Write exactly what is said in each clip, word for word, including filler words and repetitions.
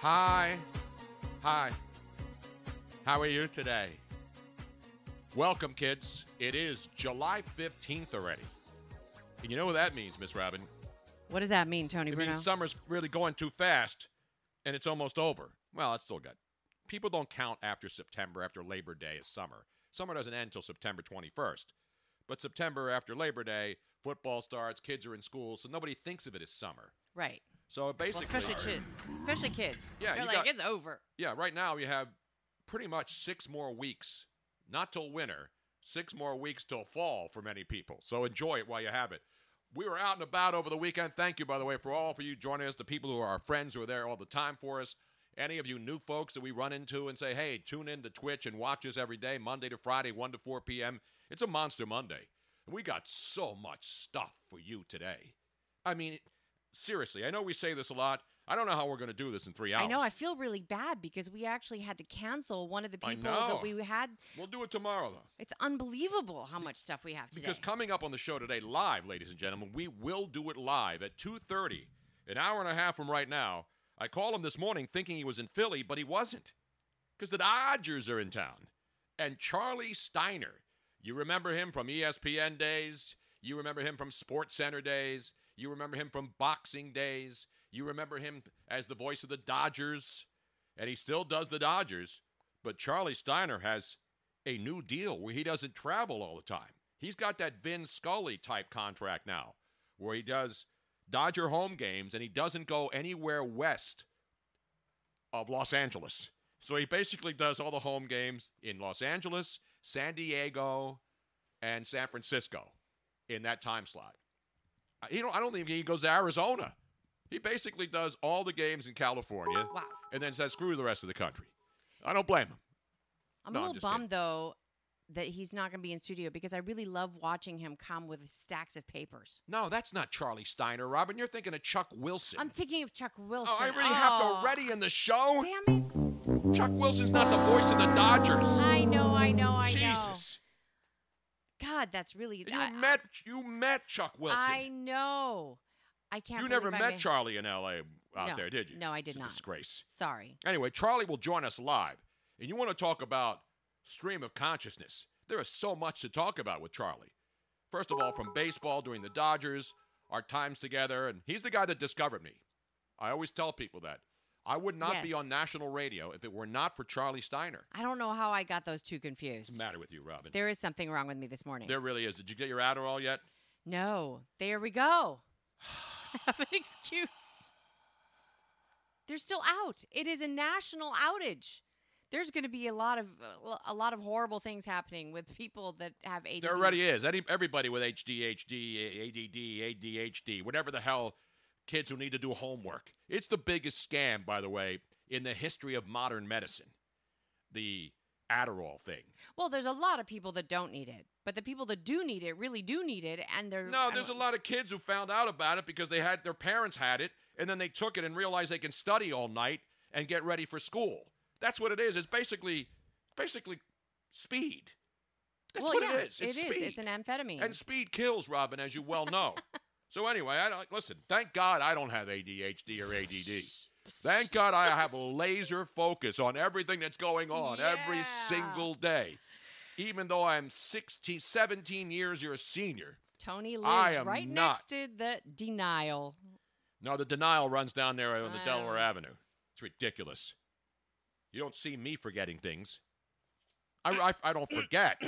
Hi. Hi. How are you today? Welcome, kids. It is July fifteenth already. And you know what that means, Miss Robin. What does that mean, Tony Bruno? It means summer's really going too fast, and it's almost over. Well, it's still good. People don't count after September, after Labor Day, as summer. Summer doesn't end until September twenty-first. But September, after Labor Day, football starts, kids are in school, so nobody thinks of it as summer. Right. So basically... Well, especially, chi- especially kids. Yeah, They're like, got, it's over. Yeah, right now you have pretty much six more weeks, not till winter, six more weeks till fall for many people. So enjoy it while you have it. We were out and about over the weekend. Thank you, by the way, for all for you joining us, the people who are our friends who are there all the time for us. Any of you new folks that we run into and say, hey, tune in to Twitch and watch us every day, Monday to Friday, one to four p.m. It's a Monster Monday. And we got so much stuff for you today. I mean, seriously, I know we say this a lot. I don't know how we're going to do this in three hours. I know. I feel really bad because we actually had to cancel one of the people that we had. We'll do it tomorrow, though. It's unbelievable how much stuff we have today. Because coming up on the show today live, ladies and gentlemen, we will do it live at two thirty, an hour and a half from right now. I called him this morning thinking he was in Philly, but he wasn't because the Dodgers are in town. And Charlie Steiner, you remember him from E S P N days. You remember him from SportsCenter days. You remember him from boxing days. You remember him as the voice of the Dodgers, and he still does the Dodgers, but Charlie Steiner has a new deal where he doesn't travel all the time. He's got that Vin Scully-type contract now where he does Dodger home games, and he doesn't go anywhere west of Los Angeles. So he basically does all the home games in Los Angeles, San Diego, and San Francisco in that time slot. You know, I don't think he goes to Arizona. He basically does all the games in California wow. and then says, screw the rest of the country. I don't blame him. I'm no, a little I'm bummed, kidding. though, that he's not going to be in studio because I really love watching him come with stacks of papers. No, that's not Charlie Steiner, Robin. You're thinking of Chuck Wilson. I'm thinking of Chuck Wilson. Oh, I already oh. have to already in the show. Damn it. Chuck Wilson's not the voice of the Dodgers. I know, I know, I Jesus. know. Jesus. God, that's really... You, I, met, you met Chuck Wilson. I know. I can't you never met may... Charlie in L A out no, there, did you? No, I did it's not. It's a disgrace. Sorry. Anyway, Charlie will join us live. And you want to talk about stream of consciousness. There is so much to talk about with Charlie. First of all, from baseball during the Dodgers, our times together. And he's the guy that discovered me. I always tell people that. I would not yes. be on national radio if it were not for Charlie Steiner. I don't know how I got those two confused. What's the matter with you, Robin? There is something wrong with me this morning. There really is. Did you get your Adderall yet? No. There we go. Have an excuse. They're still out. It is a national outage. There's going to be a lot of a lot of horrible things happening with people that have A D D. There already is. Any, everybody with H D H D, A D D, A D H D, whatever the hell, kids who need to do homework. It's the biggest scam, by the way, in the history of modern medicine. The Adderall thing. Well, there's a lot of people that don't need it, but the people that do need it really do need it, and they're no. There's a lot of kids who found out about it because they had their parents had it, and then they took it and realized they can study all night and get ready for school. That's what it is. It's basically, basically, speed. That's well, what yeah, it is. It's it speed. Is. It's an amphetamine, and speed kills, Robin, as you well know. So anyway, I don't, listen. Thank God I don't have A D H D or A D D. Thank God I have a laser focus on everything that's going on yeah. every single day. Even though I'm sixteen, seventeen years your senior. Tony lives right not. next to the denial. No, the denial runs down there on the uh, Delaware Avenue. It's ridiculous. You don't see me forgetting things. I, I, I don't forget.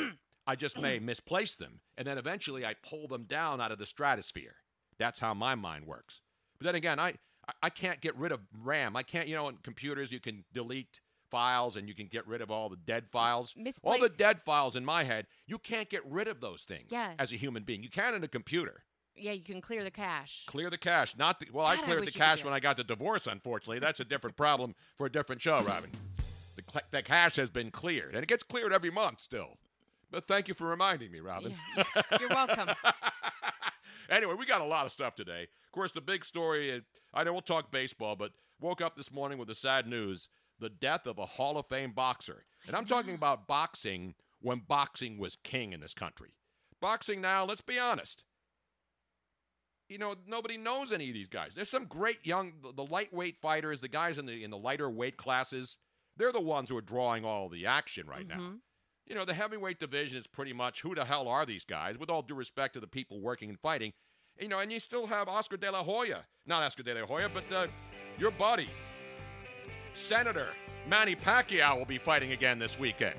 I just may misplace them. And then eventually I pull them down out of the stratosphere. That's how my mind works. But then again, I... I can't get rid of RAM. I can't, you know, on computers you can delete files and you can get rid of all the dead files. Misplaced. All the dead files in my head, you can't get rid of those things yeah. as a human being. You can in a computer. Yeah, you can clear the cache. Clear the cache. Not the, well, God, I cleared I the cache when I got the divorce, unfortunately. That's a different problem for a different show, Robin. The, the cache has been cleared, and it gets cleared every month still. But thank you for reminding me, Robin. Yeah. You're welcome. Anyway, we got a lot of stuff today. Of course, the big story, I know we'll talk baseball, but woke up this morning with the sad news, the death of a Hall of Fame boxer. And I'm talking about boxing when boxing was king in this country. Boxing now, let's be honest. You know, nobody knows any of these guys. There's some great young, the lightweight fighters, the guys in the in the lighter weight classes, they're the ones who are drawing all the action right mm-hmm. now. You know, the heavyweight division is pretty much who the hell are these guys, with all due respect to the people working and fighting. You know, and you still have Oscar De La Hoya. Not Oscar De La Hoya, but uh, your buddy, Senator Manny Pacquiao, will be fighting again this weekend.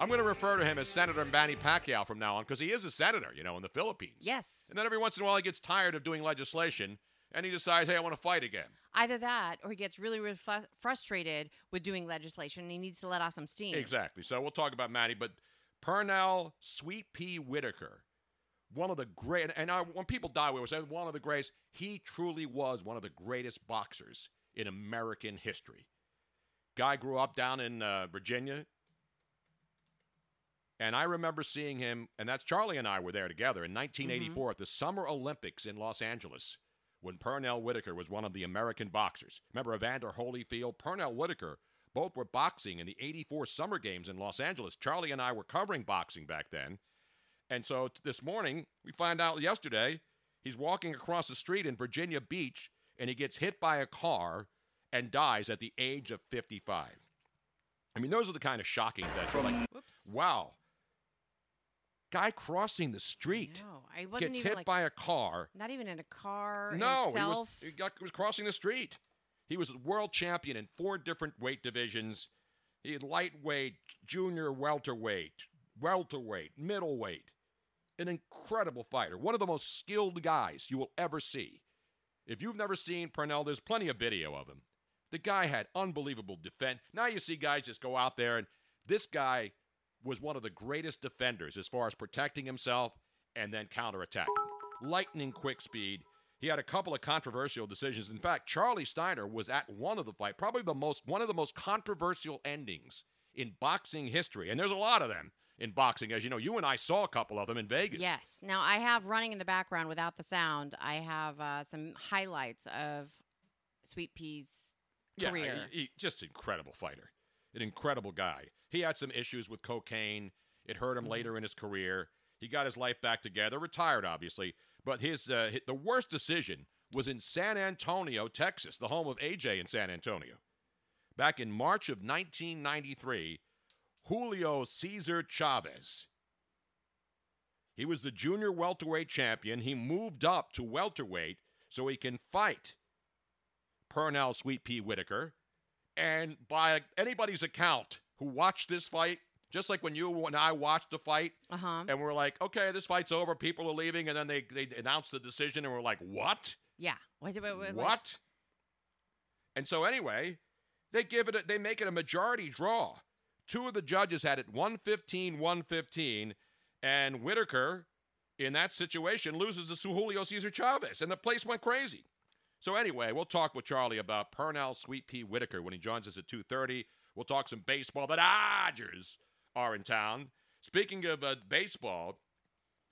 I'm going to refer to him as Senator Manny Pacquiao from now on because he is a senator, you know, in the Philippines. Yes. And then every once in a while he gets tired of doing legislation and he decides, hey, I want to fight again. Either that or he gets really, really fu- frustrated with doing legislation and he needs to let off some steam. Exactly. So we'll talk about Manny. But Pernell Sweet Pea Whitaker, one of the great, and, and I, when people die, we always say one of the greatest. He truly was one of the greatest boxers in American history. Guy grew up down in uh, Virginia. And I remember seeing him, and that's Charlie and I were there together in nineteen eighty-four mm-hmm. at the Summer Olympics in Los Angeles when Pernell Whitaker was one of the American boxers. Remember Evander Holyfield, Pernell Whitaker, both were boxing in the eighty-four Summer Games in Los Angeles. Charlie and I were covering boxing back then. And so t- this morning, we find out yesterday, he's walking across the street in Virginia Beach, and he gets hit by a car and dies at the age of fifty-five. I mean, those are the kind of shocking events. We're like, whoops. Wow. Guy crossing the street no, I wasn't gets even hit like, by a car. Not even in a car. No, himself. he, was, he got, was crossing the street. He was a world champion in four different weight divisions. He had lightweight, junior welterweight, welterweight, middleweight. An incredible fighter. One of the most skilled guys you will ever see. If you've never seen Pernell, there's plenty of video of him. The guy had unbelievable defense. Now you see guys just go out there, and this guy was one of the greatest defenders as far as protecting himself and then counterattacking. Lightning quick speed. He had a couple of controversial decisions. In fact, Charlie Steiner was at one of the fight, probably the most one of the most controversial endings in boxing history. And there's a lot of them in boxing. As you know, you and I saw a couple of them in Vegas. Yes. Now, I have running in the background without the sound. I have uh, some highlights of Sweet Pea's career. Yeah, he, he, just incredible fighter. An incredible guy. He had some issues with cocaine. It hurt him later in his career. He got his life back together, retired, obviously. But his, uh, his the worst decision was in San Antonio, Texas, the home of A J in San Antonio. Back in March of nineteen ninety-three, Julio Cesar Chavez. He was the junior welterweight champion. He moved up to welterweight so he can fight Pernell Sweet Pea Whitaker. And by anybody's account who watched this fight, just like when you and I watched the fight, uh-huh. and we're like, okay, this fight's over, people are leaving, and then they, they announced the decision, and we're like, what? Yeah. Wait, wait, wait, what? Like... And so anyway, they give it. A, they make it a majority draw. Two of the judges had it one fifteen, one fifteen, and Whitaker, in that situation, loses to Julio Cesar Chavez, and the place went crazy. So anyway, we'll talk with Charlie about Pernell Sweet Pea Whitaker when he joins us at two thirty. We'll talk some baseball. The Dodgers are in town. Speaking of uh, baseball,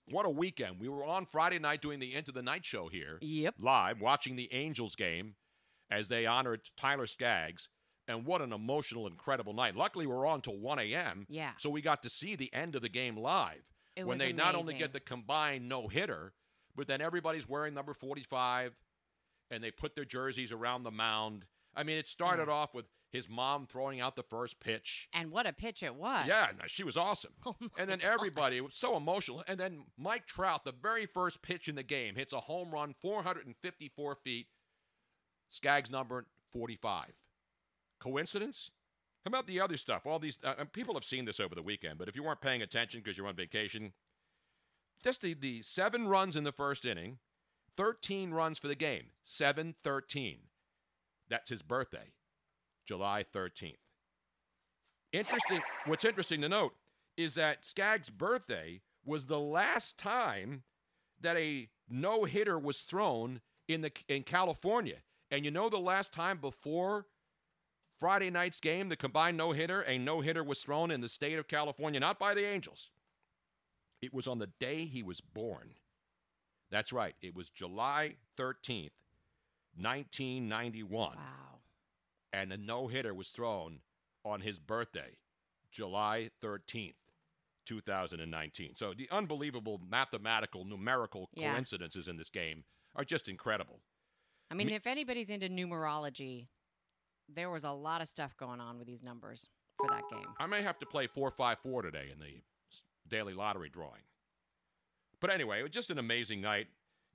what a weekend. We were on Friday night doing the Into the Night show here. Yep. Live, watching the Angels game as they honored Tyler Skaggs. And what an emotional, incredible night. Luckily, we're on till one a.m. Yeah. So we got to see the end of the game live. It when they amazing. Not only get the combined no-hitter, but then everybody's wearing number forty-five. And they put their jerseys around the mound. I mean, it started mm. off with his mom throwing out the first pitch. And what a pitch it was. Yeah, no, she was awesome. Oh and then God. Everybody, it was so emotional. And then Mike Trout, the very first pitch in the game, hits a home run, four fifty-four feet. Skaggs number forty-five. Coincidence? How about the other stuff? All these uh, people have seen this over the weekend, but if you weren't paying attention because you're on vacation, just the, the seven runs in the first inning, thirteen runs for the game, seven thirteen. That's his birthday, July thirteenth. Interesting. What's interesting to note is that Skaggs' birthday was the last time that a no-hitter was thrown in the in California. And you know the last time before Friday night's game, the combined no-hitter, a no-hitter was thrown in the state of California, not by the Angels. It was on the day he was born. That's right. It was July thirteenth, nineteen ninety-one. Wow. And a no-hitter was thrown on his birthday, July thirteenth, two thousand nineteen. So the unbelievable mathematical, numerical yeah. coincidences in this game are just incredible. I mean, Me- if anybody's into numerology, there was a lot of stuff going on with these numbers for that game. I may have to play four five four today in the daily lottery drawing. But anyway, it was just an amazing night,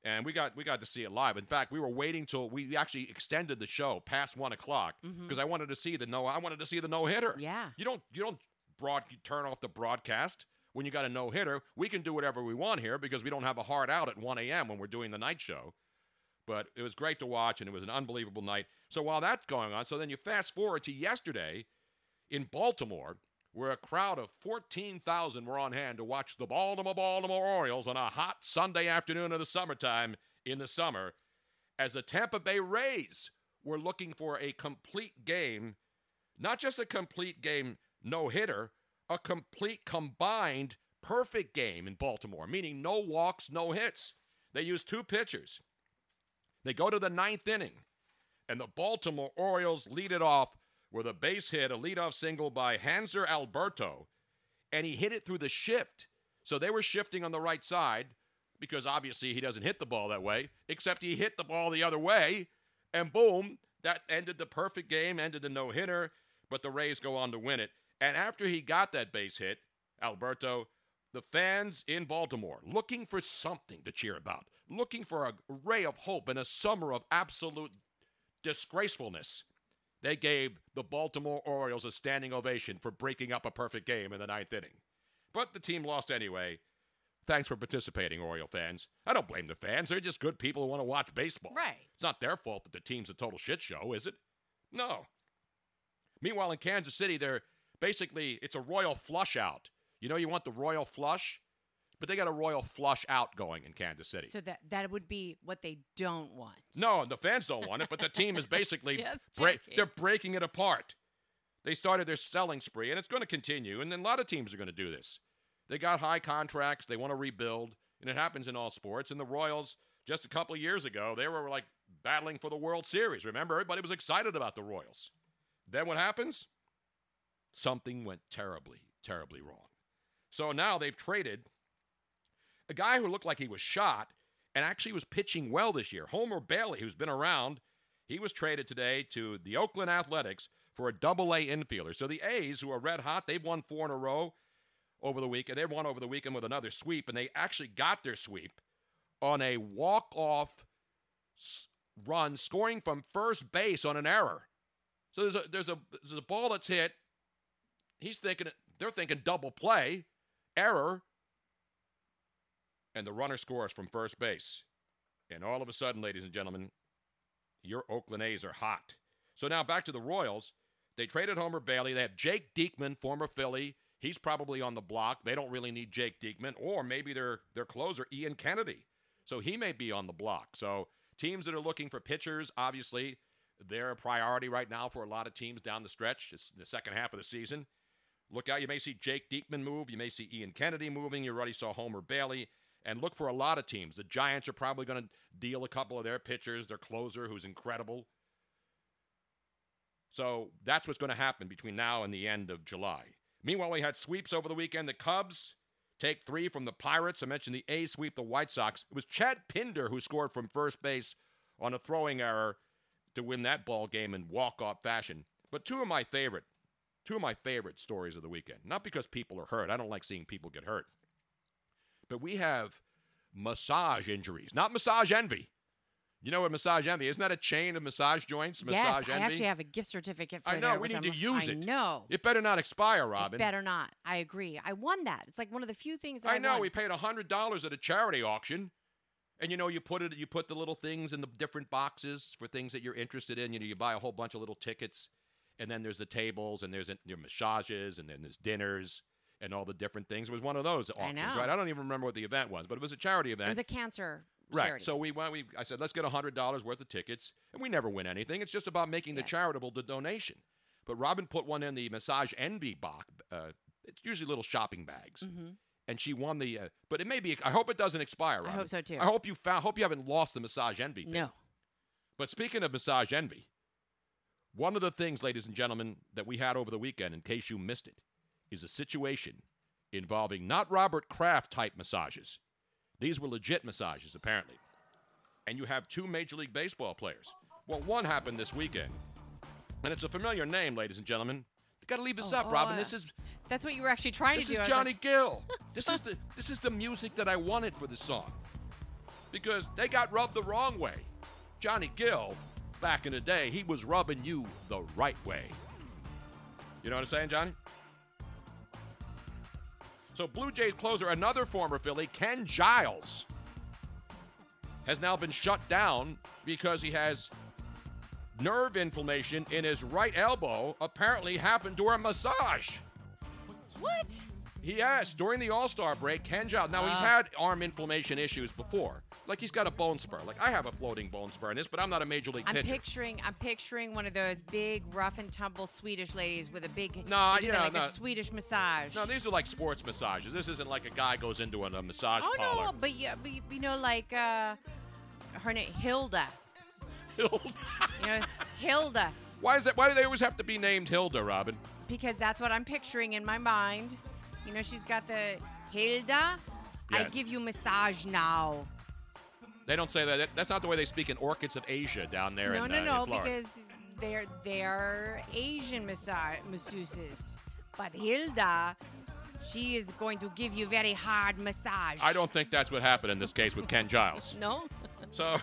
and we got we got to see it live. In fact, we were waiting till we actually extended the show past one o'clock because mm-hmm. I wanted to see the no I wanted to see the no hitter. Yeah, you don't you don't broad you turn off the broadcast when you got a no hitter. We can do whatever we want here because we don't have a hard out at one a.m. when we're doing the night show. But it was great to watch, and it was an unbelievable night. So while that's going on, so then you fast forward to yesterday in Baltimore, where a crowd of fourteen thousand were on hand to watch the Baltimore Baltimore Orioles on a hot Sunday afternoon of the summertime in the summer as the Tampa Bay Rays were looking for a complete game, not just a complete game no-hitter, a complete combined perfect game in Baltimore, meaning no walks, no hits. They used two pitchers. They go to the ninth inning, and the Baltimore Orioles lead it off with a base hit, a leadoff single by Hanser Alberto, and he hit it through the shift. So they were shifting on the right side because obviously he doesn't hit the ball that way, except he hit the ball the other way, and boom, that ended the perfect game, ended the no-hitter, but the Rays go on to win it. And after he got that base hit, Alberto, the fans in Baltimore looking for something to cheer about, looking for a ray of hope in a summer of absolute disgracefulness, they gave the Baltimore Orioles a standing ovation for breaking up a perfect game in the ninth inning. But the team lost anyway. Thanks for participating, Oriole fans. I don't blame the fans. They're just good people who want to watch baseball. Right. It's not their fault that the team's a total shit show, is it? No. Meanwhile, in Kansas City, they're basically, it's a royal flush out. You know you want the royal flush? But they got a royal flush out going in Kansas City. So that, that would be what they don't want. No, the fans don't want it, but the team is basically, bra- they're breaking it apart. They started their selling spree, and it's going to continue, and then a lot of teams are going to do this. They got high contracts. They want to rebuild, and it happens in all sports. And the Royals, just a couple of years ago, they were like battling for the World Series. Remember, everybody was excited about the Royals. Then what happens? Something went terribly, terribly wrong. So now they've traded a guy who looked like he was shot and actually was pitching well this year, Homer Bailey, who's been around. He was traded today to the Oakland Athletics for a double-A infielder. So the A's, who are red hot, they've won four in a row over the weekend. They won over the weekend with another sweep, and they actually got their sweep on a walk-off run, scoring from first base on an error. So there's a there's a there's a ball that's hit. He's thinking they're thinking double play, error. And the runner scores from first base. And all of a sudden, ladies and gentlemen, your Oakland A's are hot. So now back to the Royals. They traded Homer Bailey. They have Jake Diekman, former Philly. He's probably on the block. They don't really need Jake Diekman. Or maybe their, their closer, Ian Kennedy. So he may be on the block. So teams that are looking for pitchers, obviously, they're a priority right now for a lot of teams down the stretch. It's the second half of the season. Look out. You may see Jake Diekman move. You may see Ian Kennedy moving. You already saw Homer Bailey. And look for a lot of teams. The Giants are probably going to deal a couple of their pitchers, their closer, who's incredible. So that's what's going to happen between now and the end of July. Meanwhile, we had sweeps over the weekend. The Cubs take three from the Pirates. I mentioned the A's sweep the White Sox. It was Chad Pinder who scored from first base on a throwing error to win that ball game in walk-off fashion. But two of my favorite, two of my favorite stories of the weekend. Not because people are hurt. I don't like seeing people get hurt. But we have massage injuries, not massage envy. You know what massage envy is? Isn't that a chain of massage joints? Massage yes, envy? I actually have a gift certificate for that. I know, there, we need I'm, to use I it. I know. It better not expire, Robin. It better not. I agree. I won that. It's like one of the few things that I, I know. Won. We paid one hundred dollars at a charity auction. And, you know, you put it. You put the little things in the different boxes for things that you're interested in. You know, you buy a whole bunch of little tickets. And then there's the tables, and there's your massages, and then there's dinners. And all the different things. It was one of those auctions, I right? I don't even remember what the event was, but it was a charity event. It was a cancer Right. Charity. So we went. We I said, let's get one hundred dollars worth of tickets, and we never win anything. It's just about making yes. the charitable the donation. But Robin put one in the Massage Envy box. Uh, it's usually little shopping bags. Mm-hmm. And she won the, uh, but it may be, I hope it doesn't expire, Robin. I hope so, too. I hope you found, hope you haven't lost the Massage Envy thing. No. But speaking of Massage Envy, one of the things, ladies and gentlemen, that we had over the weekend, in case you missed it, is a situation involving not Robert Kraft-type massages. These were legit massages, apparently. And you have two Major League Baseball players. Well, one happened this weekend. And it's a familiar name, ladies and gentlemen. You got to leave this oh, up, oh, Robin. Uh, this is... That's what you were actually trying to do. This is Johnny like... Gill. This is the this is the music that I wanted for this song. Because they got rubbed the wrong way. Johnny Gill, back in the day, he was rubbing you the right way. You know what I'm saying, Johnny? So Blue Jays closer, another former Philly, Ken Giles, has now been shut down because he has nerve inflammation in his right elbow, apparently happened during a massage. What? He asked during the All-Star break, Ken Giles. Now, uh, he's had arm inflammation issues before. Like, he's got a bone spur. Like, I have a floating bone spur in this, but I'm not a major league I'm pitcher. I'm picturing I'm picturing one of those big, rough-and-tumble Swedish ladies with a big, nah, you know, like nah. a Swedish massage. No, these are like sports massages. This isn't like a guy goes into a, a massage oh, parlor. Oh, no, but, yeah, but, you know, like, uh, her name, Hilda. Hilda? You know, Hilda. Why is that? Why do they always have to be named Hilda, Robin? Because that's what I'm picturing in my mind. You know, she's got the Hilda. Yes. I give you massage now. They don't say that. That's not the way they speak in Orchids of Asia down there. No, in, no, uh, no, in Florida. Because they're they're Asian massage masseuses. But Hilda, she is going to give you very hard massage. I don't think that's what happened in this case with Ken Giles. No. So,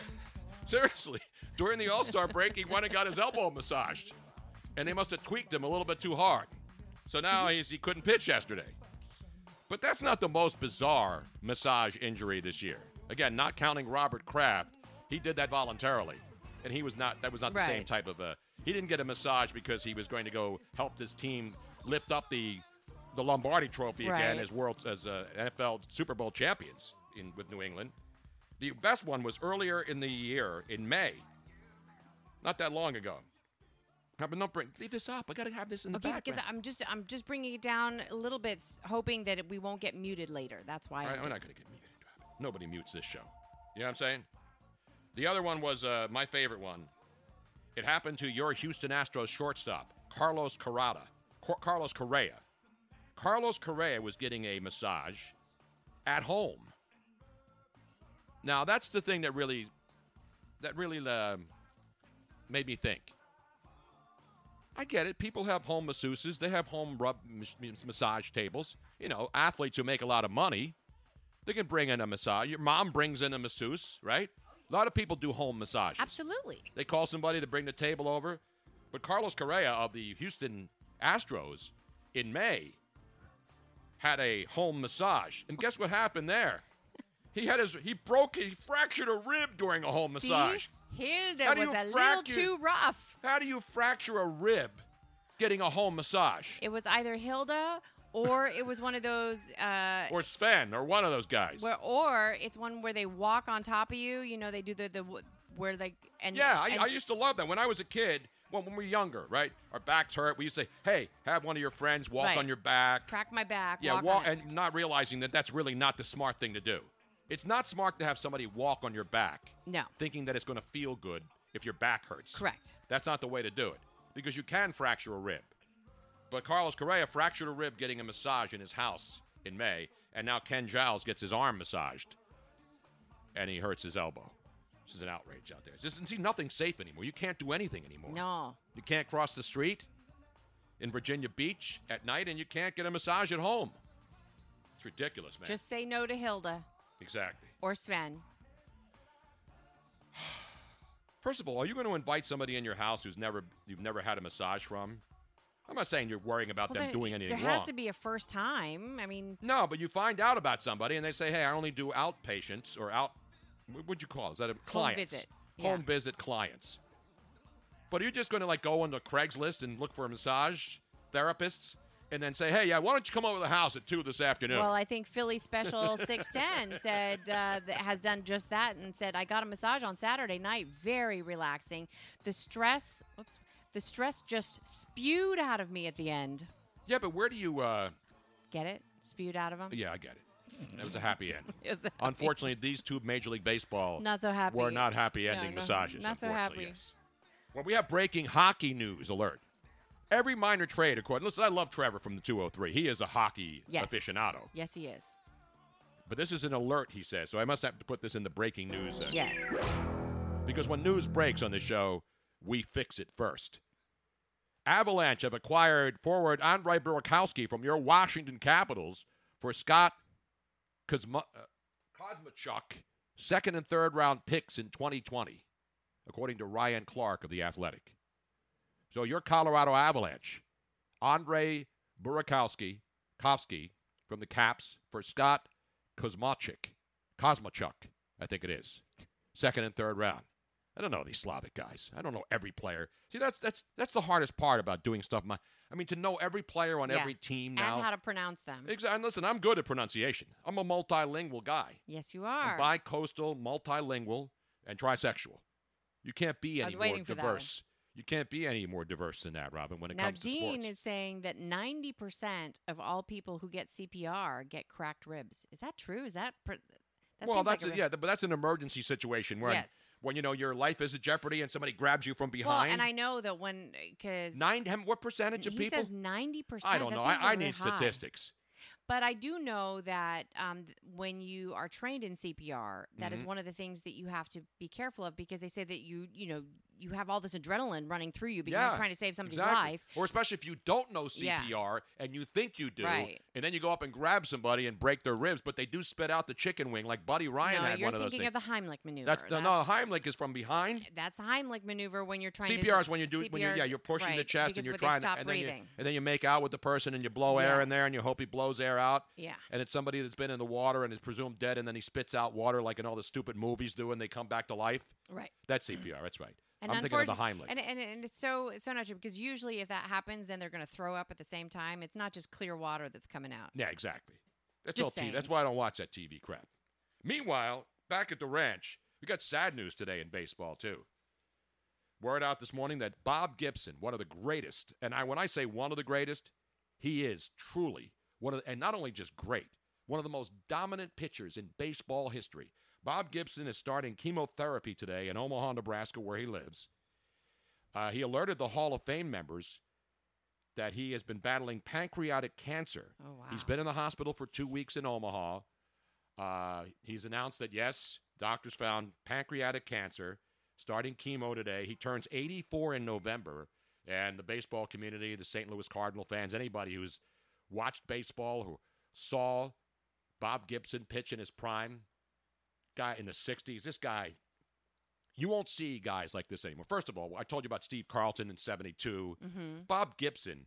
seriously, during the All-Star break, he went and got his elbow massaged. And they must have tweaked him a little bit too hard. So now he's, he couldn't pitch yesterday. But that's not the most bizarre massage injury this year. Again, not counting Robert Kraft. He did that voluntarily. And he was not, that was not the right. same type of a, he didn't get a massage because he was going to go help this team lift up the the Lombardi Trophy right. again as world, as uh, N F L Super Bowl champions in with New England. The best one was earlier in the year, in May. Not that long ago. But don't bring leave this up. I gotta have this in the okay, background. Okay, I'm just I'm just bringing it down a little bit, hoping that it, we won't get muted later. That's why. All right, I'm we're not gonna get muted. Nobody mutes this show. You know what I'm saying? The other one was uh, my favorite one. It happened to your Houston Astros shortstop, Carlos Correa. Cor- Carlos Correa. Carlos Correa was getting a massage at home. Now that's the thing that really, that really uh, made me think. I get it. People have home masseuses. They have home rub massage tables. You know, athletes who make a lot of money, they can bring in a massage. Your mom brings in a masseuse, right? A lot of people do home massages. Absolutely. They call somebody to bring the table over. But Carlos Correa of the Houston Astros in May had a home massage. And guess what happened there? He had his he broke he fractured a rib during a home See? massage. Hilda was a little too rough. How do you fracture a rib getting a home massage? It was either Hilda or it was one of those... Uh, or Sven or one of those guys. Where, or it's one where they walk on top of you. You know, they do the... the where they, and, yeah, and, I, I used to love that. When I was a kid, well, when we were younger, right? Our backs hurt. We used to say, hey, have one of your friends walk right. on your back. Crack my back. Yeah, walk walk, and not realizing that that's really not the smart thing to do. It's not smart to have somebody walk on your back. No. Thinking that it's going to feel good if your back hurts. Correct. That's not the way to do it because you can fracture a rib. But Carlos Correa fractured a rib getting a massage in his house in May, and now Ken Giles gets his arm massaged, and he hurts his elbow. This is an outrage out there. It's just, see, nothing's safe anymore. You can't do anything anymore. No. You can't cross the street in Virginia Beach at night, and you can't get a massage at home. It's ridiculous, man. Just say no to Hilda. Exactly. Or Sven. First of all, are you going to invite somebody in your house who's never you've never had a massage from? I'm not saying you're worrying about well, them doing anything wrong. There has wrong. to be a first time. I mean, no, but you find out about somebody and they say, "Hey, I only do outpatients or out what would you call it? Is that a clients? Home visit. Home yeah. visit clients." But are you just going to like go onto Craigslist and look for a massage therapists? and then say, hey, yeah, why don't you come over to the house at two this afternoon? Well, I think Philly Special six ten said uh, that has done just that and said, I got a massage on Saturday night. Very relaxing. The stress, whoops, the stress just spewed out of me at the end. Yeah, but where do you... Uh... Get it? Spewed out of them? Yeah, I get it. It was a happy ending. Happy. Unfortunately, these two Major League Baseball not so happy. were not happy ending no, no, massages. Not so happy. Yes. Well, we have breaking hockey news alert. Every minor trade, according... Listen, I love Trevor from the two oh three. He is a hockey yes. aficionado. Yes, he is. But this is an alert, he says, so I must have to put this in the breaking news. Then. Yes. Because when news breaks on the show, we fix it first. Avalanche have acquired forward Andrei Burakovsky from your Washington Capitals for Scott... Kosma- uh, Kosmachuk, second and third round picks in twenty twenty, according to Ryan Clark of The Athletic. So your Colorado Avalanche, Andrei Burakovsky Kofsky from the Caps for Scott Kosmachuk, Kosmachuk, I think it is, second and third round. I don't know these Slavic guys. I don't know every player. See, that's that's that's the hardest part about doing stuff. My, I mean, to know every player on yeah. every team now. And how to pronounce them. Exactly. And listen, I'm good at pronunciation. I'm a multilingual guy. Yes, you are. I'm bi-coastal, multilingual, and trisexual. You can't be any more diverse. You can't be any more diverse than that, Robin, when it now, comes Dean to sports. Now, Dean is saying that ninety percent of all people who get C P R get cracked ribs. Is that true? Is that... Pr- That well, that's like a, yeah, but that's an emergency situation where yes. when you know your life is at jeopardy and somebody grabs you from behind. Well, and I know that when because nine, what percentage of he people? He says ninety percent. I don't that know. I, like I really need high. statistics. But I do know that um, when you are trained in C P R, that mm-hmm. is one of the things that you have to be careful of because they say that you, you know, you have all this adrenaline running through you because yeah, you're trying to save somebody's exactly. life. Or especially if you don't know C P R yeah. and you think you do, right. and then you go up and grab somebody and break their ribs, but they do spit out the chicken wing like Buddy Ryan no, had one of those things. No, you're thinking of the Heimlich maneuver. That's, that's, no, Heimlich is from behind. That's the Heimlich maneuver when you're trying C P R to... C P R is when you do... C P R, when you're, yeah, you're pushing right, the chest and you're trying to... And then, you, and then you make out with the person and you blow yes. air in there and you hope he blows air out. Yeah. And it's somebody that's been in the water and is presumed dead and then he spits out water like in all the stupid movies do and they come back to life. Right. That's C P R. That's right. And I'm thinking of the Heimlich. And, and, and it's so so not true because usually if that happens, then they're going to throw up at the same time. It's not just clear water that's coming out. Yeah, exactly. That's all T V. That's why I don't watch that T V crap. Meanwhile, back at the ranch, we got sad news today in baseball, too. Word out this morning that Bob Gibson, one of the greatest, and I when I say one of the greatest, he is truly one of the, and not only just great, one of the most dominant pitchers in baseball history. Bob Gibson is starting chemotherapy today in Omaha, Nebraska, where he lives. Uh, he alerted the Hall of Fame members that he has been battling pancreatic cancer. Oh, wow. He's been in the hospital for two weeks in Omaha. Uh, he's announced that, yes, doctors found pancreatic cancer, starting chemo today. He turns eighty-four in November, and the baseball community, the Saint Louis Cardinal fans, anybody who's watched baseball, who saw Bob Gibson pitch in his prime, guy in the sixties, this guy, you won't see guys like this anymore. First of all, I told you about Steve Carlton in seventy-two. Mm-hmm. Bob Gibson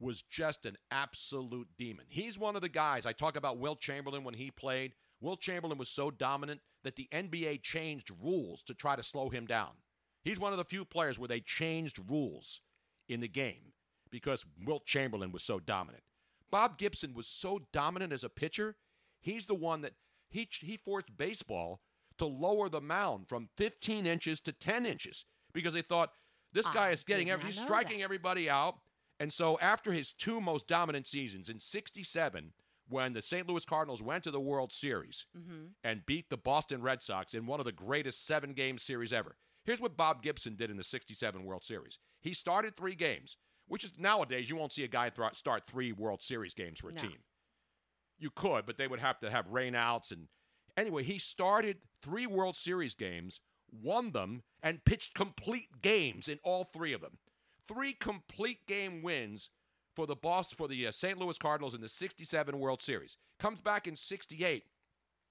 was just an absolute demon. He's one of the guys, I talk about Will Chamberlain when he played. Will Chamberlain was so dominant that the N B A changed rules to try to slow him down. He's one of the few players where they changed rules in the game because Will Chamberlain was so dominant. Bob Gibson was so dominant as a pitcher, he's the one that He he forced baseball to lower the mound from fifteen inches to ten inches because they thought this guy I is getting every, he's striking that. everybody out. And so after his two most dominant seasons in sixty-seven, when the Saint Louis Cardinals went to the World Series mm-hmm. and beat the Boston Red Sox in one of the greatest seven-game series ever. Here's what Bob Gibson did in the sixty-seven World Series. He started three games, which is nowadays you won't see a guy th- start three World Series games for a no. team. You could, but they would have to have rainouts. And anyway, he started three World Series games, won them, and pitched complete games in all three of them. Three complete game wins for the Boston, for the uh, Saint Louis Cardinals in the sixty-seven World Series. Comes back in sixty-eight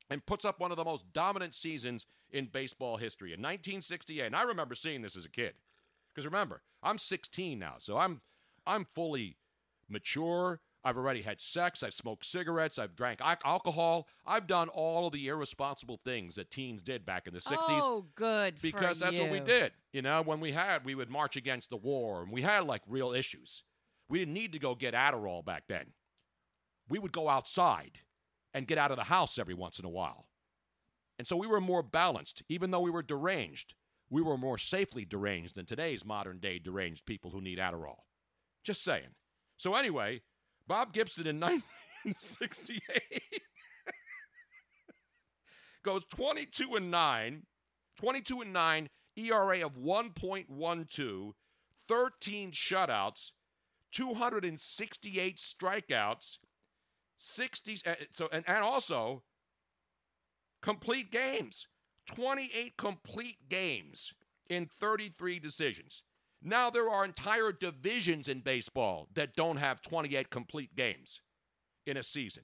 and puts up one of the most dominant seasons in baseball history in nineteen sixty-eight. And I remember seeing this as a kid because remember, I'm sixteen now, so I'm I'm fully mature. I've already had sex. I've smoked cigarettes. I've drank alcohol. I've done all of the irresponsible things that teens did back in the sixties. Oh, good for you. Because that's what we did. You know, when we had, we would march against the war, and we had, like, real issues. We didn't need to go get Adderall back then. We would go outside and get out of the house every once in a while. And so we were more balanced. Even though we were deranged, we were more safely deranged than today's modern-day deranged people who need Adderall. Just saying. So anyway, Bob Gibson in nineteen sixty-eight goes twenty-two and nine, twenty-two and nine, E R A of one point one two, thirteen shutouts, two hundred sixty-eight strikeouts, sixty uh, so and, and also complete games, twenty-eight complete games in thirty-three decisions. Now there are entire divisions in baseball that don't have twenty-eight complete games in a season.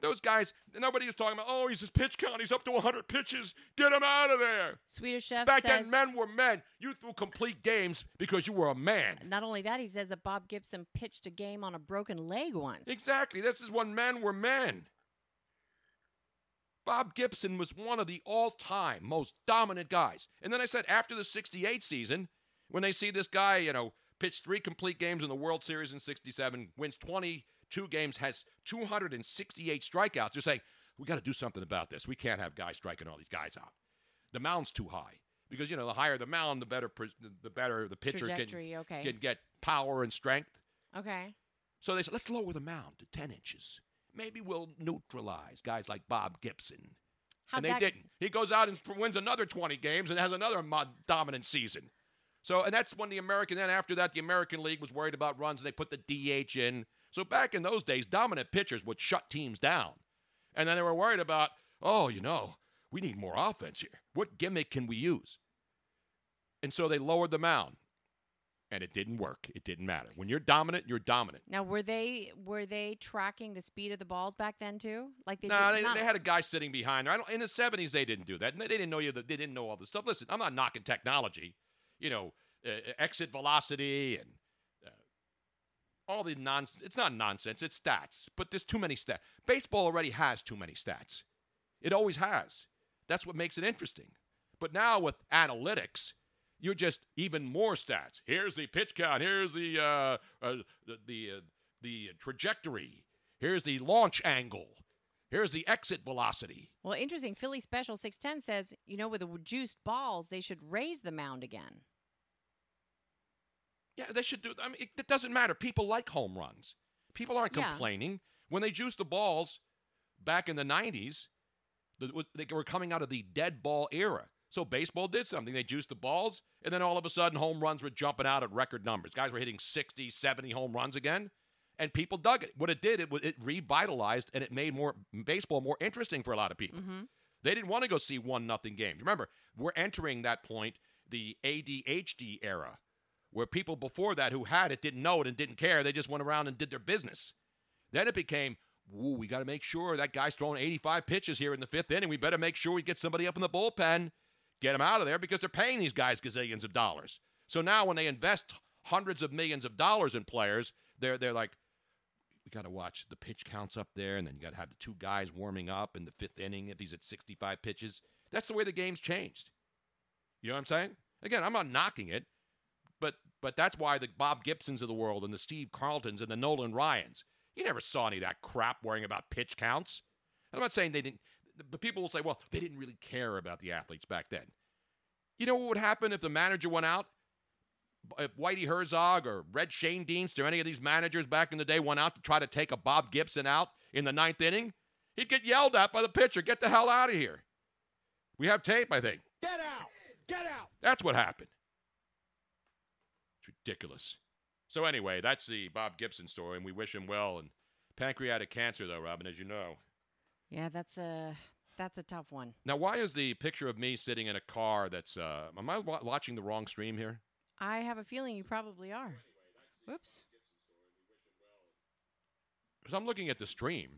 Those guys, nobody is talking about, oh, he's his pitch count. He's up to one hundred pitches. Get him out of there. Swedish Chef Back says, then, men were men. You threw complete games because you were a man. Not only that, he says that Bob Gibson pitched a game on a broken leg once. Exactly. This is when men were men. Bob Gibson was one of the all-time most dominant guys. And then I said, after the sixty-eight season, when they see this guy, you know, pitch three complete games in the World Series in sixty-seven, wins twenty-two games, has two hundred sixty-eight strikeouts, they're saying, we got to do something about this. We can't have guys striking all these guys out. The mound's too high. Because, you know, the higher the mound, the better the better the pitcher can, okay. can get power and strength. Okay. So they said, let's lower the mound to ten inches. Maybe we'll neutralize guys like Bob Gibson. How'd and they that... didn't. He goes out and wins another twenty games and has another mod- dominant season. So, and that's when the American, then after that, the American League was worried about runs, and they put the D H in. So back in those days, dominant pitchers would shut teams down. And then they were worried about, oh, you know, we need more offense here. What gimmick can we use? And so they lowered the mound. And it didn't work. It didn't matter. When you're dominant, you're dominant. Now, were they were they tracking the speed of the balls back then too? Like they nah, did they, they had a guy sitting behind. I don't, in the seventies, they didn't do that. They didn't know you. They didn't know all this stuff. Listen, I'm not knocking technology. You know, uh, exit velocity and uh, all the nonsense. It's not nonsense. It's stats. But there's too many stats. Baseball already has too many stats. It always has. That's what makes it interesting. But now with analytics, you're just even more stats. Here's the pitch count. Here's the uh, uh, the the, uh, the trajectory. Here's the launch angle. Here's the exit velocity. Well, interesting. Philly Special six ten says, you know, with the juiced balls, they should raise the mound again. Yeah, they should do. I mean, it, it doesn't matter. People like home runs. People aren't yeah. complaining. When they juiced the balls back in the nineties, they were coming out of the dead ball era. So baseball did something. They juiced the balls, and then all of a sudden home runs were jumping out at record numbers. Guys were hitting sixty, seventy home runs again, and people dug it. What it did, it, it revitalized, and it made more baseball more interesting for a lot of people. Mm-hmm. They didn't want to go see one nothing games. Remember, we're entering that point, the A D H D era, where people before that who had it didn't know it and didn't care. They just went around and did their business. Then it became, ooh, we got to make sure that guy's throwing eighty-five pitches here in the fifth inning. We better make sure we get somebody up in the bullpen. Get them out of there because they're paying these guys gazillions of dollars. So now when they invest hundreds of millions of dollars in players, they're they're like, we got to watch the pitch counts up there, and then you got to have the two guys warming up in the fifth inning if he's at sixty-five pitches. That's the way the game's changed. You know what I'm saying? Again, I'm not knocking it, but but that's why the Bob Gibsons of the world and the Steve Carltons and the Nolan Ryans, you never saw any of that crap worrying about pitch counts. I'm not saying they didn't. But people will say, well, they didn't really care about the athletes back then. You know what would happen if the manager went out? If Whitey Herzog or Red Shane Deanst or any of these managers back in the day went out to try to take a Bob Gibson out in the ninth inning, he'd get yelled at by the pitcher. Get the hell out of here. We have tape, I think. Get out. Get out. That's what happened. It's ridiculous. So anyway, that's the Bob Gibson story, and we wish him well. And pancreatic cancer, though, Robin, as you know. Yeah, that's a that's a tough one. Now, why is the picture of me sitting in a car that's... Uh, am I wa- watching the wrong stream here? I have a feeling you probably are. Whoops. Because I'm looking at the stream,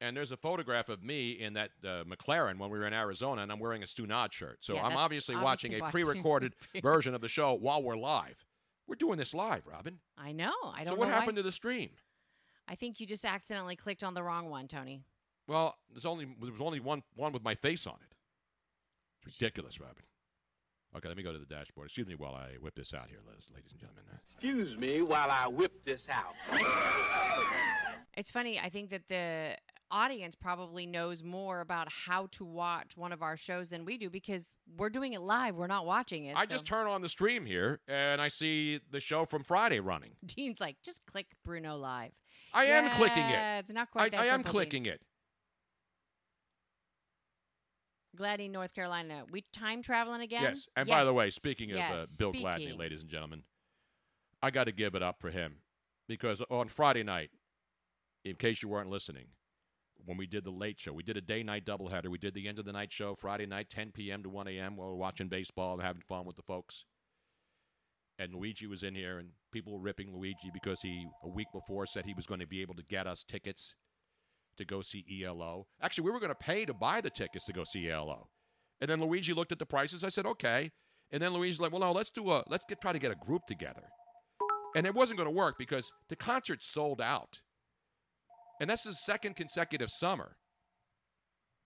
and there's a photograph of me in that uh, McLaren when we were in Arizona, and I'm wearing a Stu Nod shirt. So yeah, I'm obviously, obviously watching a watching pre-recorded version of the show while we're live. We're doing this live, Robin. I know. I don't know So what know happened why. to the stream? I think you just accidentally clicked on the wrong one, Tony. Well, there's only there was only one one with my face on it. It's ridiculous, Robin. Okay, let me go to the dashboard. Excuse me while I whip this out here, ladies and gentlemen. Excuse me while I whip this out. It's funny. I think that the audience probably knows more about how to watch one of our shows than we do because we're doing it live. We're not watching it. I so. just turn on the stream here, and I see the show from Friday running. Dean's like, just click Bruno Live. I yeah, am clicking it. It's not quite I, that I simple, am clicking Dean. It. Gladney, North Carolina. We time traveling again? Yes. And yes. by the way, speaking yes. of uh, Bill speaking. Gladney, ladies and gentlemen, I got to give it up for him because on Friday night, in case you weren't listening, when we did the late show, we did a day-night doubleheader. We did the end-of-the-night show Friday night, ten p.m. to one a.m. while we were watching baseball and having fun with the folks. And Luigi was in here, and people were ripping Luigi because he, a week before, said he was going to be able to get us tickets to go see E L O. Actually, we were going to pay to buy the tickets to go see E L O. And then Luigi looked at the prices. I said, okay. And then Luigi's like, well, no, let's do a, let's get, try to get a group together. And it wasn't going to work because the concert sold out. And that's the second consecutive summer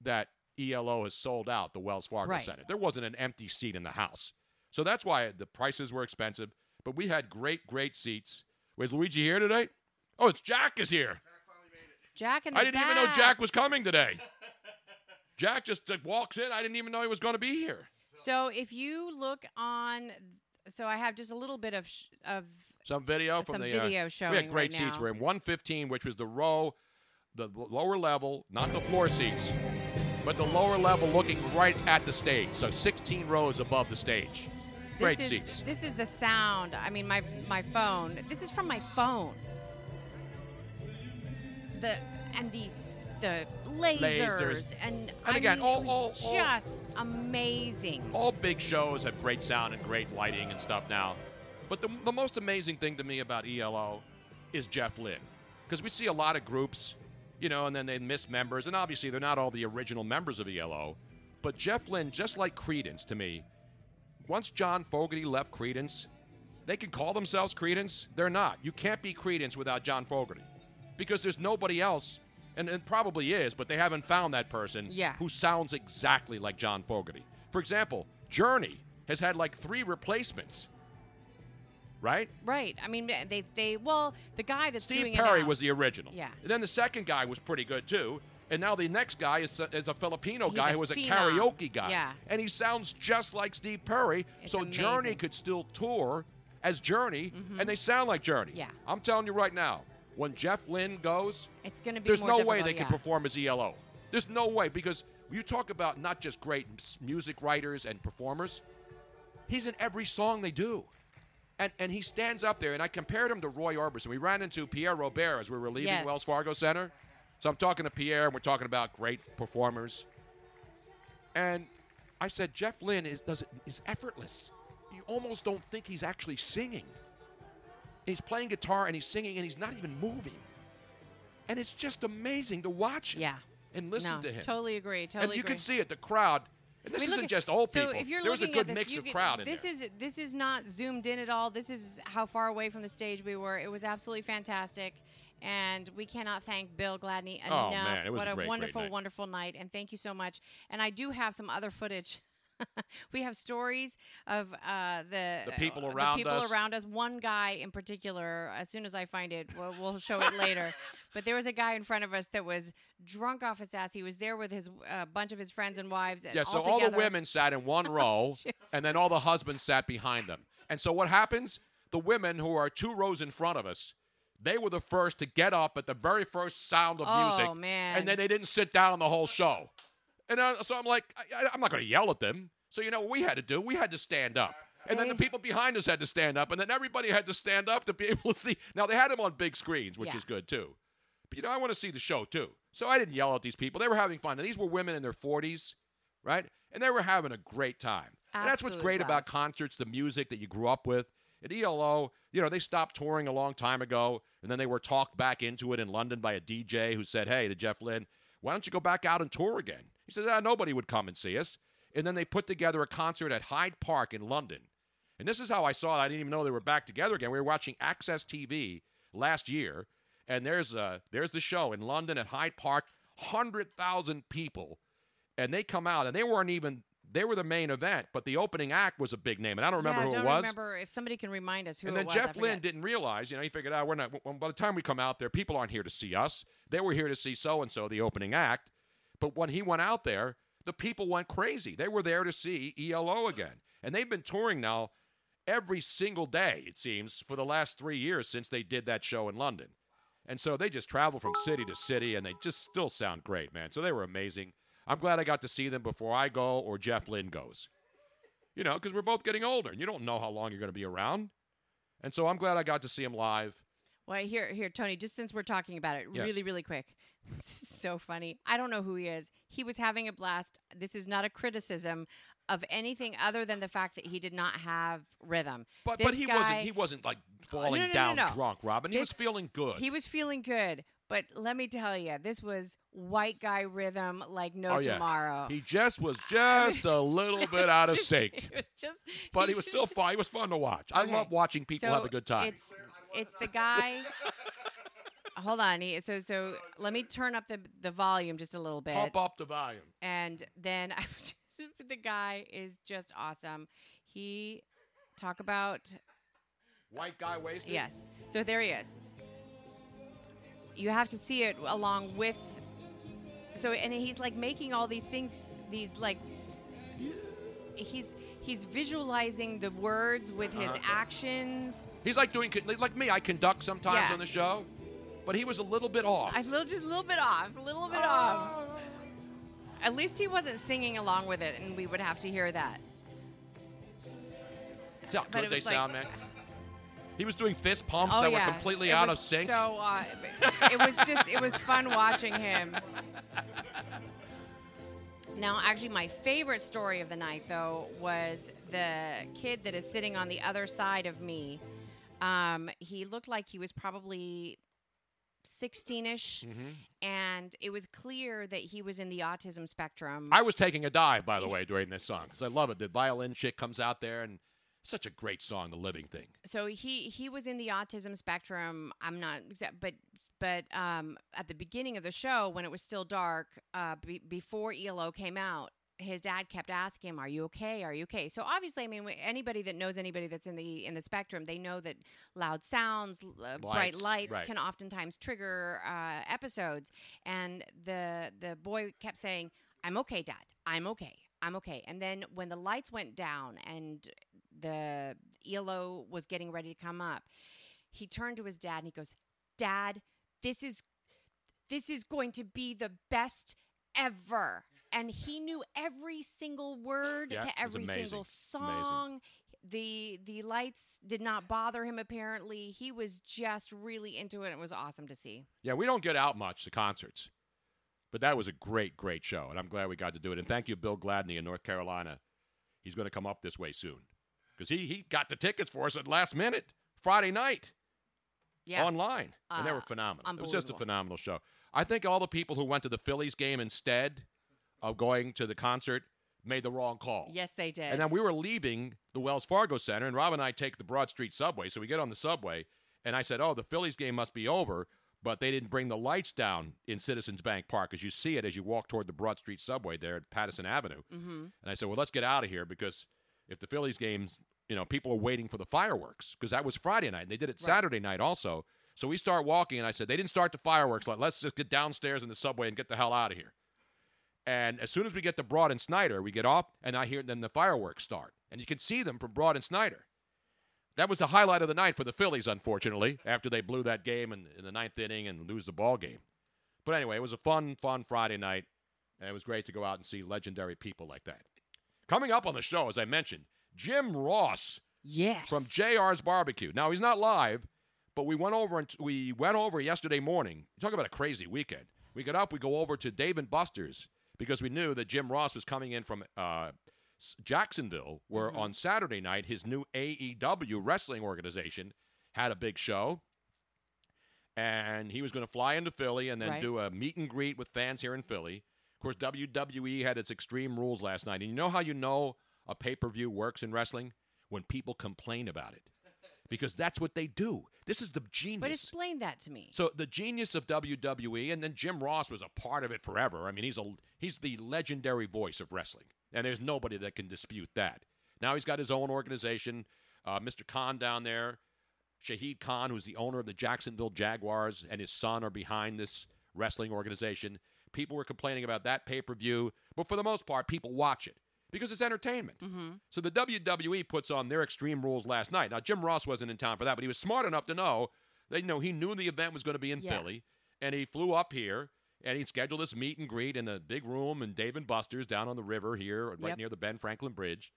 that E L O has sold out the Wells Fargo right. Center. There wasn't an empty seat in the house. So that's why the prices were expensive. But we had great, great seats. Was Luigi here tonight? Oh, it's Jack is here. Jack in the I didn't back. even know Jack was coming today. Jack just uh, walks in. I didn't even know he was going to be here. So if you look on, so I have just a little bit of sh- of some video from some the video uh, showing. We had great right seats. Now. We're in one fifteen, which was the row, the l- lower level, not the floor seats, but the lower level, looking right at the stage. So sixteen rows above the stage. This great is, seats. This is the sound. I mean, my my phone. This is from my phone. The, and the the lasers, lasers. and, and I again, mean, all, it was all, just all, amazing. All big shows have great sound and great lighting and stuff now. But the, the most amazing thing to me about E L O is Jeff Lynne. Because we see a lot of groups, you know, and then they miss members. And obviously they're not all the original members of E L O. But Jeff Lynne, just like Credence to me, once John Fogerty left Credence, they can call themselves Credence. They're not. You can't be Credence without John Fogerty. Because there's nobody else, and it probably is, but they haven't found that person yeah. who sounds exactly like John Fogerty. For example, Journey has had like three replacements, right? Right. I mean, they, they well, the guy that's Steve doing Perry it Steve Perry was the original. Yeah. And then the second guy was pretty good, too. And now the next guy is a, is a Filipino He's guy a who was phenom. a karaoke guy. Yeah. And he sounds just like Steve Perry, it's so amazing. Journey could still tour as Journey, mm-hmm. and they sound like Journey. Yeah. I'm telling you right now. When Jeff Lynne goes, it's gonna be there's more no way they yeah. can perform as E L O. There's no way, because you talk about not just great music writers and performers. He's in every song they do. And and he stands up there, and I compared him to Roy Orbison. We ran into Pierre Robert as we were leaving yes. Wells Fargo Center. So I'm talking to Pierre, and we're talking about great performers. And I said, Jeff Lynne is, does, is effortless. You almost don't think he's actually singing. He's playing guitar, and he's singing, and he's not even moving. And it's just amazing to watch him yeah. and listen no, to him. Totally agree. Totally And you agree. can see it, the crowd. And this I mean, isn't at, just old so people. If you're there was a good this, mix of get, crowd in this there. Is, this is not zoomed in at all. This is how far away from the stage we were. It was absolutely fantastic. And we cannot thank Bill Gladney enough. Oh, man, it was what a great, wonderful, great night. wonderful night. And thank you so much. And I do have some other footage. We have stories of uh, the, the people, around, the people us. around us. One guy in particular, as soon as I find it, we'll, we'll show it later. But there was a guy in front of us that was drunk off his ass. He was there with his uh, bunch of his friends and wives. And yeah, so all, all the women sat in one row, just... and then all the husbands sat behind them. And so what happens? The women who are two rows in front of us, they were the first to get up at the very first sound of oh, music. Oh, man. And then they didn't sit down the whole show. And I, so I'm like, I, I'm not going to yell at them. So you know what we had to do? We had to stand up. And then the people behind us had to stand up. And then everybody had to stand up to be able to see. Now, they had them on big screens, which yeah. is good, too. But, you know, I want to see the show, too. So I didn't yell at these people. They were having fun. And these were women in their forties, right? And they were having a great time. Absolutely and that's what's great blessed. about concerts, the music that you grew up with. At E L O, you know, they stopped touring a long time ago. And then they were talked back into it in London by a D J who said, hey, to Jeff Lynne, why don't you go back out and tour again? He said, ah, nobody would come and see us. And then they put together a concert at Hyde Park in London. And this is how I saw it. I didn't even know they were back together again. We were watching Access T V last year. And there's uh, there's the show in London at Hyde Park. one hundred thousand people. And they come out. And they weren't even They were the main event, but the opening act was a big name, and I don't remember yeah, who don't it was. I don't remember. If somebody can remind us who and it was. And then Jeff Lynne didn't realize. You know, he figured out oh, we're not. Well, by the time we come out there, people aren't here to see us. They were here to see so and so, the opening act. But when he went out there, the people went crazy. They were there to see E L O again, and they've been touring now every single day, it seems, for the last three years since they did that show in London. And so they just travel from city to city, and they just still sound great, man. So they were amazing. I'm glad I got to see them before I go or Jeff Lynne goes. You know, because we're both getting older, and you don't know how long you're going to be around. And so I'm glad I got to see them live. Well, here, here, Tony, just since we're talking about it, yes. really, really quick. This is so funny. I don't know who he is. He was having a blast. This is not a criticism of anything other than the fact that he did not have rhythm. But this but he guy, wasn't he wasn't like falling no, no, down no, no, no. drunk, Robin. This, he was feeling good. He was feeling good. But let me tell you, this was white guy rhythm like no oh, yeah. tomorrow. He just was just a little bit out of sync. He was just, but he, he was just, still fun. He was fun to watch. Okay. I love watching people so have a good time. It's, it's the guy. Hold on. He, so so let me turn up the, the volume just a little bit. Pump up the volume. And then I, the guy is just awesome. He talk about. White guy wasted? Yes. So there he is. You have to see it along with, so and he's like making all these things, these like, he's he's visualizing the words with uh-huh. his actions. He's like doing like me. I conduct sometimes yeah. on the show, but he was a little bit off. A little, just a little bit off, a little bit oh. off. At least he wasn't singing along with it, and we would have to hear that. See how good they sound, like, man. He was doing fist pumps oh, that yeah. were completely it out was of sync. So uh, it was just, it was fun watching him. Now, actually, my favorite story of the night, though, was the kid that is sitting on the other side of me. Um, he looked like he was probably sixteen-ish, mm-hmm. and it was clear that he was in the autism spectrum. I was taking a dive, by the way, during this song, because I love it. The violin shit comes out there, and such a great song, The Living Thing. So he, he was in the autism spectrum. I'm not exact, but but um, at the beginning of the show, when it was still dark, uh, be, before E L O came out, his dad kept asking him, "Are you okay? Are you okay?" So obviously, I mean, anybody that knows anybody that's in the in the spectrum, they know that loud sounds, lights, bright lights right. can oftentimes trigger uh, episodes. And the the boy kept saying, "I'm okay, Dad. I'm okay. I'm okay." And then when the lights went down and the E L O was getting ready to come up, he turned to his dad and he goes, "Dad, this is this is going to be the best ever." And he knew every single word yeah, to every single song. The the lights did not bother him, apparently. He was just really into it. It was awesome to see. Yeah, we don't get out much to concerts. But that was a great, great show, and I'm glad we got to do it. And thank you, Bill Gladney in North Carolina. He's going to come up this way soon. Because he, he got the tickets for us at last minute, Friday night, yeah. online. Uh, and they were phenomenal. It was just a phenomenal show. I think all the people who went to the Phillies game instead of going to the concert made the wrong call. Yes, they did. And then we were leaving the Wells Fargo Center, and Rob and I take the Broad Street subway. So we get on the subway, and I said, oh, the Phillies game must be over, but they didn't bring the lights down in Citizens Bank Park, because you see it as you walk toward the Broad Street subway there at Patterson Avenue. Mm-hmm. And I said, well, let's get out of here, because if the Phillies games, you know, people are waiting for the fireworks, because that was Friday night. And they did it right. Saturday night also. So we start walking, and I said, they didn't start the fireworks. Let's just get downstairs in the subway and get the hell out of here. And as soon as we get to Broad and Snyder, we get off, and I hear then the fireworks start. And you can see them from Broad and Snyder. That was the highlight of the night for the Phillies, unfortunately, after they blew that game in, in the ninth inning and lose the ball game. But anyway, it was a fun, fun Friday night, and it was great to go out and see legendary people like that. Coming up on the show, as I mentioned, Jim Ross yes. from J R's Barbecue. Now, he's not live, but we went over and t- we went over yesterday morning. Talk about a crazy weekend. We get up, we go over to Dave and Buster's, because we knew that Jim Ross was coming in from uh, Jacksonville, where mm-hmm. on Saturday night, his new A E W wrestling organization had a big show. And he was going to fly into Philly and then right. do a meet and greet with fans here in Philly. Of course, W W E had its Extreme Rules last night. And you know how you know a pay-per-view works in wrestling? When people complain about it. because that's what they do. This is the genius. But explain that to me. So the genius of W W E, and then Jim Ross was a part of it forever. I mean, he's a he's the legendary voice of wrestling, and there's nobody that can dispute that. Now he's got his own organization, uh, Mister Khan down there, Shahid Khan, who's the owner of the Jacksonville Jaguars, and his son are behind this wrestling organization. People were complaining about that pay-per-view, but for the most part, people watch it because it's entertainment. Mm-hmm. So the W W E puts on their Extreme Rules last night. Now, Jim Ross wasn't in town for that, but he was smart enough to know that you know, he knew the event was going to be in yeah. Philly, and he flew up here, and he scheduled this meet and greet in a big room in Dave and Buster's down on the river here, right yep. near the Ben Franklin Bridge.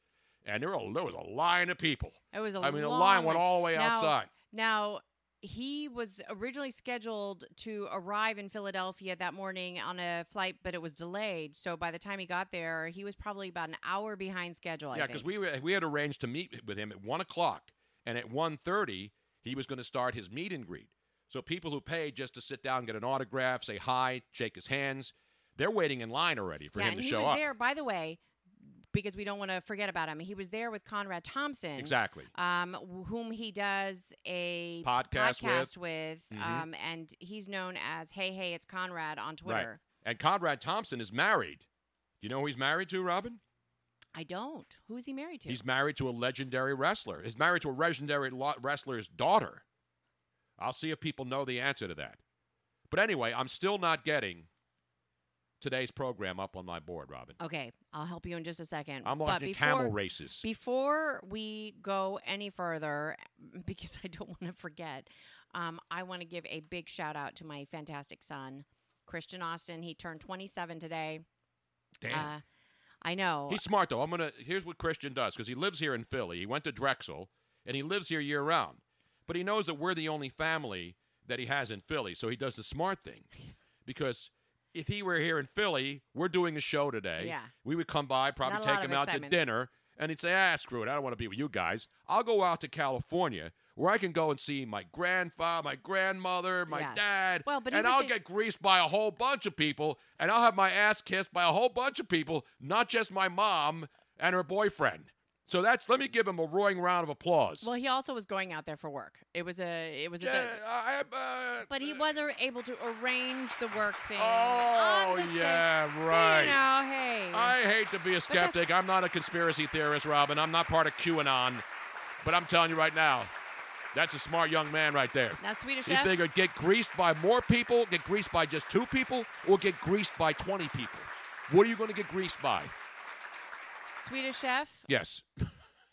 And there, were, there was a line of people. It was a I mean, the line went all the way now, outside. Now, he was originally scheduled to arrive in Philadelphia that morning on a flight, but it was delayed. So by the time he got there, he was probably about an hour behind schedule, yeah, I think. Yeah, because we, we had arranged to meet with him at one o'clock. And at one thirty, he was going to start his meet and greet. So people who paid just to sit down, get an autograph, say hi, shake his hands, they're waiting in line already for yeah, him to show up. Yeah, he was there, by the way, because we don't want to forget about him. He was there with Conrad Thompson. Exactly. Um, whom he does a podcast, podcast with. with mm-hmm. um, and he's known as, hey, hey, it's Conrad on Twitter. Right. And Conrad Thompson is married. You know who he's married to, Robin? I don't. Who is he married to? He's married to a legendary wrestler. He's married to a legendary lo- wrestler's daughter. I'll see if people know the answer to that. But anyway, I'm still not getting today's program up on my board, Robin. Okay, I'll help you in just a second. I'm watching before, camel races. Before we go any further, because I don't want to forget, um, I want to give a big shout-out to my fantastic son, Christian Austin. He turned twenty-seven today. Damn. Uh, I know. He's smart, though. I'm gonna. Here's what Christian does, because he lives here in Philly. He went to Drexel, and he lives here year-round. But he knows that we're the only family that he has in Philly, so he does the smart thing, because if he were here in Philly, we're doing a show today. Yeah. We would come by, probably take him out to dinner, and he'd say, ah, screw it. I don't want to be with you guys. I'll go out to California where I can go and see my grandfather, my grandmother, my yes. dad, well, but and I'll the- get greased by a whole bunch of people, and I'll have my ass kissed by a whole bunch of people, not just my mom and her boyfriend. So that's let me give him a roaring round of applause. Well, he also was going out there for work. It was a it was a yeah, day. I, uh, but he was able to arrange the work thing. Oh yeah, set. right. So, you know, hey. I hate to be a skeptic. I'm not a conspiracy theorist, Robin. I'm not part of QAnon. But I'm telling you right now, that's a smart young man right there. That's Swedish Chef. He figured get greased by more people, get greased by just two people, or get greased by twenty people. What are you going to get greased by? Swedish Chef? Yes.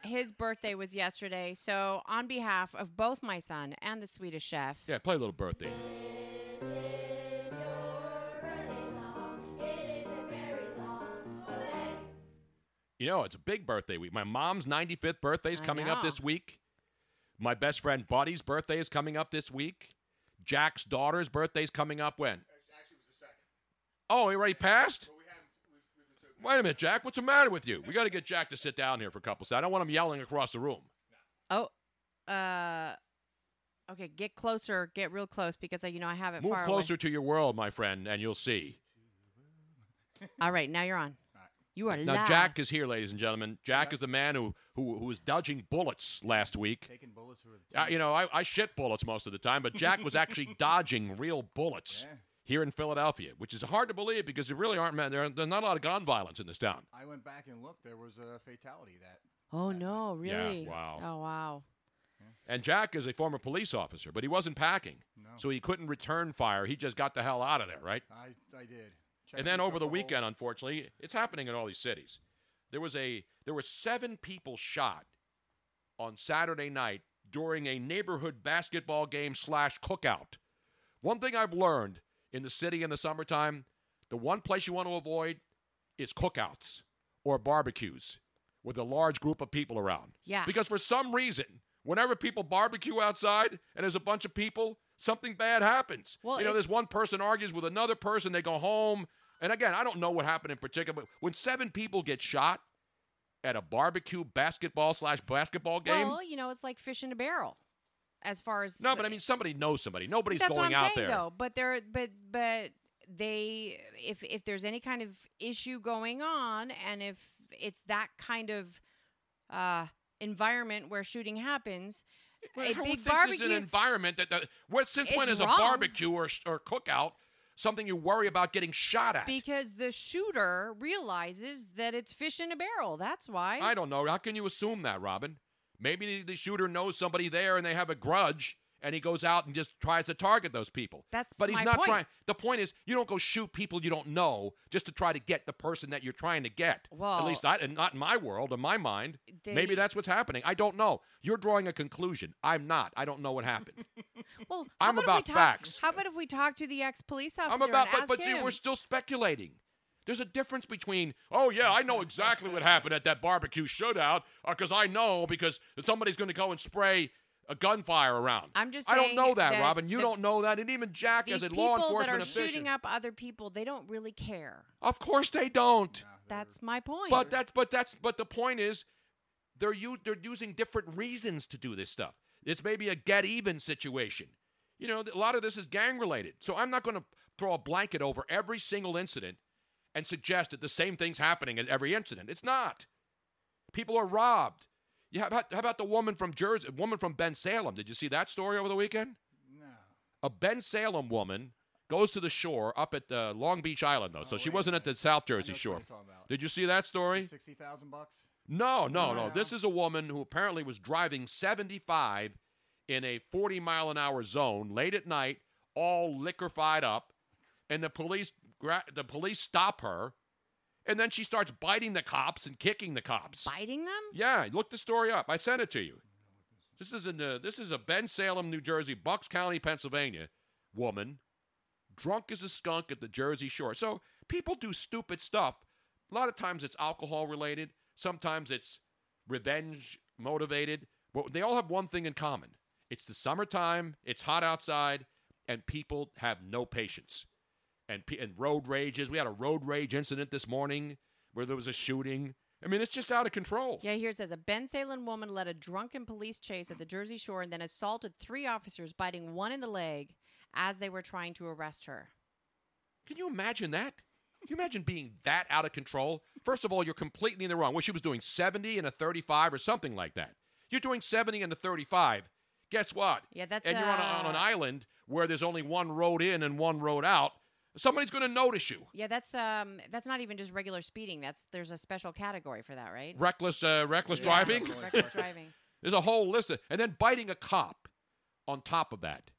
His birthday was yesterday, so on behalf of both my son and the Swedish Chef. Yeah, play a little birthday. This is your birthday song. It isn't very long. Olé. You know, it's a big birthday week. My mom's ninety-fifth birthday is coming up this week. My best friend Buddy's birthday is coming up this week. Jack's daughter's birthday is coming up when? Actually, it was the second. Oh, he already passed? Wait a minute, Jack. What's the matter with you? We got to get Jack to sit down here for a couple seconds. I don't want him yelling across the room. Oh, uh, okay. Get closer. Get real close because, I, you know, I have it Move far Move closer away. To your world, my friend, and you'll see. All right. Now you're on. Right. You are live. Now, Jack is here, ladies and gentlemen. Jack yeah. is the man who, who, who was dodging bullets last week. Taking bullets. Uh, you know, I, I shit bullets most of the time, but Jack was actually dodging real bullets. Yeah. Here in Philadelphia, which is hard to believe because there really aren't, there there's not a lot of gun violence in this town. I went back and looked. There was a fatality that. Oh, that no, night. Really? Yeah, wow. Oh, wow. Yeah. And Jack is a former police officer, but he wasn't packing. No. So he couldn't return fire. He just got the hell out of there, right? I, I did. Check and then over the holes. Weekend, unfortunately, it's happening in all these cities. There was a there were seven people shot on Saturday night during a neighborhood basketball game slash cookout. One thing I've learned in the city in the summertime, the one place you want to avoid is cookouts or barbecues with a large group of people around. Yeah. Because for some reason, whenever people barbecue outside and there's a bunch of people, something bad happens. Well, you know, this one person argues with another person, they go home. And again, I don't know what happened in particular, but when seven people get shot at a barbecue basketball slash basketball game. Well, you know, it's like fish in a barrel. As far as no, but I mean, somebody knows somebody. Nobody's that's going what I'm out saying, there. Though, but there, but but they, if if there's any kind of issue going on, and if it's that kind of uh, environment where shooting happens, Well, a big barbecue is an environment that, that where, since when is wrong. a barbecue or or cookout something you worry about getting shot at? Because the shooter realizes that it's fish in a barrel. That's why. I don't know. How can you assume that, Robin? Maybe the, the shooter knows somebody there and they have a grudge, and he goes out and just tries to target those people. That's But he's my not point. trying. The point is, you don't go shoot people you don't know just to try to get the person that you're trying to get. Well, at least I, not in my world, in my mind. They, Maybe that's what's happening. I don't know. You're drawing a conclusion. I'm not. I don't know what happened. Well, I'm about, about talk, facts. How about if we talk to the ex-police officer I'm about, and but, ask but, him? But we're still speculating. There's a difference between, oh, yeah, I know exactly what happened at that barbecue shootout because I know because somebody's going to go and spray a gunfire around. I'm just saying I don't know that, that Robin. You don't know that. And even Jack, as a law enforcement official. These people that are shooting up other people, they don't really care. Of course they don't. Yeah, that's my point. But that's but that's but the point is they're you they're using different reasons to do this stuff. It's maybe a get even situation. You know, a lot of this is gang related. So I'm not going to throw a blanket over every single incident and suggest that the same thing's happening at every incident. It's not. People are robbed. Yeah, how about, how about the woman from Jersey, woman from Ben Salem? Did you see that story over the weekend? No. A Ben Salem woman goes to the shore up at uh, Long Beach Island, though, oh, so she wasn't at the South Jersey shore. Did you see that story? Sixty thousand bucks. No, no, oh, no. This is a woman who apparently was driving seventy-five in a forty-mile-an-hour zone late at night, all liquorified up, and the police gra- the police stop her. And then she starts biting the cops and kicking the cops. Biting them? Yeah, look the story up. I sent it to you. This is in the, this is a Ben Salem, New Jersey, Bucks County, Pennsylvania woman, drunk as a skunk at the Jersey Shore. So people do stupid stuff. A lot of times it's alcohol related. Sometimes it's revenge motivated. But they all have one thing in common. It's the summertime. It's hot outside, and people have no patience. And, p- and road rages. We had a road rage incident this morning where there was a shooting. I mean, it's just out of control. Yeah, here it says, a Ben Salem woman led a drunken police chase at the Jersey Shore and then assaulted three officers, biting one in the leg as they were trying to arrest her. Can you imagine that? Can you imagine being that out of control? First of all, you're completely in the wrong. Well, she was doing seventy and a thirty-five or something like that. You're doing seventy and a thirty-five. Guess what? Yeah, that's And uh... you're on, a, on an island where there's only one road in and one road out. Somebody's going to notice you. Yeah, that's um, that's not even just regular speeding. That's there's a special category for that, right? Reckless, uh, reckless yeah, driving. Reckless driving. There's a whole list of, and then biting a cop. On top of that,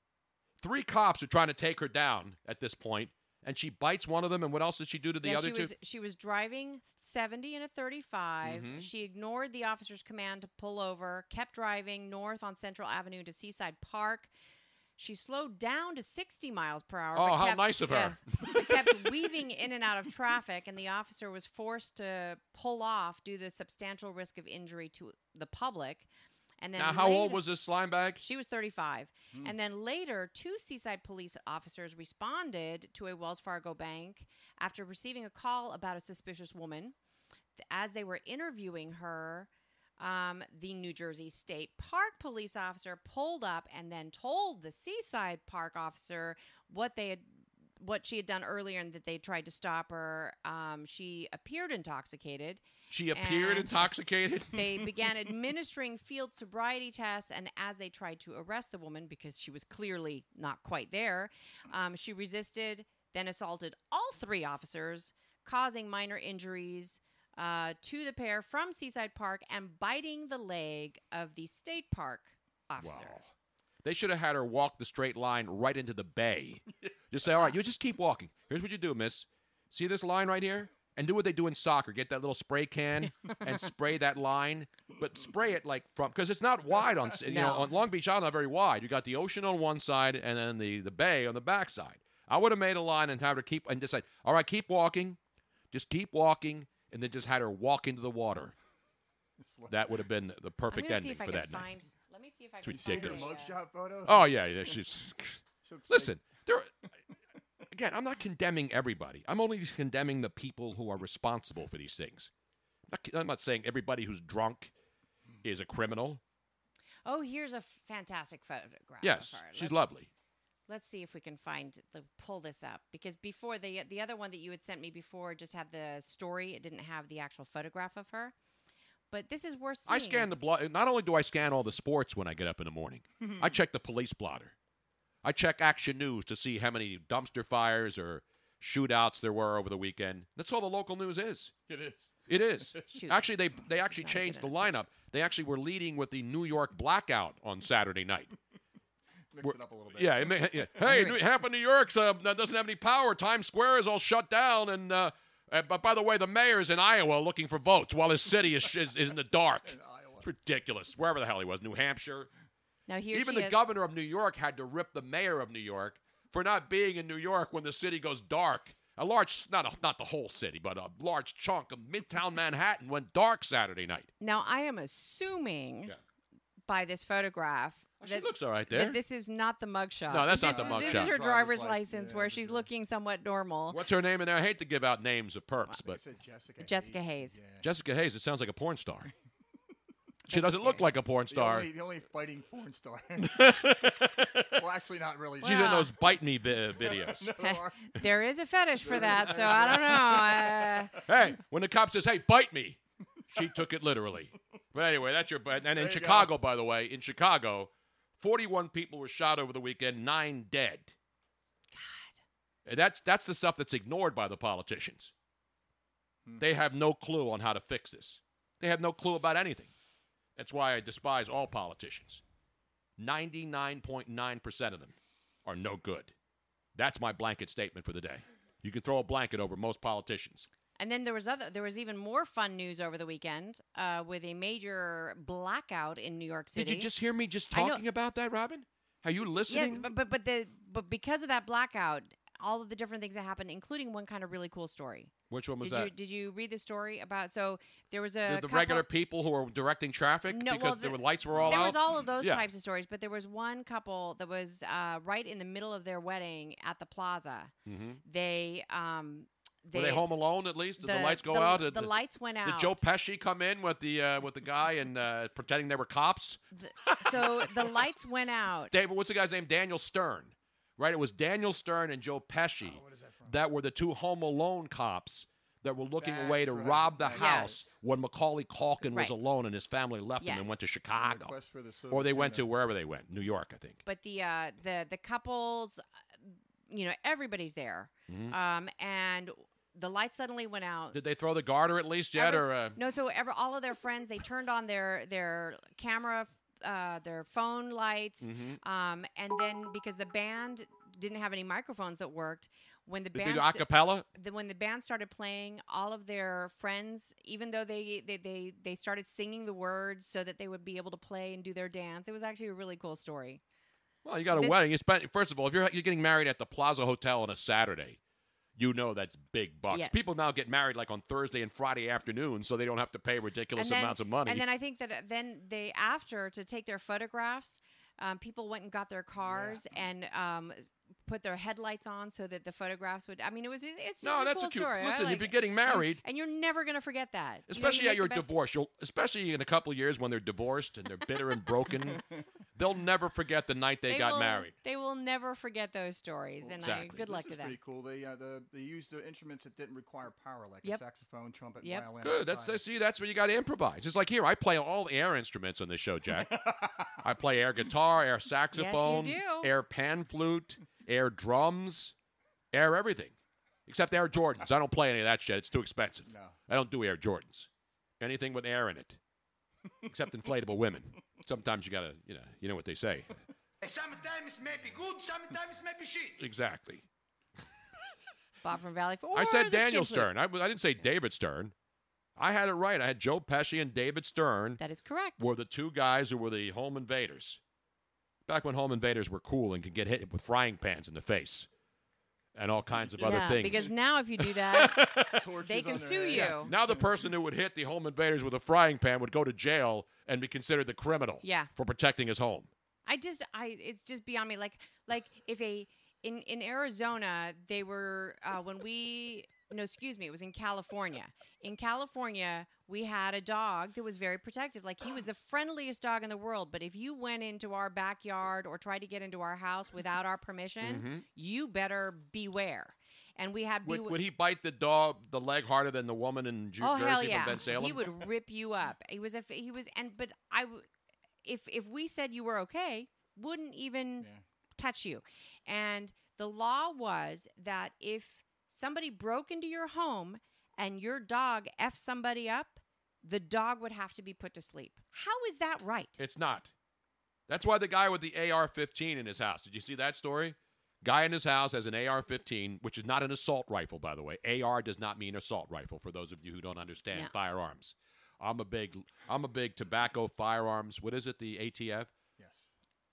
three cops are trying to take her down at this point, and she bites one of them. And what else did she do to the yeah, other she two? Was, she was driving seventy in a thirty-five. Mm-hmm. She ignored the officer's command to pull over, kept driving north on Central Avenue to Seaside Park. She slowed down to sixty miles per hour. Oh, how kept, nice of her. Uh, but kept weaving in and out of traffic, and the officer was forced to pull off due to the substantial risk of injury to the public. And then now, later, how old was this slime bag? She was thirty-five. Hmm. And then later, two Seaside police officers responded to a Wells Fargo bank after receiving a call about a suspicious woman. As they were interviewing her, Um, the New Jersey State Park police officer pulled up and then told the Seaside Park officer what they had, what she had done earlier, and that they tried to stop her. Um, she appeared intoxicated. She appeared intoxicated? They began administering field sobriety tests, and as they tried to arrest the woman, because she was clearly not quite there, um, she resisted, then assaulted all three officers, causing minor injuries Uh, to the pair from Seaside Park and biting the leg of the State Park officer. Wow. They should have had her walk the straight line right into the bay. Just say, all right, you just keep walking. Here's what you do, miss. See this line right here? And do what they do in soccer. Get that little spray can and spray that line. But spray it like from, because it's not wide on, you no. know, on Long Beach Island, not very wide. You got the ocean on one side and then the, the bay on the backside. I would have made a line and have her keep, and decide, all right, keep walking. Just keep walking. And then just had her walk into the water. That would have been the perfect ending for that night. Let me see if I can find. Let me see if I can find her mugshot photo. Oh yeah, yeah. She's listen. There. Again, I'm not condemning everybody. I'm only condemning the people who are responsible for these things. I'm not saying everybody who's drunk is a criminal. Oh, here's a fantastic photograph. Yes, she's lovely. Let's see if we can find the pull this up, because before the the other one that you had sent me before just had the story. It didn't have the actual photograph of her. But this is worth seeing. I scan the blot. Not only do I scan all the sports when I get up in the morning, I check the police blotter. I check Action News to see how many dumpster fires or shootouts there were over the weekend. That's all the local news is. It is. It is. Shoot. Actually, they they actually changed the lineup. They actually were leading with the New York blackout on Saturday night. Mix we're, it up a little bit. Yeah. It, yeah. Hey, New, half of New York's uh, doesn't have any power. Times Square is all shut down, and. Uh, Uh, but by the way, the mayor is in Iowa looking for votes while his city is is, is in the dark. In Iowa. It's ridiculous. Wherever the hell he was, New Hampshire. Now here even the is. governor of New York had to rip the mayor of New York for not being in New York when the city goes dark. A large, not a, not the whole city, but a large chunk of Midtown Manhattan went dark Saturday night. Now I am assuming yeah. by this photograph. That, she looks all right there. This is not the mugshot. No, that's this, not the mugshot. This is her driver's, driver's license, license yeah, where she's looking somewhat normal. What's her name in there? I hate to give out names of perps, but Jessica, Jessica Hayes. Hayes. Yeah. Jessica Hayes. It sounds like a porn star. She doesn't look like a porn star. The only, the only fighting porn star. Well, actually, not really. She's well. in those bite me vi- videos. No, there is a fetish for that, so I don't know. Uh... Hey, when the cop says, "Hey, bite me," she took it literally. But anyway, that's your. And there in Chicago, go. by the way, in Chicago. forty-one people were shot over the weekend, nine dead. God. That's that's the stuff that's ignored by the politicians. Hmm. They have no clue on how to fix this. They have no clue about anything. That's why I despise all politicians. ninety-nine point nine percent of them are no good. That's my blanket statement for the day. You can throw a blanket over most politicians. And then there was other. There was even more fun news over the weekend uh, with a major blackout in New York City. Did you just hear me just talking about that, Robin? Are you listening? Yeah, but but but the but because of that blackout, all of the different things that happened, including one kind of really cool story. Which one was did that? You, did you read the story about? So there was a the, the regular people who were directing traffic no, because well, the, the lights were all there out. There was all of those yeah. types of stories, but there was one couple that was uh, right in the middle of their wedding at the plaza. Mm-hmm. They. Um, They, Were they home alone at least? Did the, the lights go the, out? Did the, the lights went out. Did Joe Pesci come in with the uh, with the guy and uh, pretending they were cops? The, so the lights went out. David, what's the guy's name? Daniel Stern, right? It was Daniel Stern and Joe Pesci oh, what is that, from? that were the two Home Alone cops that were looking That's away to right. rob the yes. house when Macaulay Culkin right. was alone and his family left yes. him and went to Chicago, the or they went to wherever they went, New York, I think. But the uh, the the couples, you know, everybody's there, mm-hmm. um, and. The lights suddenly went out. Did they throw the garter at least yet? Ever, or uh... No, so ever, all of their friends, they turned on their, their camera, uh, their phone lights, mm-hmm. um, and then because the band didn't have any microphones that worked, when the band st- acapella? The, when the band started playing, all of their friends, even though they, they, they, they started singing the words so that they would be able to play and do their dance, it was actually a really cool story. Well, you got a this- wedding. You spent, first of all, if you're you're getting married at the Plaza Hotel on a Saturday, you know that's big bucks. Yes. People now get married like on Thursday and Friday afternoons, so they don't have to pay ridiculous then, amounts of money. And then I think that uh, then they after to take their photographs, um, people went and got their cars yeah. and um, put their headlights on so that the photographs would. I mean, it was it's just no, a that's cool a cute, story. Listen, like if you're getting married, and, and you're never gonna forget that, especially you know, you at your divorce, you'll, especially in a couple of years when they're divorced and they're bitter and broken. They'll never forget the night they, they got will, married. They will never forget those stories, and exactly. I, good this luck to them. Pretty cool. They uh, the, they used the instruments that didn't require power, like yep. a saxophone, trumpet, yep. violin. Good. That's, that's see, that's where you got to improvise. It's like here, I play all air instruments on this show, Jack. I play air guitar, air saxophone, yes, you do. air pan flute, air drums, air everything, except Air Jordans. I don't play any of that shit. It's too expensive. No. I don't do Air Jordans. Anything with air in it, except inflatable women. Sometimes you gotta, you know, you know what they say. Sometimes it may be good, sometimes it may be shit. Exactly. Bob from Valley Forge. I said Daniel Stern. I, I didn't say David Stern. I had it right. I had Joe Pesci and David Stern. That is correct. Were the two guys who were the home invaders. Back when home invaders were cool and could get hit with frying pans in the face. And all kinds of yeah, other things. Because now if you do that, they can sue you. Yeah. Now the person who would hit the home invaders with a frying pan would go to jail and be considered the criminal yeah. for protecting his home. I just, I it's just beyond me. Like, like if a, in, in Arizona, they were, uh, when we, no, excuse me, it was in California. In California, we had a dog that was very protective. Like, he was the friendliest dog in the world. But if you went into our backyard or tried to get into our house without our permission, mm-hmm. you better beware. And we had would, we would, would he bite the dog the leg harder than the woman in Ju- oh, Jersey hell yeah. from Ben Salem? He would rip you up. He was a he was and but I w- if if we said you were okay, wouldn't even yeah. touch you. And the law was that if somebody broke into your home and your dog F somebody up, the dog would have to be put to sleep. How is that right? It's not. That's why the guy with the A R fifteen in his house. Did you see that story? Guy in his house has an A R fifteen, which is not an assault rifle, by the way. A R does not mean assault rifle, for those of you who don't understand no. firearms. I'm a big I'm a big tobacco, firearms. What is it, the A T F? Yes.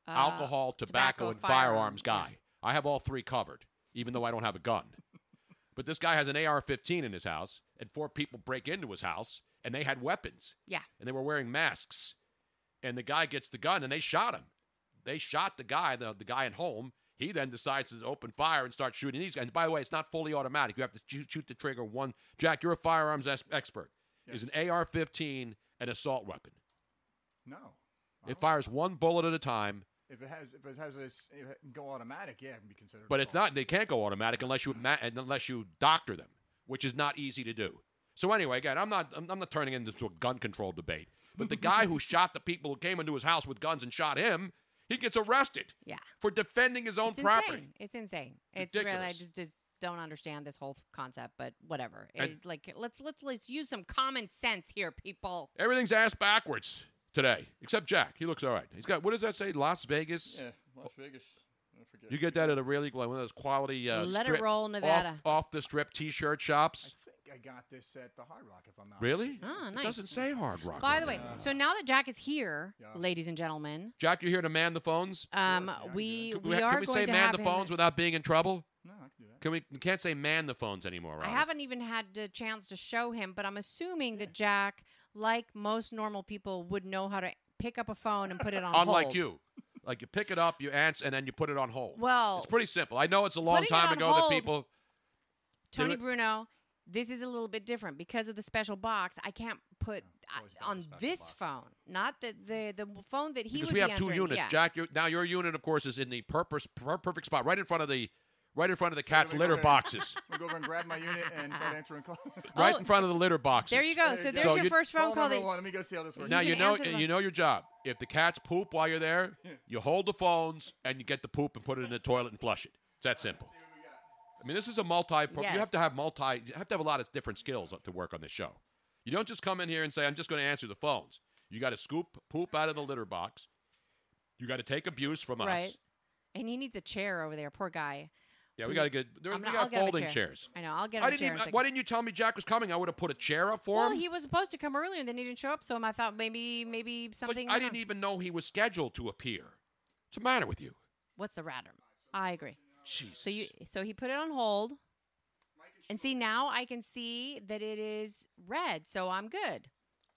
Uh, Alcohol, tobacco, tobacco and firearms, firearms guy. Yeah. I have all three covered, even though I don't have a gun. But this guy has an A R fifteen in his house, and four people break into his house, and they had weapons. Yeah. And they were wearing masks. And the guy gets the gun, and they shot him. They shot the guy, the, the guy at home. He then decides to open fire and start shooting these guys. And by the way, it's not fully automatic. You have to shoot, shoot the trigger one. Jack, you're a firearms es- expert. Yes. Is an A R fifteen an assault weapon? No. It fires know. one bullet at a time. If it has, if it has, a, if it can go automatic, yeah, it can be considered. But it's not. They can't go automatic unless you unless you doctor them, which is not easy to do. So anyway, again, I'm not I'm not turning into a gun control debate. But the guy who shot the people who came into his house with guns and shot him, he gets arrested yeah. for defending his own it's property. Insane. It's insane. It's ridiculous. Really, I just, just don't understand this whole concept, but whatever. It, like, let's, let's let's use some common sense here, people. Everything's ass backwards today, except Jack. He looks all right. He's got, what does that say? Las Vegas? Yeah, Las Vegas. I forget. You get that at a really, like, one of those quality uh, Let strip, it roll, Nevada. Off, off the strip t-shirt shops. I got this at the Hard Rock, if I'm not really? Oh, nice. It doesn't say Hard Rock. By the way, uh, so now that Jack is here, yeah. ladies and gentlemen. Jack, you're here to man the phones? Um, yeah, we, we, we are going to have Can we say man the phones him. without being in trouble? No, I can do that. Can we, we can't say man the phones anymore, right? I haven't even had a chance to show him, but I'm assuming that Jack, like most normal people, would know how to pick up a phone and put it on Unlike hold. Unlike you. Like, you pick it up, you answer, and then you put it on hold. Well. It's pretty simple. I know it's a long time ago hold, that people. Tony Bruno. This is a little bit different because of the special box. I can't put yeah, uh, on this box. phone, not the, the the phone that he because would be answering. Because we have two units, yeah. Jack. You're, now your unit, of course, is in the purpose, per- perfect spot, right in front of the right in front of the so cat's litter boxes. I'm gonna go over and grab my unit and start answering calls. Right oh, in front of the litter boxes. There you go. There you so go. there's so your first phone call. That one. Let me go see how this works. Now you, you know you know your job. If the cats poop while you're there, yeah. you hold the phones and you get the poop and put it in the toilet and flush it. It's that simple. I mean, this is a multi. Yes. You have to have multi. You have to have a lot of different skills to work on this show. You don't just come in here and say, "I'm just going to answer the phones." You got to scoop poop out of the litter box. You got to take abuse from right. us. Right. And he needs a chair over there, poor guy. Yeah, we got to get. There, we got folding chair. chairs. I know. I'll get him I didn't a chair. Even, like, why didn't you tell me Jack was coming? I would have put a chair up for well, him. Well, he was supposed to come earlier, and then he didn't show up. So I thought maybe, maybe something. But I didn't even know he was scheduled to appear. What's the matter with you? What's the matter? I agree. Jesus. So you, so he put it on hold, and see now I can see that it is red, so I'm good.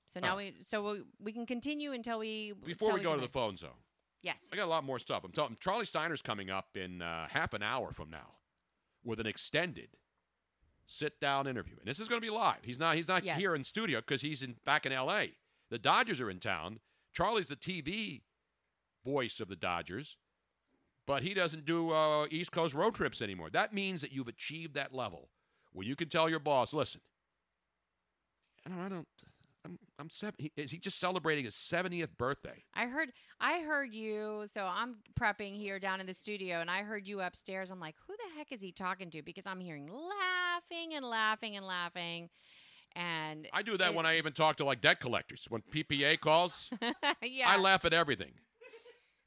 So now oh. we, so we, we can continue until we. Before until we, we go to in. the phones, though. Yes. I got a lot more stuff. I'm telling Charlie Steiner's coming up in uh, half an hour from now, with an extended sit-down interview, and this is going to be live. He's not he's not yes. here in studio because he's in back in L A. The Dodgers are in town. Charlie's the T V voice of the Dodgers. But he doesn't do uh, East Coast road trips anymore. That means that you've achieved that level where you can tell your boss, "Listen, I don't, I don't I'm, I'm seven. Is he just celebrating his seventieth birthday?" I heard, I heard you. So I'm prepping here down in the studio, and I heard you upstairs. I'm like, who the heck is he talking to? Because I'm hearing laughing and laughing and laughing. And I do that it, when I even talk to like debt collectors when P P A calls. yeah. I laugh at everything.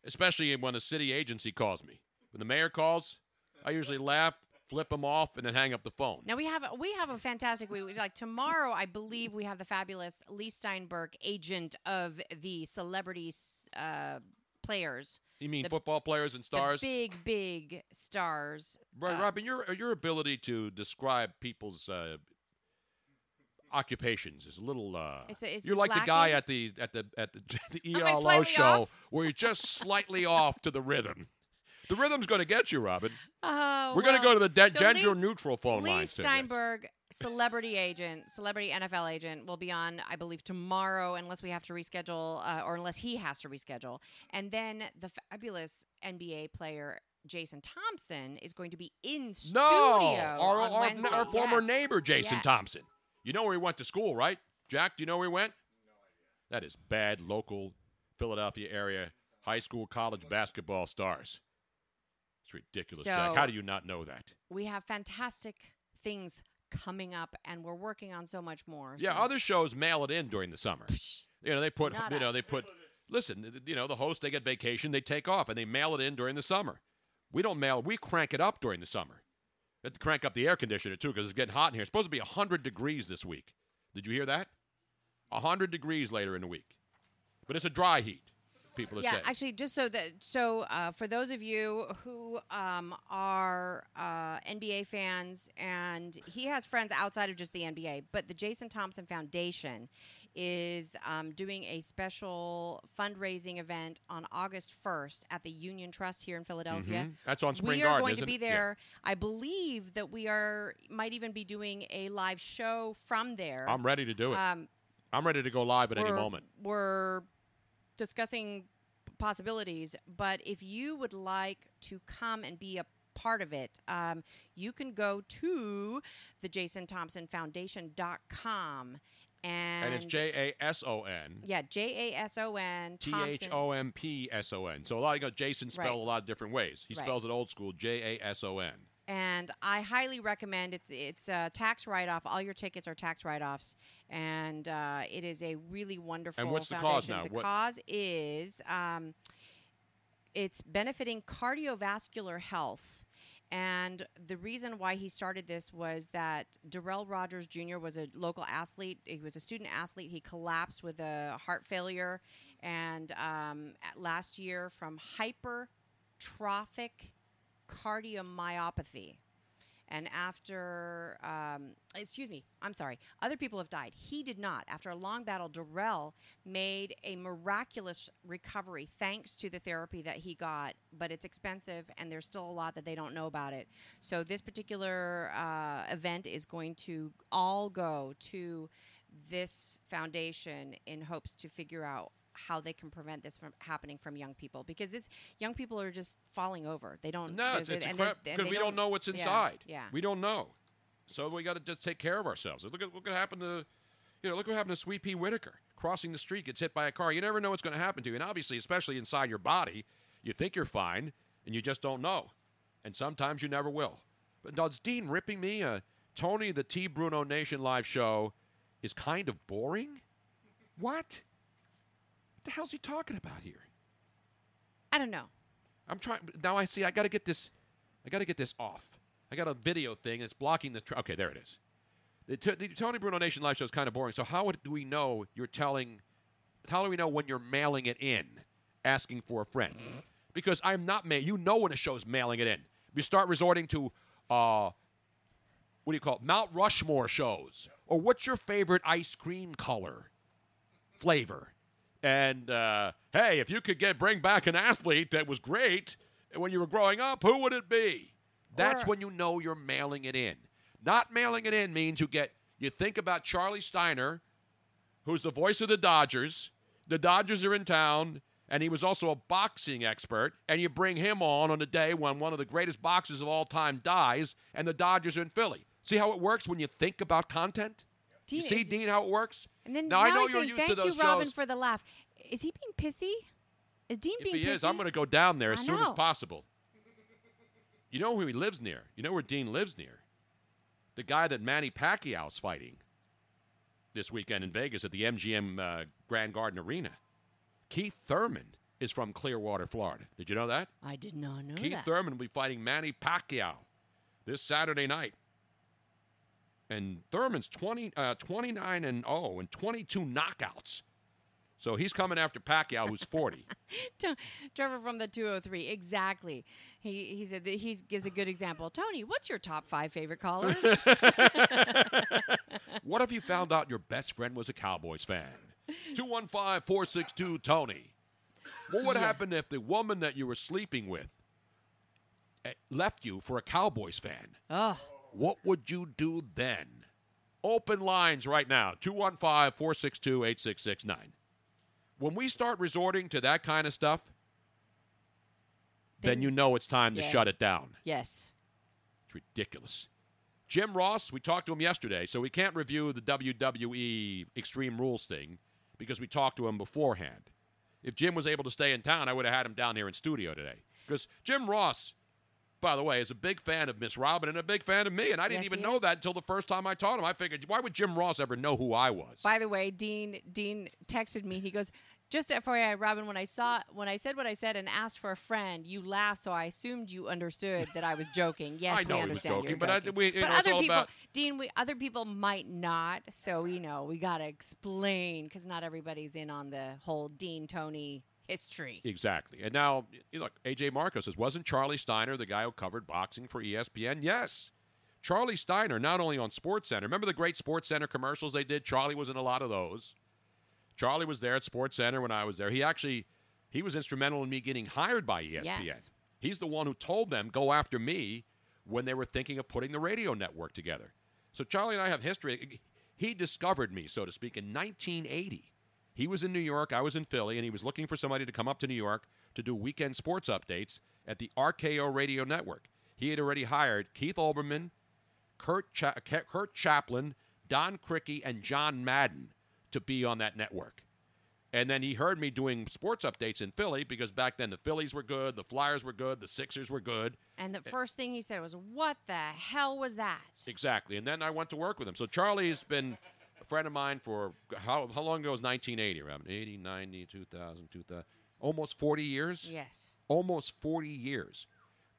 Especially when a city agency calls me. When the mayor calls, I usually laugh, flip him off, and then hang up the phone. Now, we have we have a fantastic week. Like tomorrow, I believe we have the fabulous Lee Steinberg, agent of the celebrity uh, players. You mean the, football players and stars? The big, big stars. Right, uh, Robin, your, your ability to describe people's uh, occupations is a little. Uh, it's a, it's you're like lacking. the guy at the at the at the, the E L O show off? where you're just slightly off to the rhythm. The rhythm's going to get you, Robin. Uh, We're well, going to go to the de- so gender Lee, neutral phone line. Lee Steinberg, celebrity agent, celebrity N F L agent, will be on, I believe, tomorrow, unless we have to reschedule, uh, or unless he has to reschedule. And then the fabulous N B A player Jason Thompson is going to be in studio no, our, on our, Wednesday. Our former yes. neighbor, Jason yes. Thompson. You know where he went to school, right? Jack, do you know where he went? No idea. That is bad local Philadelphia area high school, college basketball stars. It's ridiculous, so, Jack. How do you not know that? We have fantastic things coming up, and we're working on so much more. Yeah, so. Other shows mail it in during the summer. You know, they put, not you know, us. they put, listen, you know, the host, they get vacation, they take off, and they mail it in during the summer. We don't mail. We crank it up during the summer. We have to crank up the air conditioner, too, because it's getting hot in here. It's supposed to be one hundred degrees this week. Did you hear that? one hundred degrees later in the week. But it's a dry heat, people are yeah, saying. Yeah, actually, just so that, so uh, for those of you who um, are uh, N B A fans, and he has friends outside of just the N B A, but the Jason Thompson Foundation is um, doing a special fundraising event on August first at the Union Trust here in Philadelphia. Mm-hmm. That's on Spring Garden, isn't it? We are going to be there. Yeah. I believe that we are might even be doing a live show from there. I'm ready to do it. Um, I'm ready to go live at any moment. We're discussing possibilities, but if you would like to come and be a part of it, um, you can go to the jason thompson foundation dot com. And, and it's J A S O N. Yeah, J A S O N. T H O M P S O N. So a lot of you know, Jason spelled right. a lot of different ways. He right. spells it old school, J A S O N. And I highly recommend it's it's a tax write-off. All your tickets are tax write-offs. And uh, it is a really wonderful foundation. And what's the foundation. cause now? The what? cause is um, it's benefiting cardiovascular health. And the reason why he started this was that Darrell Rogers Junior was a local athlete. He was a student athlete. He collapsed with a heart failure. And um, last year from hypertrophic cardiomyopathy. And after, um, excuse me, I'm sorry, other people have died. He did not. After a long battle, Darrell made a miraculous recovery thanks to the therapy that he got, but it's expensive, and there's still a lot that they don't know about it. So this particular uh, event is going to all go to this foundation in hopes to figure out how they can prevent this from happening from young people, because this young people are just falling over. They don't no, it's, it's and crap, they, and because we don't, don't know what's inside. Yeah, yeah. We don't know, so we got to just take care of ourselves. Look at look what happened to, you know, look what happened to Sweet Pea Whitaker crossing the street, gets hit by a car. You never know what's going to happen to you, and obviously, especially inside your body, you think you're fine, and you just don't know, and sometimes you never will. But does Dean ripping me a uh, Tony the T Bruno Nation live show is kind of boring? What? What the hell's he talking about here? I don't know. I'm trying now. I see. I got to get this. I got to get this off. I got a video thing that's blocking the. Tra- okay, there it is. The, t- the Tony Bruno Nation live show is kind of boring. So how would, do we know you're telling? How do we know when you're mailing it in, asking for a friend? Because I'm not mail. You know when a show's mailing it in. You start resorting to, uh, what do you call it? Mount Rushmore shows, or what's your favorite ice cream color, flavor? And, uh, hey, if you could get bring back an athlete that was great when you were growing up, who would it be? That's or, when you know you're mailing it in. Not mailing it in means you get you think about Charlie Steiner, who's the voice of the Dodgers. The Dodgers are in town, and he was also a boxing expert, and you bring him on on the day when one of the greatest boxers of all time dies, and the Dodgers are in Philly. See how it works when you think about content? Dean, you see, Dean, how it works? And then now, now I know you're saying, used to those shows. Thank you, Robin, for the laugh. Is he being pissy? Is Dean if being pissy? If he is, I'm going to go down there as soon as possible. You know who he lives near? You know where Dean lives near? The guy that Manny Pacquiao's fighting this weekend in Vegas at the M G M uh, Grand Garden Arena. Keith Thurman is from Clearwater, Florida. Did you know that? I did not know Keith that. Keith Thurman will be fighting Manny Pacquiao this Saturday night. And Thurman's twenty, uh, twenty-nine and oh, and twenty-two knockouts. So he's coming after Pacquiao, who's forty. Trevor from the two oh three, exactly. He he said that he gives a good example. Tony, what's your top five favorite callers? What if you found out your best friend was a Cowboys fan? two one five, four six two, Tony. What would yeah. happen if the woman that you were sleeping with left you for a Cowboys fan? Oh. What would you do then? Open lines right now, two one five, four six two, eight six six nine. When we start resorting to that kind of stuff, then, then you know it's time yeah. to shut it down. Yes. It's ridiculous. Jim Ross, we talked to him yesterday, so we can't review the W W E Extreme Rules thing because we talked to him beforehand. If Jim was able to stay in town, I would have had him down here in studio today. Because Jim Ross, by the way, is a big fan of Miss Robin and a big fan of me, and I didn't yes, even know is. that until the first time I taught him. I figured, why would Jim Ross ever know who I was? By the way, Dean Dean texted me. He goes, just F Y I, Robin, when I saw when I said what I said and asked for a friend, you laughed, so I assumed you understood that I was joking. Yes, I know we understand he was joking, you're joking. But, I, we, you but know, other people, about... Dean, we other people might not. So you know, we gotta explain because not everybody's in on the whole Dean Tony history. Exactly. And now, look, A J Marcos says, wasn't Charlie Steiner the guy who covered boxing for E S P N? Yes. Charlie Steiner, not only on SportsCenter. Remember the great SportsCenter commercials they did? Charlie was in a lot of those. Charlie was there at SportsCenter when I was there. He actually, he was instrumental in me getting hired by E S P N. Yes. He's the one who told them, go after me, when they were thinking of putting the radio network together. So Charlie and I have history. He discovered me, so to speak, in nineteen eighty. He was in New York, I was in Philly, and he was looking for somebody to come up to New York to do weekend sports updates at the R K O Radio Network. He had already hired Keith Olbermann, Kurt, Cha- Kurt Chaplin, Don Crickey, and John Madden to be on that network. And then he heard me doing sports updates in Philly because back then the Phillies were good, the Flyers were good, the Sixers were good. And the first thing he said was, what the hell was that? Exactly. And then I went to work with him. So Charlie's been... a friend of mine for, how how long ago was nineteen eighty, Robin? eighty, ninety, two thousand, two thousand. Almost forty years? Yes. Almost forty years.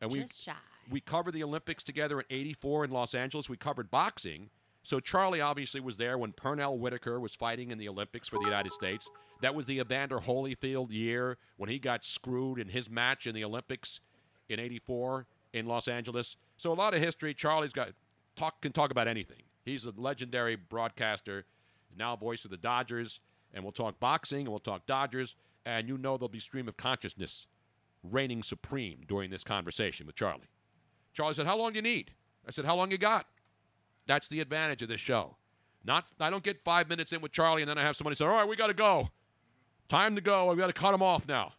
And we, just shy. We covered the Olympics together in eighty-four in Los Angeles. We covered boxing. So Charlie obviously was there when Pernell Whitaker was fighting in the Olympics for the United States. That was the Evander Holyfield year when he got screwed in his match in the Olympics in eighty-four in Los Angeles. So a lot of history. Charlie's got talk can talk about anything. He's a legendary broadcaster, now voice of the Dodgers, and we'll talk boxing, and we'll talk Dodgers, and you know there'll be stream of consciousness reigning supreme during this conversation with Charlie. Charlie said, how long do you need? I said, how long you got? That's the advantage of this show. Not, I don't get five minutes in with Charlie, and then I have somebody say, all right, we got to go. Time to go. We've got to cut him off now.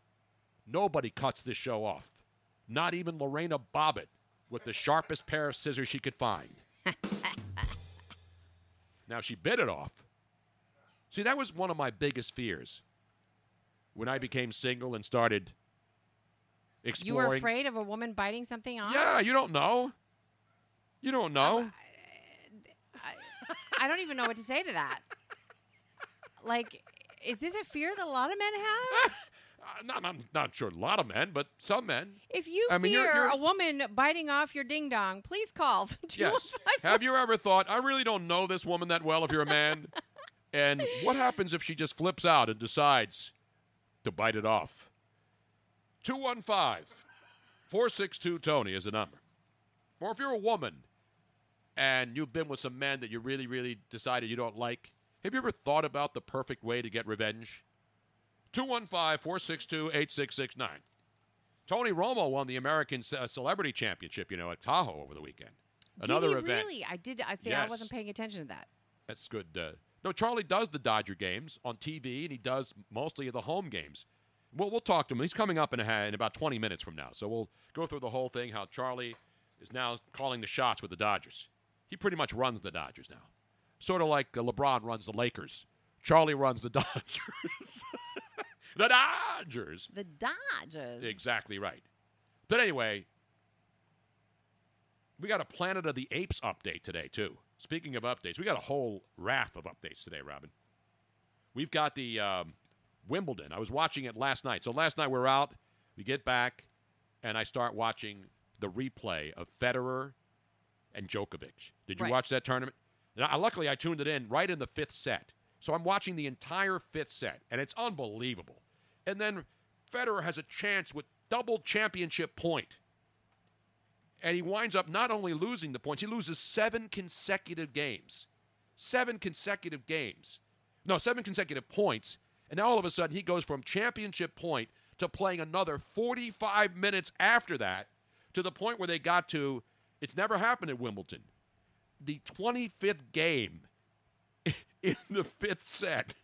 Nobody cuts this show off, not even Lorena Bobbitt with the sharpest pair of scissors she could find. Now, she bit it off. See, that was one of my biggest fears when I became single and started exploring. You were afraid of a woman biting something off? Yeah, you don't know. You don't know. Um, I, I don't even know what to say to that. Like, is this a fear that a lot of men have? Uh, not, I'm not sure a lot of men, but some men. If you I fear mean, you're, you're... a woman biting off your ding-dong, please call. Yes. Have you ever thought, I really don't know this woman that well if you're a man? And what happens if she just flips out and decides to bite it off? two one five, four six two, Tony is the number. Or if you're a woman and you've been with some men that you really, really decided you don't like, have you ever thought about the perfect way to get revenge? two one five, four six two, eight six six nine. Tony Romo won the American Ce- Celebrity Championship, you know, at Tahoe over the weekend. Another did he event. Really? I did. I see. Yes. I wasn't paying attention to that. That's good. Uh, no, Charlie does the Dodger games on T V, and he does mostly the home games. Well, we'll talk to him. He's coming up in, a, in about twenty minutes from now, so we'll go through the whole thing, how Charlie is now calling the shots with the Dodgers. He pretty much runs the Dodgers now. Sort of like uh, LeBron runs the Lakers. Charlie runs the Dodgers. The Dodgers. The Dodgers. Exactly right. But anyway, we got a Planet of the Apes update today, too. Speaking of updates, we got a whole raft of updates today, Robin. We've got the um, Wimbledon. I was watching it last night. So last night we were out, we get back, and I start watching the replay of Federer and Djokovic. Did you right. watch that tournament? Now, luckily, I tuned it in right in the fifth set. So I'm watching the entire fifth set, and it's unbelievable. And then Federer has a chance with double championship point. And he winds up not only losing the points, he loses seven consecutive games. Seven consecutive games. No, seven consecutive points. And now all of a sudden he goes from championship point to playing another forty-five minutes after that to the point where they got to, it's never happened at Wimbledon, the twenty-fifth game in the fifth set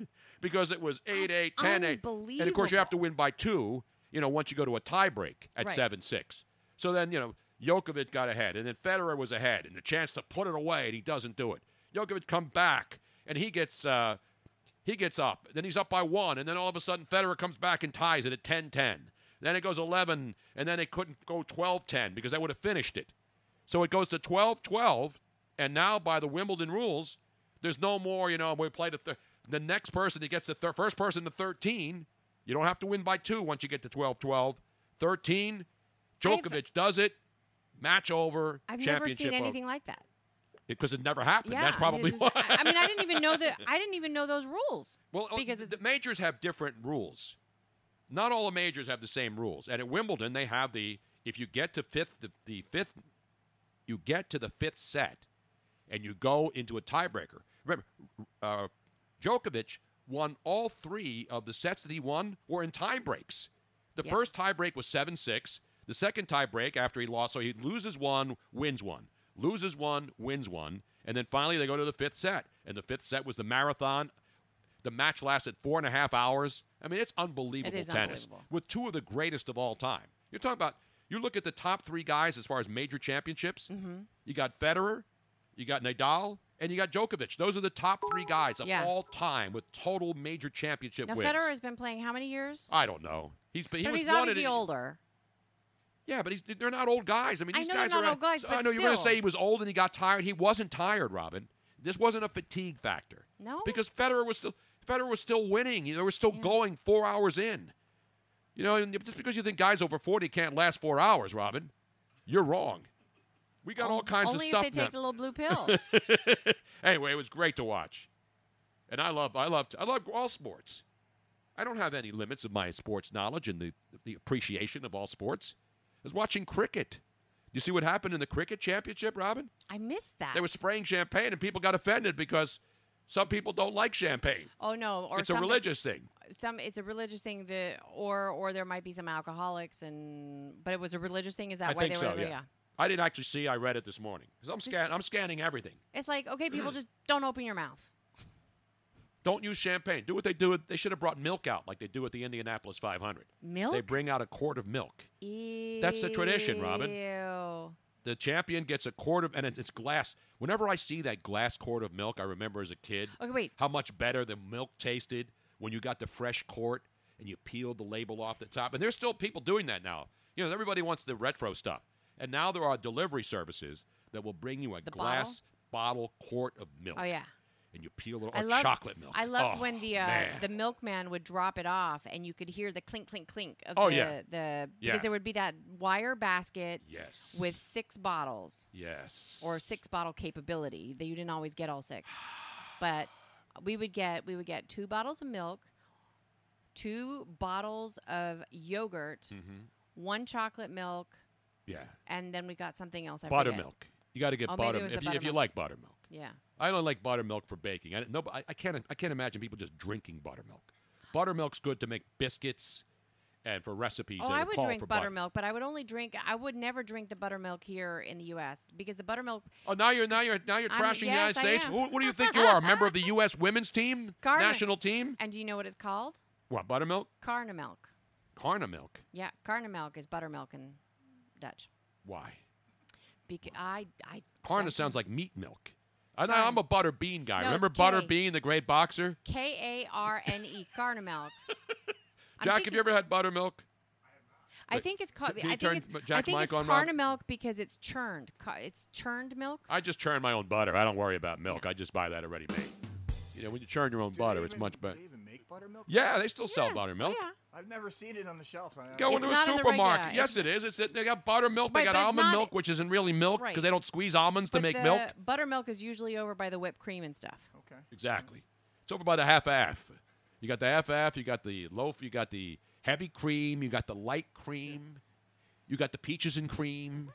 because it was eight eight, ten eight. And, of course, you have to win by two. you know, once you go to a tie break at right. seven six. So then, you know, Djokovic got ahead, and then Federer was ahead, and the chance to put it away, and he doesn't do it. Djokovic come back, and he gets uh, he gets up. Then he's up by one, and then all of a sudden Federer comes back and ties it at ten ten. Then it goes eleven, and then it couldn't go twelve ten because that would have finished it. So it goes to twelve twelve, and now by the Wimbledon rules, there's no more, you know, we play the, th- the next person that gets the th- first person to thirteen. You don't have to win by two once you get to twelve twelve. thirteen, Djokovic I've, does it. Match over, I've championship I've never seen anything over. Like that. Because it, it never happened. Yeah, That's probably I mean, just, why. I, I mean, I didn't even know that. I didn't even know those rules. Well, because the, the majors have different rules. Not all the majors have the same rules. And at Wimbledon, they have the if you get to fifth, the, the fifth, you get to the fifth set, and you go into a tiebreaker. Remember, uh, Djokovic won all three of the sets that he won were in tiebreaks. The yep. first tiebreak was seven six. The second tiebreak after he lost, so he loses one, wins one, loses one, wins one, and then finally they go to the fifth set. And the fifth set was the marathon. The match lasted four and a half hours. I mean, it's unbelievable it is tennis unbelievable. With two of the greatest of all time. You're talking about. You look at the top three guys as far as major championships. Mm-hmm. You got Federer, you got Nadal, and you got Djokovic. Those are the top three guys of yeah. all time with total major championship now, wins. Now Federer has been playing how many years? I don't know. He's been. He but was he's obviously in, older. Yeah, but he's, they're not old guys. I mean, these I know guys they're not are. Old guys, so, but I know still. You were going to say he was old and he got tired. He wasn't tired, Robin. This wasn't a fatigue factor. No, because Federer was still Federer was still winning. They were still yeah. going four hours in. You know, and just because you think guys over forty can't last four hours, Robin, you're wrong. We got all, all kinds of stuff now. Only if they now. Take the little blue pill. Anyway, it was great to watch, and I love I love I love all sports. I don't have any limits of my sports knowledge and the the appreciation of all sports. I was watching cricket. You see what happened in the cricket championship, Robin? I missed that. They were spraying champagne, and people got offended because some people don't like champagne. Oh no! Or it's some, a religious thing. Some it's a religious thing. The or or there might be some alcoholics, and but it was a religious thing. Is that I why think they were? So, yeah. yeah. I didn't actually see. I read it this morning because I'm scan. I'm scanning everything. It's like okay, people just don't open your mouth. Don't use champagne. Do what they do. They should have brought milk out like they do at the Indianapolis five hundred. Milk? They bring out a quart of milk. Ew. That's the tradition, Robin. Ew. The champion gets a quart of, and it's glass. Whenever I see that glass quart of milk, I remember as a kid okay, wait. How much better the milk tasted when you got the fresh quart and you peeled the label off the top. And there's still people doing that now. You know, everybody wants the retro stuff. And now there are delivery services that will bring you a the glass bottle? bottle quart of milk. Oh, yeah. And you peel it off chocolate milk. I loved oh, when the uh, the milkman would drop it off, and you could hear the clink, clink, clink of oh, the, yeah. the because yeah. there would be that wire basket yes. with six bottles, yes, or six bottle capability that you didn't always get all six, but we would get we would get two bottles of milk, two bottles of yogurt, mm-hmm. one chocolate milk, yeah, and then we got something else. I buttermilk. Forget. You got to get oh, buttermilk if, butter if you like buttermilk. Yeah. I don't like buttermilk for baking. I, no, I, I can't. I can't imagine people just drinking buttermilk. Buttermilk's good to make biscuits, and for recipes. Oh, I would drink buttermilk, butter. but I would only drink. I would never drink the buttermilk here in the U S because the buttermilk. Oh, now you're now you're now you're I'm, trashing yes, the United States. What, what do you think you are? A member of the U S women's team, Carna. National team? And do you know what it's called? What buttermilk? Carna milk. Carna milk. Yeah, Carna milk is buttermilk in Dutch. Why? Because I I. Carna sounds like meat milk. I know, I'm a butter bean guy. No, Remember Butter Bean, the great boxer? K A R N E, Carnamilk. Jack, have you ever had buttermilk? I have not. I think it's called. Can you I turn think it's, Jack's I think mic it's on, Carnamilk because it's churned. It's churned milk. I just churn my own butter. I don't worry about milk. Yeah. I just buy that already made. You know, when you churn your own do butter, even, it's much better. Do they even make buttermilk? Yeah, they still yeah. sell buttermilk. Yeah. I've never seen it on the shelf. Go it's into a supermarket. Yes, it's it is. It's it, they got buttermilk. Right, they got almond milk, which isn't really milk because right. they don't squeeze almonds but to make the milk. Buttermilk is usually over by the whipped cream and stuff. Okay. Exactly. It's over by the half-half. You got the half-half. You got the loaf. You got the heavy cream. You got the light cream. You got the peaches and cream.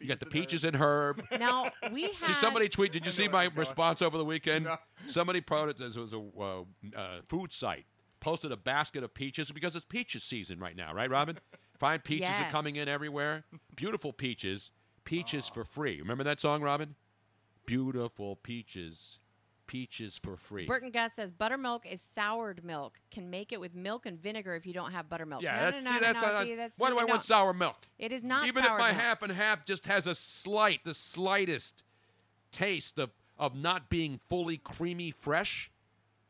You got the peaches and herb. Now, we had... See, somebody tweeted... Did you see my response over the weekend? No. Somebody posted... This was a uh, uh, food site. Posted a basket of peaches because it's peaches season right now, right, Robin? Fine peaches yes. are coming in everywhere. Beautiful peaches. Peaches Aww. For free. Remember that song, Robin? Beautiful peaches. peaches for free. Burton Gus says buttermilk is soured milk. Can make it with milk and vinegar if you don't have buttermilk. Yeah, no, that's, no, no, see, no, that's, no, no, see, that's why do I no. want sour milk? It is not even sour if my milk. half and half just has a slight, the slightest taste of of not being fully creamy fresh.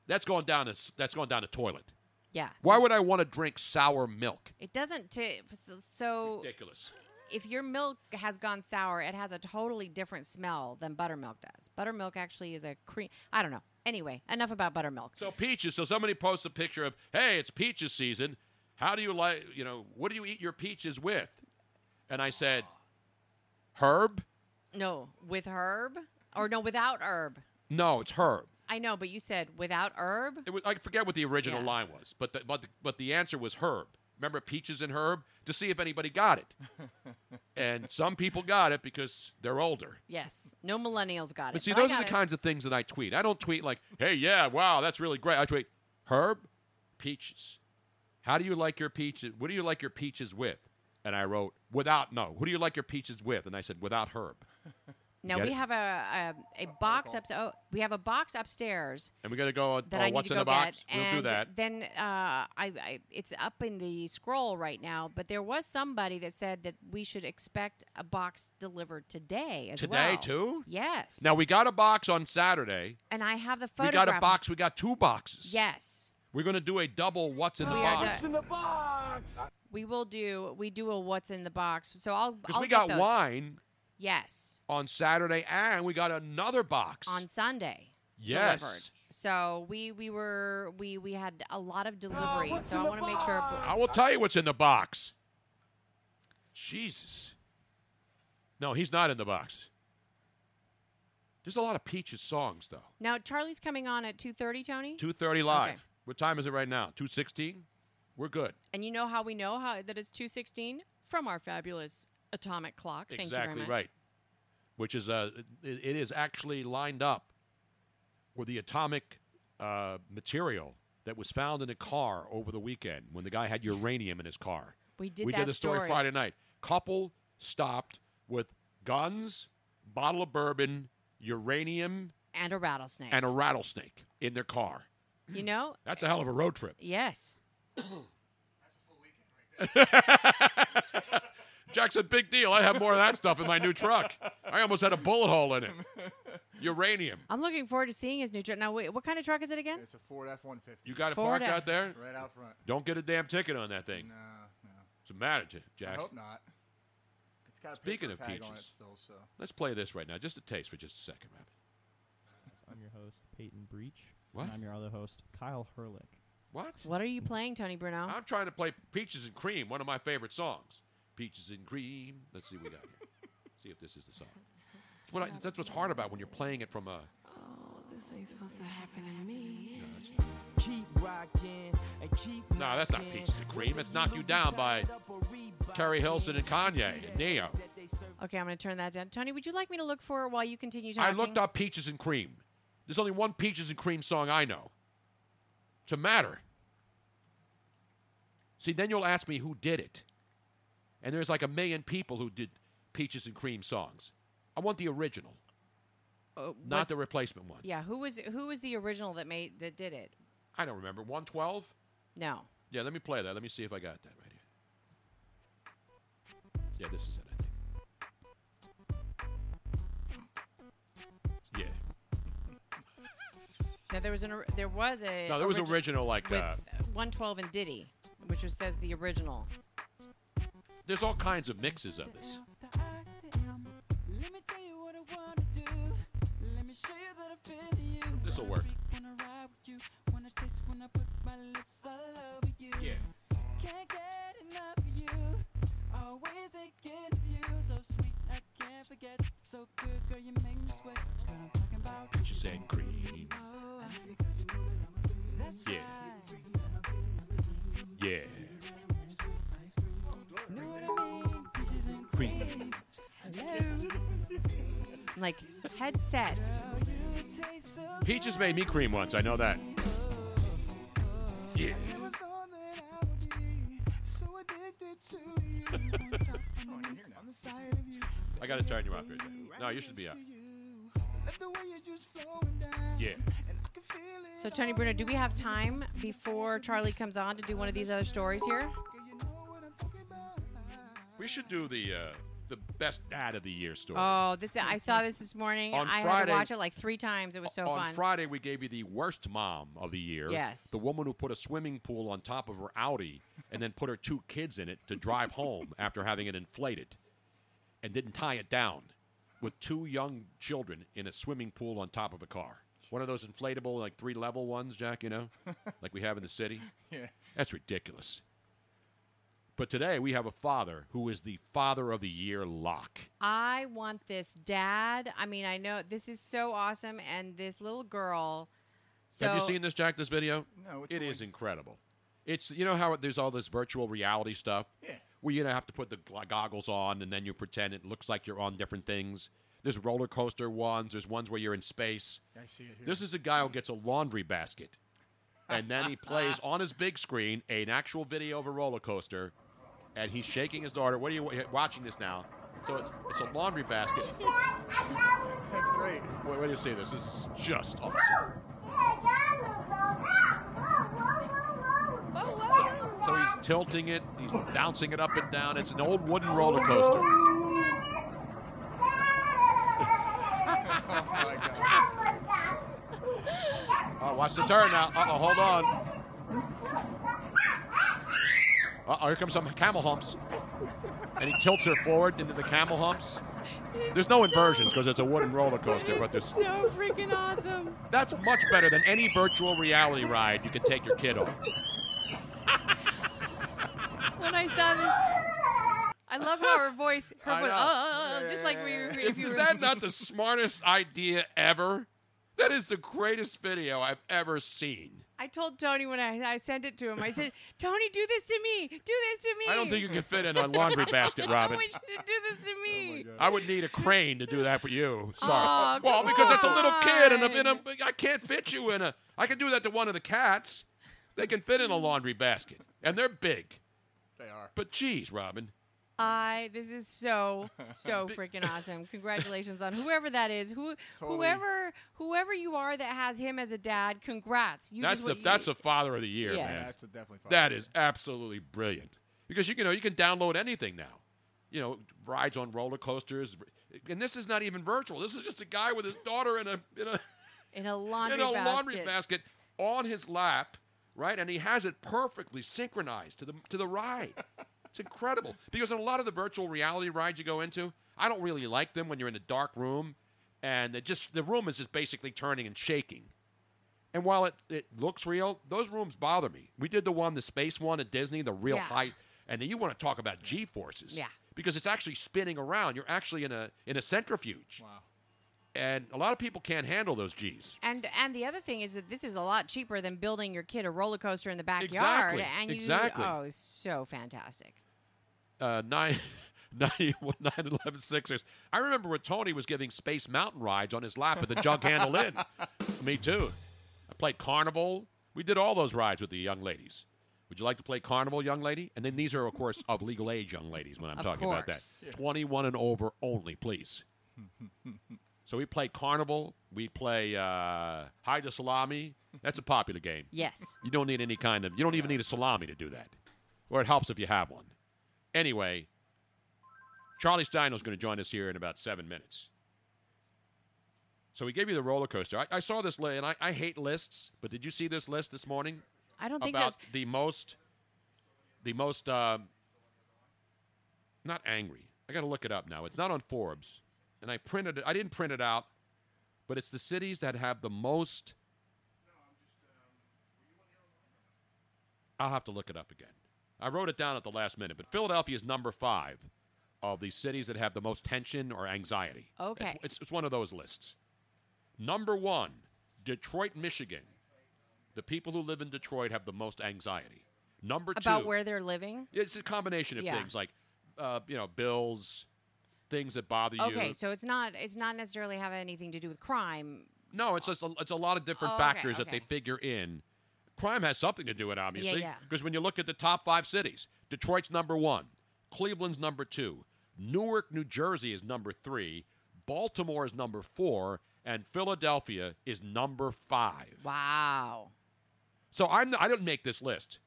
That's going down. To, that's going down the toilet. Yeah. Why would I want to drink sour milk? It doesn't. T- so ridiculous. If your milk has gone sour, it has a totally different smell than buttermilk does. Buttermilk actually is a cream. I don't know. Anyway, enough about buttermilk. So peaches. So somebody posts a picture of, hey, it's peaches season. How do you like? You know, what do you eat your peaches with? And I said, herb. No, with herb or no, without herb. No, it's herb. I know, but you said without herb? It was, I forget what the original yeah. line was, but the, but, the, but the answer was herb. Remember peaches and herb? To see if anybody got it. And some people got it because they're older. Yes. No millennials got it. But see, but those are the it. kinds of things that I tweet. I don't tweet like, hey, yeah, wow, that's really great. I tweet, herb, peaches. How do you like your peaches? What do you like your peaches with? And I wrote, without, no. Who do you like your peaches with? And I said, without herb. Now we it? have a a, a box up. Oh, we have a box upstairs. And we got to go. That oh, I what's need to in go the box? Get. We'll and do that. Then uh, I, I it's up in the scroll right now. But there was somebody that said that we should expect a box delivered today as today well. Today too? Yes. Now we got a box on Saturday. And I have the photograph. We got a box. We got two boxes. Yes. We're gonna do a double. What's in we the box? What's in the box? We will do. We do a what's in the box. So I'll. Because we got those. wine. Yes. On Saturday, and we got another box on Sunday. Yes. Delivered. So we we were we we had a lot of deliveries. Oh, so I want to make sure. I will tell you what's in the box. Jesus. No, he's not in the box. There's a lot of Peaches songs though. Now Charlie's coming on at two thirty. Tony. Two thirty live. Okay. What time is it right now? Two sixteen. We're good. And you know how we know how that it's two sixteen from our fabulous atomic clock. Thank exactly you very much. Right. Which is uh, it, it is actually lined up with the atomic uh, material that was found in a car over the weekend when the guy had uranium in his car. We did. We that did the story, story Friday night. Couple stopped with guns, bottle of bourbon, uranium, and a rattlesnake, and a rattlesnake in their car. You know, that's a hell of a road trip. Yes. That's a full weekend right there. Jack said, big deal. I have more of that stuff in my new truck. I almost had a bullet hole in it. Uranium. I'm looking forward to seeing his new truck. Now, wait, what kind of truck is it again? It's a Ford F one fifty. You got it parked F- out there? Right out front. Don't get a damn ticket on that thing. No, no. What's the matter, Jack? I hope not. It's got a Speaking of peaches, on it still, so. Let's play this right now. Just a taste for just a second, Rabbit. I'm your host, Peyton Breach. What? And I'm your other host, Kyle Herlick. What? What are you playing, Tony Bruno? I'm trying to play Peaches and Cream, one of my favorite songs. Peaches and cream. Let's see what we got here. See if this is the song. That's, what I, that's what's hard about when you're playing it from a... Oh, this ain't supposed to happen to me. No, that's not. Keep rocking and keep No, that's not Peaches and Cream. It's Knock You Down by Carrie Hilson and Kanye and Neo. Okay, I'm going to turn that down. Tony, would you like me to look for it while you continue talking? I looked up Peaches and Cream. There's only one Peaches and Cream song I know. It's a matter. See, then you'll ask me who did it. And there's like a million people who did Peaches and Cream songs. I want the original, uh, not the replacement one. Yeah, who was who was the original that made that did it? I don't remember. one twelve? No. Yeah, let me play that. Let me see if I got that right here. Yeah, this is it, I think. Yeah. Now there was an there was a no there was origi- original like with uh, one twelve and Diddy, which was, says the original. There's all kinds of mixes of this. This'll work. Yeah. Peaches and cream. Yeah. Yeah. Cream. Like headset. Peaches made me cream once, I know that. Yeah. I gotta turn you up here. No, you should be up. Yeah. So, Tony Bruno, do we have time before Charlie comes on to do one of these other stories here? We should do the uh, the best ad of the year story. Oh, this I saw this this morning. On I Friday, had to watch it like three times. It was so on fun. On Friday, we gave you the worst mom of the year. Yes. The woman who put a swimming pool on top of her Audi and then put her two kids in it to drive home after having it inflated and didn't tie it down with two young children in a swimming pool on top of a car. One of those inflatable, like, three-level ones, Jack, you know, like we have in the city. Yeah. That's ridiculous. But today we have a father who is the father of the year lock. I want this dad. I mean, I know this is so awesome, and this little girl. So have you seen this, Jack, this video? No. It is incredible. It's, you know how there's all this virtual reality stuff? Yeah. Where you have to put the goggles on, and then you pretend it looks like you're on different things. There's roller coaster ones. There's ones where you're in space. I see it here. This is a guy who gets a laundry basket, and then he plays on his big screen an actual video of a roller coaster, and he's shaking his daughter. What are you watching this now? So it's it's a laundry basket. Jeez. That's great. Wait, wait till you see this. This is just awesome. So, so he's tilting it. He's bouncing it up and down. It's an old wooden roller coaster. Oh, watch the turn now. Uh-oh, hold on. Uh-oh, here comes some camel humps. And he tilts her forward into the camel humps. It's there's no so inversions because it's a wooden roller coaster. But there's so freaking awesome. That's much better than any virtual reality ride you can take your kid on. When I saw this, I love how her voice, her voice, oh, yeah, just like we were, if you Is were, that not the smartest idea ever? That is the greatest video I've ever seen. I told Tony when I, I sent it to him, I said, Tony, do this to me. Do this to me. I don't think you can fit in a laundry basket, Robin. I want you to do this to me. Oh, I would need a crane to do that for you. Sorry. Oh, well, because on. That's a little kid, and in a, I can't fit you in a. I can do that to one of the cats. They can fit in a laundry basket, and they're big. They are. But, geez, Robin. I this is so so freaking awesome. Congratulations on whoever that is. Who totally. whoever whoever you are that has him as a dad, congrats. You that's the you that's a father of the year, yes. man. That's a definitely father that of the year. Is absolutely brilliant. Because you can you know you can download anything now. You know, rides on roller coasters, and this is not even virtual. This is just a guy with his daughter in a in a in a laundry in a basket. laundry basket on his lap, right? And he has it perfectly synchronized to the to the ride. It's incredible because in a lot of the virtual reality rides you go into, I don't really like them when you're in a dark room and just the room is just basically turning and shaking. And while it, it looks real, those rooms bother me. We did the one, the space one at Disney, the real yeah. height, and then you want to talk about G-forces yeah. because it's actually spinning around. You're actually in a in a centrifuge. Wow. And a lot of people can't handle those G's. And and the other thing is that this is a lot cheaper than building your kid a roller coaster in the backyard. Exactly. And you, exactly. Oh, so fantastic. Uh, nine, nine, nine, eleven Sixers. I remember when Tony was giving Space Mountain rides on his lap with the junk handle in. Me too. I played Carnival. We did all those rides with the young ladies. Would you like to play Carnival, young lady? And then these are, of course, of legal age young ladies when I'm of talking course. about that. Yeah. twenty-one and over only, please. So we play Carnival. We play uh, Hide the Salami. That's a popular game. Yes. You don't need any kind of, you don't even need a salami to do that. Or it helps if you have one. Anyway, Charlie Steiner is going to join us here in about seven minutes. So we gave you the roller coaster. I, I saw this, li- and I, I hate lists, but did you see this list this morning? I don't think so. About the most, the most, uh, not angry. I got to look it up now. It's not on Forbes, and I printed it. I didn't print it out, but it's the cities that have the most. I'll have to look it up again. I wrote it down at the last minute, but Philadelphia is number five of the cities that have the most tension or anxiety. Okay. It's, it's, it's one of those lists. Number one, Detroit, Michigan. The people who live in Detroit have the most anxiety. Number two. About where they're living? It's a combination of yeah. things like, uh, you know, bills, things that bother okay, you. Okay, so it's not it's not necessarily having anything to do with crime. No, it's just a, it's a lot of different oh, factors okay, okay. that they figure in. Crime has something to do with it, obviously, because yeah, yeah. when you look at the top five cities, Detroit's number one, Cleveland's number two, Newark, New Jersey is number three, Baltimore is number four, and Philadelphia is number five. Wow. So I'm, I didn't make this list,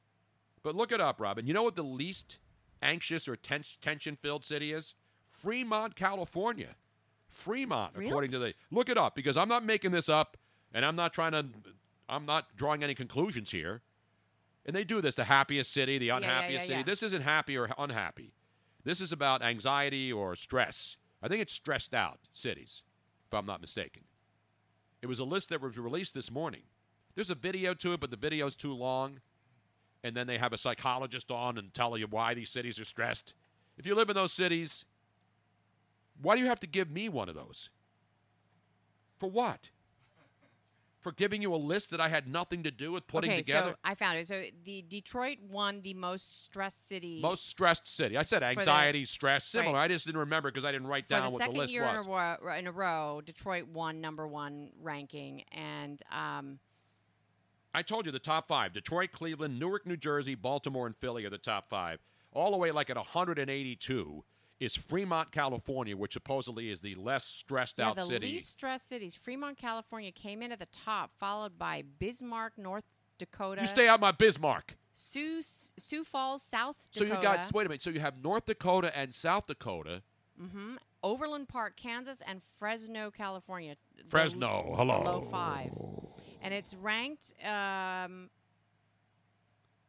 but look it up, Robin. You know what the least anxious or tens- tension-filled city is? Fremont, California. Fremont, really? According to the... Look it up, because I'm not making this up, and I'm not trying to... I'm not drawing any conclusions here. And they do this, the happiest city, the unhappiest yeah, yeah, yeah, city. Yeah. This isn't happy or unhappy. This is about anxiety or stress. I think it's stressed out cities, if I'm not mistaken. It was a list that was released this morning. There's a video to it, but the video's too long. And then they have a psychologist on and tell you why these cities are stressed. If you live in those cities, why do you have to give me one of those? For what? For giving you a list that I had nothing to do with putting okay, together? Okay, so I found it. So the Detroit won the most stressed city. Most stressed city. I said anxiety, the, stress, similar. Right. I just didn't remember because I didn't write down the what the list was. For the second year in a, row, in a row, Detroit won number one ranking. And um, I told you the top five. Detroit, Cleveland, Newark, New Jersey, Baltimore, and Philly are the top five. All the way like at one hundred eighty-two is Fremont, California, which supposedly is the less stressed-out yeah, city. The least stressed cities. Fremont, California came in at the top, followed by Bismarck, North Dakota. You stay out my Bismarck. Sioux, Sioux Falls, South Dakota. So you got, wait a minute, so you have North Dakota and South Dakota. Mm-hmm. Overland Park, Kansas, and Fresno, California. Fresno, the, hello. The low five. And it's ranked, um,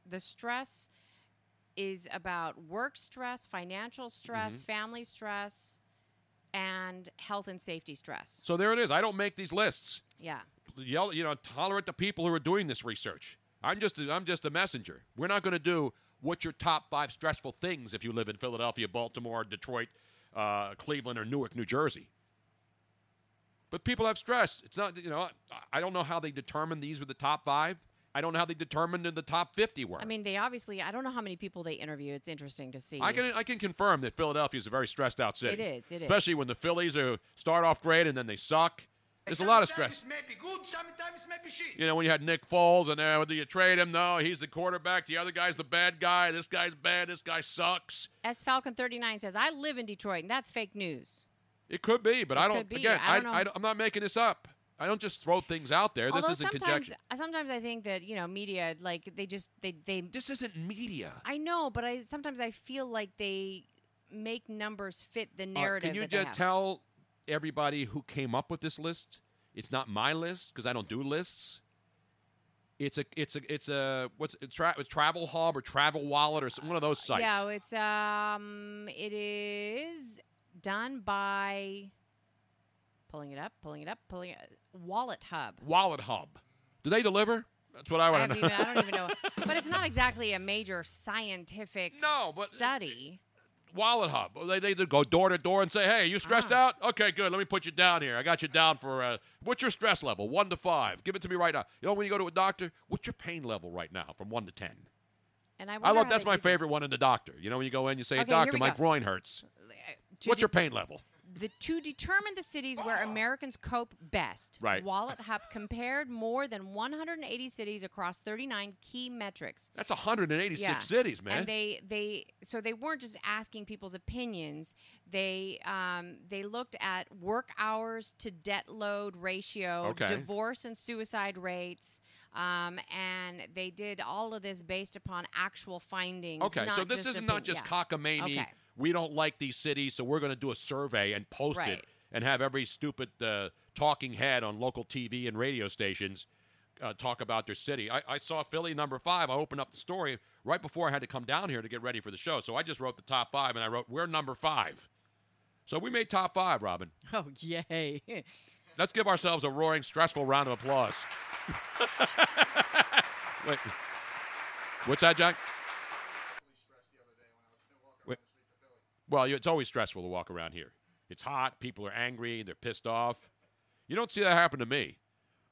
the stress... is about work stress, financial stress, mm-hmm. family stress, and health and safety stress. So there it is. I don't make these lists. Yeah. Yell, you know, holler at the people who are doing this research. I'm just, a, I'm just a messenger. We're not going to do what your top five stressful things if you live in Philadelphia, Baltimore, Detroit, uh, Cleveland, or Newark, New Jersey. But people have stress. It's not, you know, I don't know how they determine these were the top five. I don't know how they determined in the top fifty were. I mean, they obviously, I don't know how many people they interview. It's interesting to see. I can I can confirm that Philadelphia is a very stressed out city. It is, it is. Especially when the Phillies are start off great and then they suck. There's sometimes a lot of stress. It may be good, sometimes it may be shit. You know, when you had Nick Foles and uh, do you trade him? No, he's the quarterback. The other guy's the bad guy. This guy's bad. This guy sucks. As Falcon thirty-nine says, I live in Detroit, and that's fake news. It could be, but it I don't, be. again, I don't I, I, I'm not making this up. I don't just throw things out there. Although this isn't conjecture. Sometimes I think that, you know, media, like, they just, they, they... This isn't media. I know, but I sometimes I feel like they make numbers fit the narrative uh, Can you just tell everybody who came up with this list? It's not my list, because I don't do lists. It's a, it's a, it's a, what's it, tra- Travel Hub or Travel Wallet or some, one of those sites. Yeah, it's, um, it is done by... Pulling it up, pulling it up, pulling it up. Wallet Hub. Wallet Hub. Do they deliver? That's what I want to know. Even, I don't even know. But it's not exactly a major scientific no, but study. It, it, Wallet Hub. They, they go door to door and say, hey, you stressed ah. out? Okay, good. Let me put you down here. I got you down for, uh, what's your stress level? One to five. Give it to me right now. You know, when you go to a doctor, what's your pain level right now from one to ten? And I, I love that's my favorite this. one in the doctor. You know, when you go in, you say, okay, hey, doctor, my go. groin hurts. To what's your pain level? The to determine the cities where oh. Americans cope best, right. Wallet Hub compared more than one hundred eighty cities across thirty-nine key metrics. That's one hundred eighty-six yeah. cities, man. And they, they so they weren't just asking people's opinions. They um, they looked at work hours to debt load ratio, okay. divorce and suicide rates, um, and they did all of this based upon actual findings. Okay, so this is not just yeah. cockamamie. Okay. We don't like these cities, so we're going to do a survey and post right. it and have every stupid uh, talking head on local T V and radio stations uh, talk about their city. I, I saw Philly number five. I opened up the story right before I had to come down here to get ready for the show, so I just wrote the top five, and I wrote, we're number five. So we made top five, Robin. Oh, yay. Let's give ourselves a roaring, stressful round of applause. Wait. What's that, Jack? Well, it's always stressful to walk around here. It's hot. People are angry. They're pissed off. You don't see that happen to me.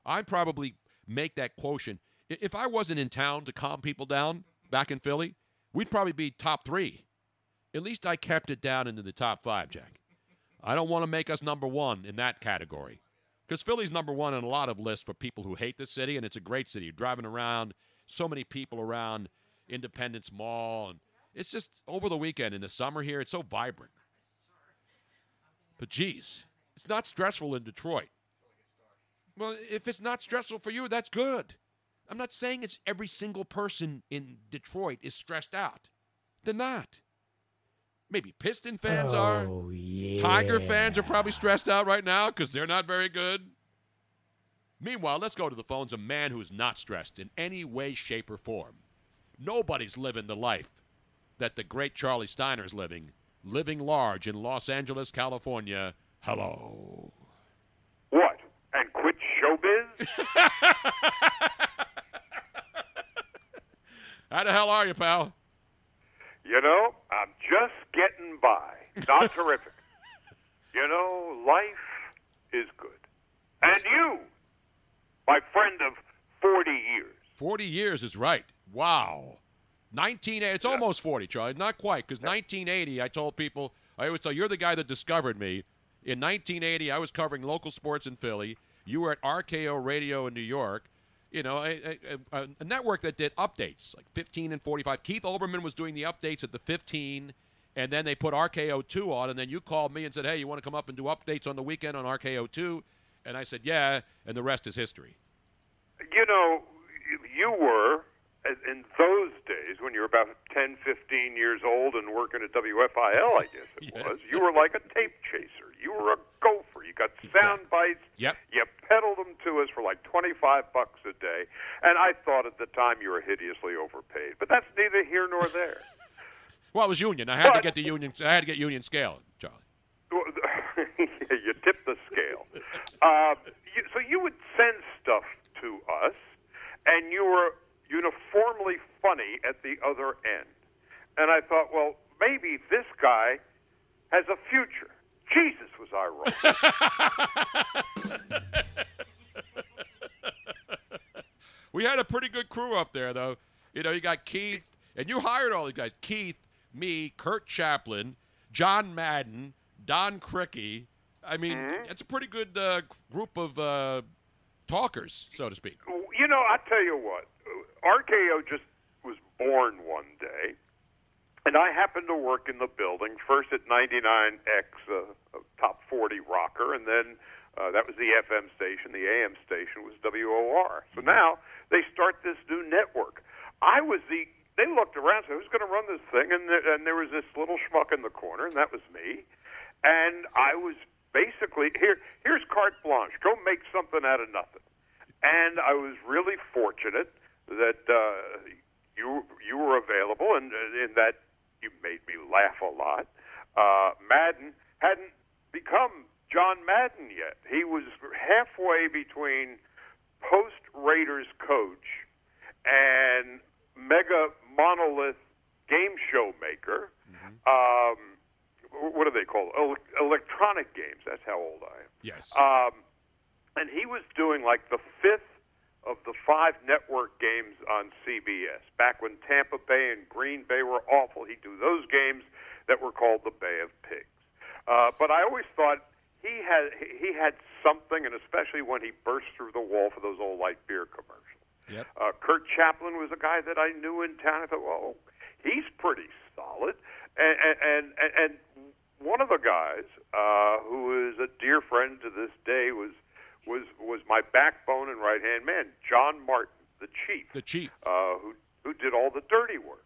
I probably make that quotient. If I wasn't in town to calm people down back in Philly, we'd probably be top three. At least I kept it down into the top five, Jack. I don't want to make us number one in that category because Philly's number one on a lot of lists for people who hate the city, and it's a great city. You're driving around, so many people around Independence Mall and it's just over the weekend in the summer here. It's so vibrant. But, geez, it's not stressful in Detroit. Well, if it's not stressful for you, that's good. I'm not saying it's every single person in Detroit is stressed out. They're not. Maybe Piston fans oh, are. Oh, yeah. Tiger fans are probably stressed out right now because they're not very good. Meanwhile, let's go to the phones. A man who's not stressed in any way, shape, or form. Nobody's living the life that the great Charlie Steiner is living, living large in Los Angeles, California. Hello. What? And quit showbiz? How the hell are you, pal? You know, I'm just getting by. Not terrific. You know, life is good. And you, my friend of forty years. forty years is right. Wow. nineteen, it's yeah. almost forty, Charlie. Not quite, because yeah. nineteen eighty, I told people, I always tell you, you're the guy that discovered me. In nineteen eighty, I was covering local sports in Philly. You were at R K O Radio in New York. You know, a, a, a network that did updates, like fifteen and forty-five. Keith Olbermann was doing the updates at the fifteen, and then they put R K O two on, and then you called me and said, hey, you want to come up and do updates on the weekend on R K O two? And I said, yeah, and the rest is history. You know, you were, in those days, when you were about ten, fifteen years old and working at W F I L, I guess it yes. was, you were like a tape chaser. You were a gopher. You got sound exactly. bites. Yep. You peddled them to us for like twenty-five bucks a day. And I thought at the time you were hideously overpaid. But that's neither here nor there. Well, it was union. I had but, to get the union. I had to get union scale, Charlie. You tipped the scale. Uh, you, so you would send stuff to us, and you were uniformly funny at the other end. And I thought, well, maybe this guy has a future. Jesus, was I wrong. We had a pretty good crew up there, though. You know, you got Keith, and you hired all these guys. Keith, me, Kurt Chaplin, John Madden, Don Crickey. I mean, mm-hmm. it's a pretty good uh, group of uh, talkers, so to speak. You know, I tell you what. R K O just was born one day, and I happened to work in the building, first at ninety-nine X, uh, Top forty Rocker, and then uh, that was the F M station. The A M station was W O R. So now they start this new network. I was the, they looked around and said, who's going to run this thing? And, th- and there was this little schmuck in the corner, and that was me. And I was basically, here. here's carte blanche. Go make something out of nothing. And I was really fortunate that uh, you you were available, and in that you made me laugh a lot. Uh, Madden hadn't become John Madden yet. He was halfway between post-Raiders coach and mega monolith game show maker. Mm-hmm. Um, what do they call it? El- electronic games. That's how old I am. Yes. Um, and he was doing like the fifth of the five network games on C B S. Back when Tampa Bay and Green Bay were awful, he'd do those games that were called the Bay of Pigs. Uh, but I always thought he had he had something, and especially when he burst through the wall for those old light beer commercials. Yep. Uh, Kurt Chaplin was a guy that I knew in town. I thought, well, he's pretty solid. And, and, and, and one of the guys uh, who is a dear friend to this day was was was my backbone and right-hand man, John Martin, the chief, the chief. Uh, who, who did all the dirty work.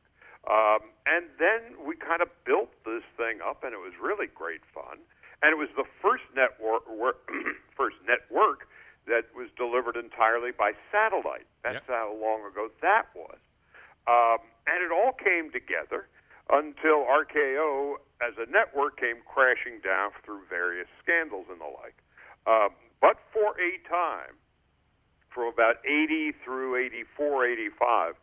Um, and then we kind of built this thing up, and it was really great fun. And it was the first network first network that was delivered entirely by satellite. That's yep. how long ago that was. Um, and it all came together until R K O, as a network, came crashing down through various scandals and the like. Um, But for a time, from about eighty through eighty-four, eighty-five,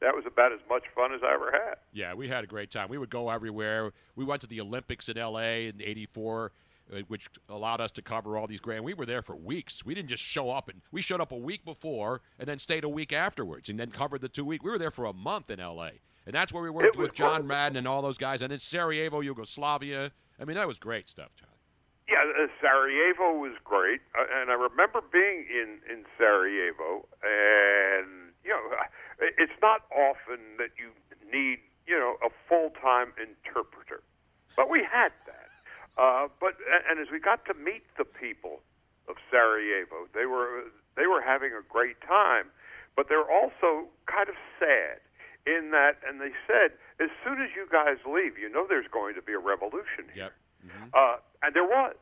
that was about as much fun as I ever had. Yeah, we had a great time. We would go everywhere. We went to the Olympics in L A in eighty-four, which allowed us to cover all these grand. We were there for weeks. We didn't just show up. And we showed up a week before and then stayed a week afterwards and then covered the two week. We were there for a month in L A, and that's where we worked with John Madden and all those guys. And then Sarajevo, Yugoslavia. I mean, that was great stuff, John. Yeah, Sarajevo was great, uh, and I remember being in, in Sarajevo, and, you know, it's not often that you need, you know, a full-time interpreter, but we had that. Uh, but and as we got to meet the people of Sarajevo, they were They were having a great time, but they're also kind of sad in that, and they said, as soon as you guys leave, you know there's going to be a revolution here. Yep. Mm-hmm. Uh, and there was.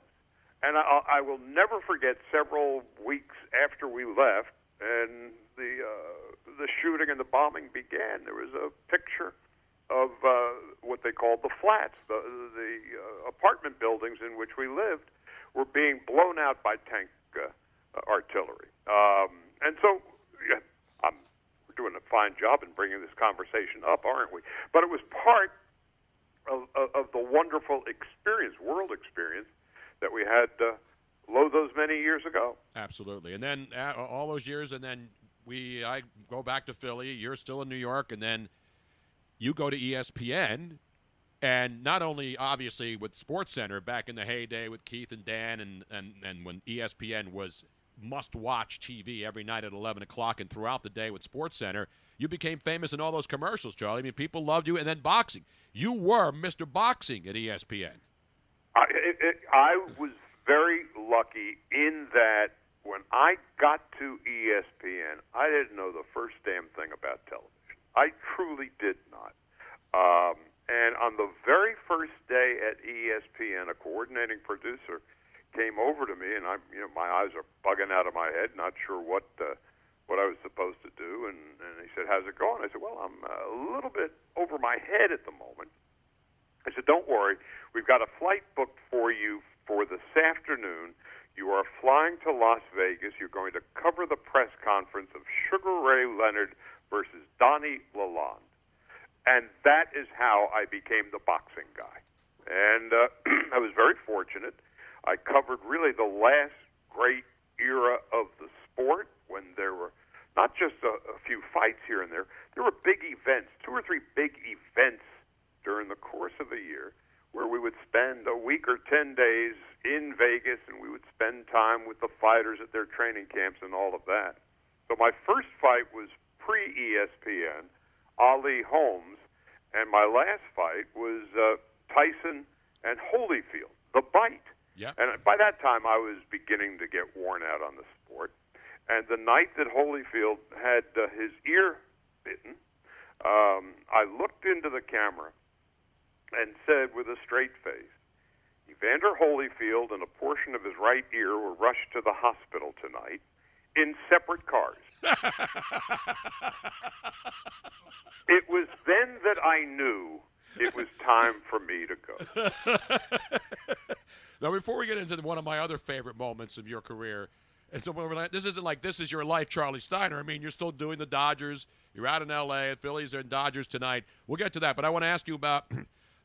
And I, I will never forget several weeks after we left and the uh, the shooting and the bombing began, there was a picture of uh, what they called the flats, the, the uh, apartment buildings in which we lived were being blown out by tank uh, artillery. Um, and so yeah, I'm, we're doing a fine job in bringing this conversation up, aren't we? But it was part of, of, of the wonderful experience, world experience, that we had uh, low those many years ago. Absolutely. And then uh, all those years, and then we I go back to Philly, you're still in New York, and then you go to E S P N, and not only, obviously, with SportsCenter back in the heyday with Keith and Dan and, and, and when E S P N was must-watch T V every night at eleven o'clock and throughout the day with SportsCenter, you became famous in all those commercials, Charlie. I mean, people loved you. And then boxing. You were Mister Boxing at E S P N. I, it, it, I was very lucky in that when I got to E S P N, I didn't know the first damn thing about television. I truly did not. Um, and on the very first day at E S P N, a coordinating producer came over to me, and I, you know, my eyes are bugging out of my head, not sure what uh, what I was supposed to do. And, and he said, "How's it going?" I said, "Well, I'm a little bit over my head at the moment." I said, "Don't worry. We've got a flight booked for you for this afternoon. You are flying to Las Vegas. You're going to cover the press conference of Sugar Ray Leonard versus Donnie Lalonde." And that is how I became the boxing guy. And uh, I was very fortunate. I covered really the last great era of the sport when there were not just a, a few fights here and there. There were big events, two or three big events during the course of a year where we would spend a week or ten days in Vegas, and we would spend time with the fighters at their training camps and all of that. So my first fight was pre-E S P N, Ali Holmes, and my last fight was uh, Tyson and Holyfield, the bite. Yep. And by that time, I was beginning to get worn out on the sport. And the night that Holyfield had uh, his ear bitten, um, I looked into the camera and said with a straight face, "Evander Holyfield and a portion of his right ear were rushed to the hospital tonight in separate cars." It was then that I knew it was time for me to go. Now, before we get into one of my other favorite moments of your career, and so we're like, this isn't like this is your life, Charlie Steiner. I mean, you're still doing the Dodgers. You're out in L A at Phillies and Dodgers tonight. We'll get to that, but I want to ask you about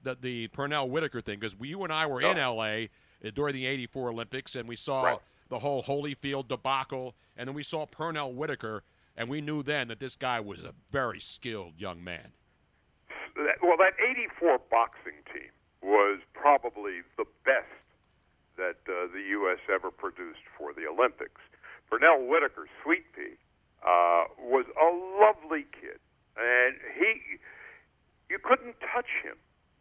the, the Pernell Whitaker thing, because you and I were oh. in L A during the eighty-four Olympics, and we saw right. the whole Holyfield debacle, and then we saw Pernell Whitaker, and we knew then that this guy was a very skilled young man. Well, that eighty-four boxing team was probably the best that uh, the U S ever produced for the Olympics. Pernell Whitaker, Sweet Pea, uh, was a lovely kid, and he, you couldn't touch him.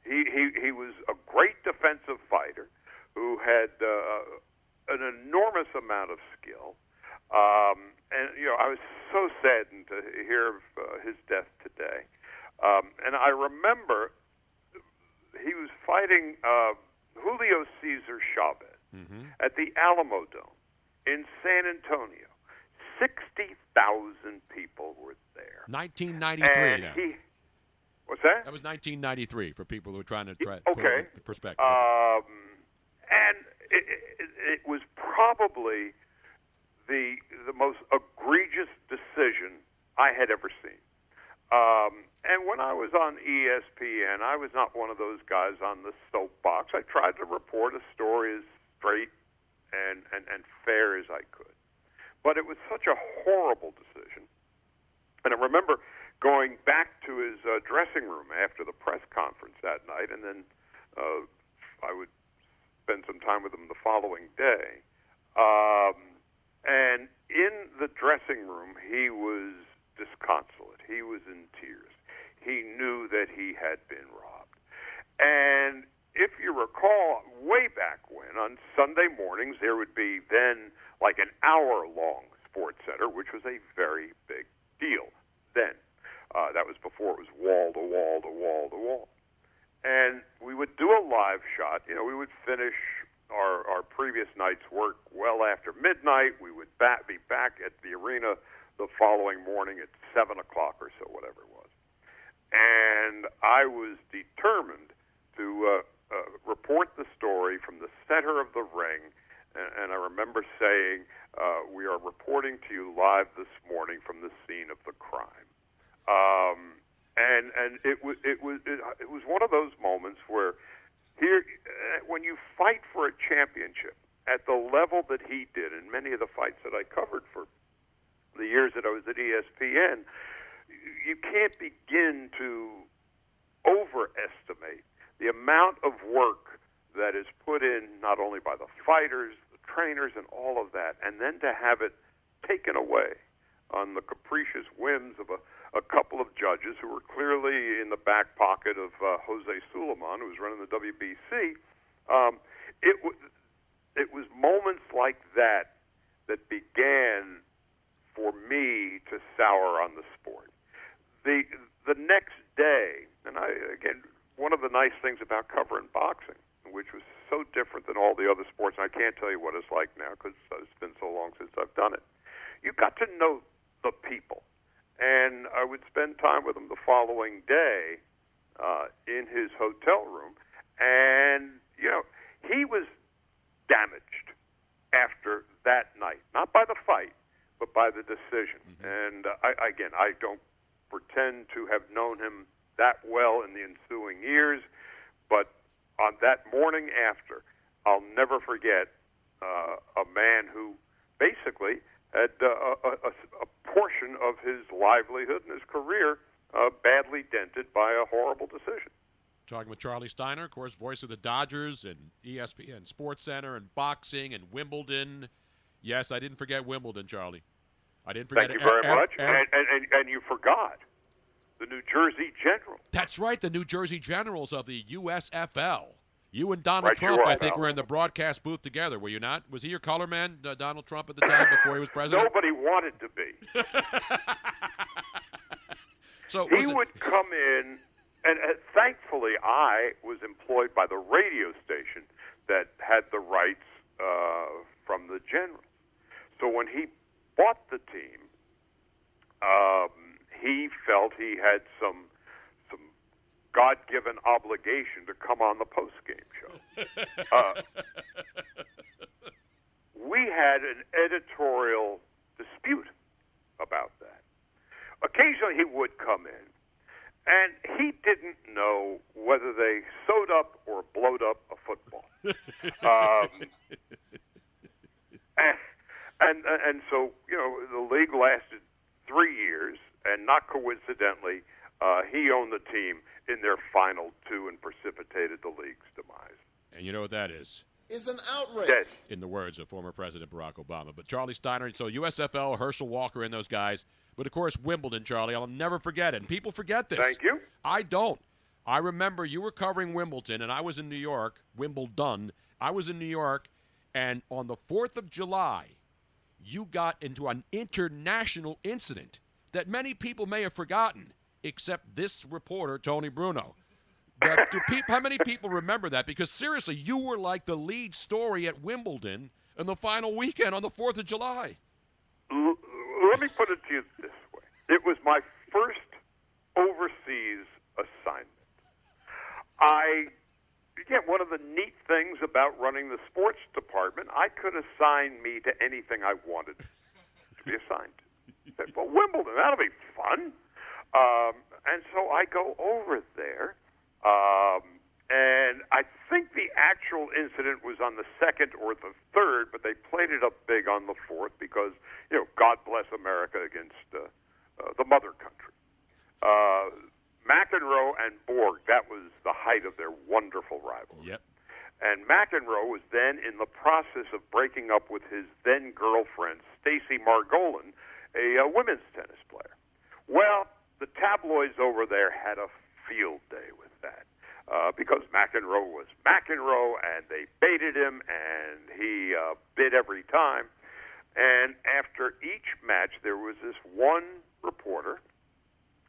He he, he was a great defensive fighter who had uh, an enormous amount of skill. Um, and, you know, I was so saddened to hear of uh, his death today. Um, and I remember he was fighting uh, Julio Cesar Chavez mm-hmm. at the Alamo Dome in San Antonio. sixty thousand people were there. nineteen ninety-three. Yeah. He, what's that? That was nineteen ninety-three for people who are trying to try, okay. put it in perspective. Um, and it, it, it was probably the the most egregious decision I had ever seen. Um, and when I was on E S P N, I was not one of those guys on the soapbox. I tried to report a story as straight and, and, and fair as I could. But it was such a horrible decision. And I remember going back to his uh, dressing room after the press conference that night, and then uh, I would spend some time with him the following day. Um, and in the dressing room, he was disconsolate. He was in tears. He knew that he had been robbed. And if you recall, way back when, on Sunday mornings, there would be then like an hour-long SportsCenter, which was a very big deal then. Uh, that was before it was wall to wall to wall to wall. And we would do a live shot. You know, we would finish our, our previous night's work well after midnight. We would bat, be back at the arena the following morning at seven o'clock or so, whatever it was. And I was determined to uh, uh, report the story from the center of the ring. And I remember saying, uh, we are reporting to you live this morning from the scene of the crime. Um, and and it was it was it was one of those moments where here, when you fight for a championship at the level that he did, and many of the fights that I covered for the years that I was at E S P N, you can't begin to overestimate the amount of work that is put in, not only by the fighters, the trainers, and all of that, and then to have it taken away on the capricious whims of a, a couple of judges who were clearly in the back pocket of uh, Jose Suleiman, who was running the W B C. Um, it, w- it was moments like that that began, for me, to sour on the sport. The, the next day, and I, again, one of the nice things about covering boxing, which was so different than all the other sports, and I can't tell you what it's like now because it's been so long since I've done it. You got to know the people, and I would spend time with him the following day uh, in his hotel room, and, you know, he was damaged after that night, not by the fight, but by the decision. Mm-hmm. And, uh, I, again, I don't pretend to have known him that well in the ensuing years, but on that morning after, I'll never forget uh, a man who basically had uh, a, a, a portion of his livelihood and his career uh, badly dented by a horrible decision. Talking with Charlie Steiner, of course, voice of the Dodgers and E S P N SportsCenter and boxing and Wimbledon. Yes, I didn't forget Wimbledon, Charlie. I didn't forget. Thank you very a- much. A- and, and, and, and you forgot the New Jersey Generals. That's right, the New Jersey Generals of the U S F L. You and Donald right, Trump, right, I think, Al. were in the broadcast booth together, were you not? Was he your color man, uh, Donald Trump, at the time before he was president? Nobody wanted to be. so He would it... come in, and uh, thankfully I was employed by the radio station that had the rights uh, from the Generals. So when he bought the team, um, he felt he had some some God-given obligation to come on the post-game show. Uh, we had an editorial dispute about that. Occasionally he would come in, and he didn't know whether they sewed up or blowed up a football. Um, and, and, and so, you know, the league lasted three years, and not coincidentally, uh, he owned the team in their final two and precipitated the league's demise. And you know what that is? It's an outrage. Yes. In the words of former President Barack Obama. But Charlie Steiner, so U S F L, Herschel Walker, and those guys. But, of course, Wimbledon, Charlie, I'll never forget it. And people forget this. Thank you. I don't. I remember you were covering Wimbledon, and I was in New York, Wimbledon. I was in New York, and on the fourth of July, you got into an international incident that many people may have forgotten, except this reporter, Tony Bruno. That, do pe- how many people remember that? Because seriously, you were like the lead story at Wimbledon in the final weekend on the fourth of July. L- let me put it to you this way. It was my first overseas assignment. I, again, one of the neat things about running the sports department, I could assign me to anything I wanted to be assigned to. Well, Wimbledon, that'll be fun. Um, and so I go over there, um, and I think the actual incident was on the second or the third, but they played it up big on the fourth because, you know, God bless America against uh, uh, the mother country. Uh, McEnroe and Borg, that was the height of their wonderful rivalry. Yep. And McEnroe was then in the process of breaking up with his then-girlfriend, Stacey Margolin, a uh, women's tennis player. Well, the tabloids over there had a field day with that uh, because McEnroe was McEnroe, and they baited him, and he uh, bid every time. And after each match, there was this one reporter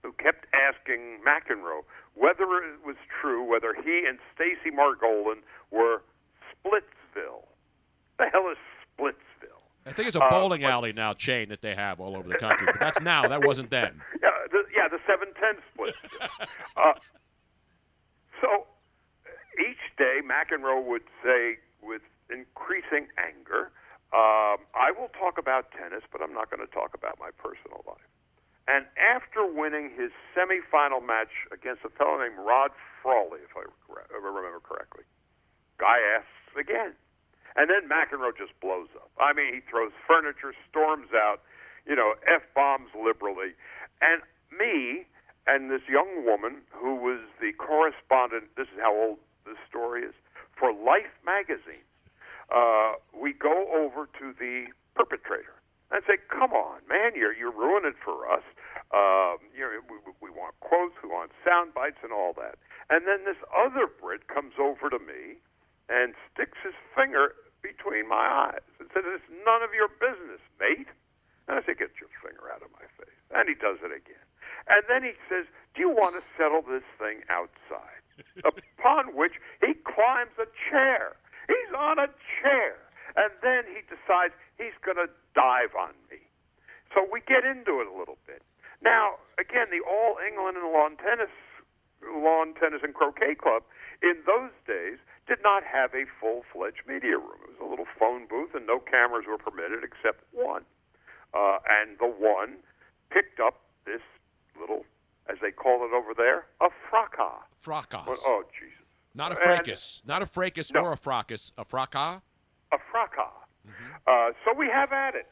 who kept asking McEnroe whether it was true, whether he and Stacey Margolin were Splitsville. The hell is Splitsville? I think it's a bowling uh, but, alley now chain that they have all over the country. But that's now. That wasn't then. Yeah, the, yeah, the seven ten Splitsville. uh, so each day, McEnroe would say with increasing anger, Um, I will talk about tennis, but I'm not going to talk about my personal life. And after winning his semifinal match against a fellow named Rod Frawley, if I remember correctly, Guy asks again. And then McEnroe just blows up. I mean, he throws furniture, storms out, you know, F-bombs liberally. And me and this young woman who was the correspondent, this is how old this story is, for Life magazine, Uh, we go over to the perpetrator and say, come on, man, you're, you're ruining it for us. Um, you're, we, we want quotes, we want sound bites and all that. And then this other Brit comes over to me and sticks his finger between my eyes and says, it's none of your business, mate. And I say, get your finger out of my face. And he does it again. And then he says, do you want to settle this thing outside? Upon which he climbs a chair. He's on a chair, and then he decides he's going to dive on me. So we get into it a little bit. Now, again, the All England and Lawn Tennis, Lawn Tennis and Croquet Club in those days did not have a full-fledged media room. It was a little phone booth, and no cameras were permitted except one. Uh, and the one picked up this little, as they call it over there, a fracas. Fracas. Well, oh, Jesus. Not a fracas. And, Not a fracas no. or a fracas. A fracas? A fracas. Mm-hmm. Uh, so we have at it.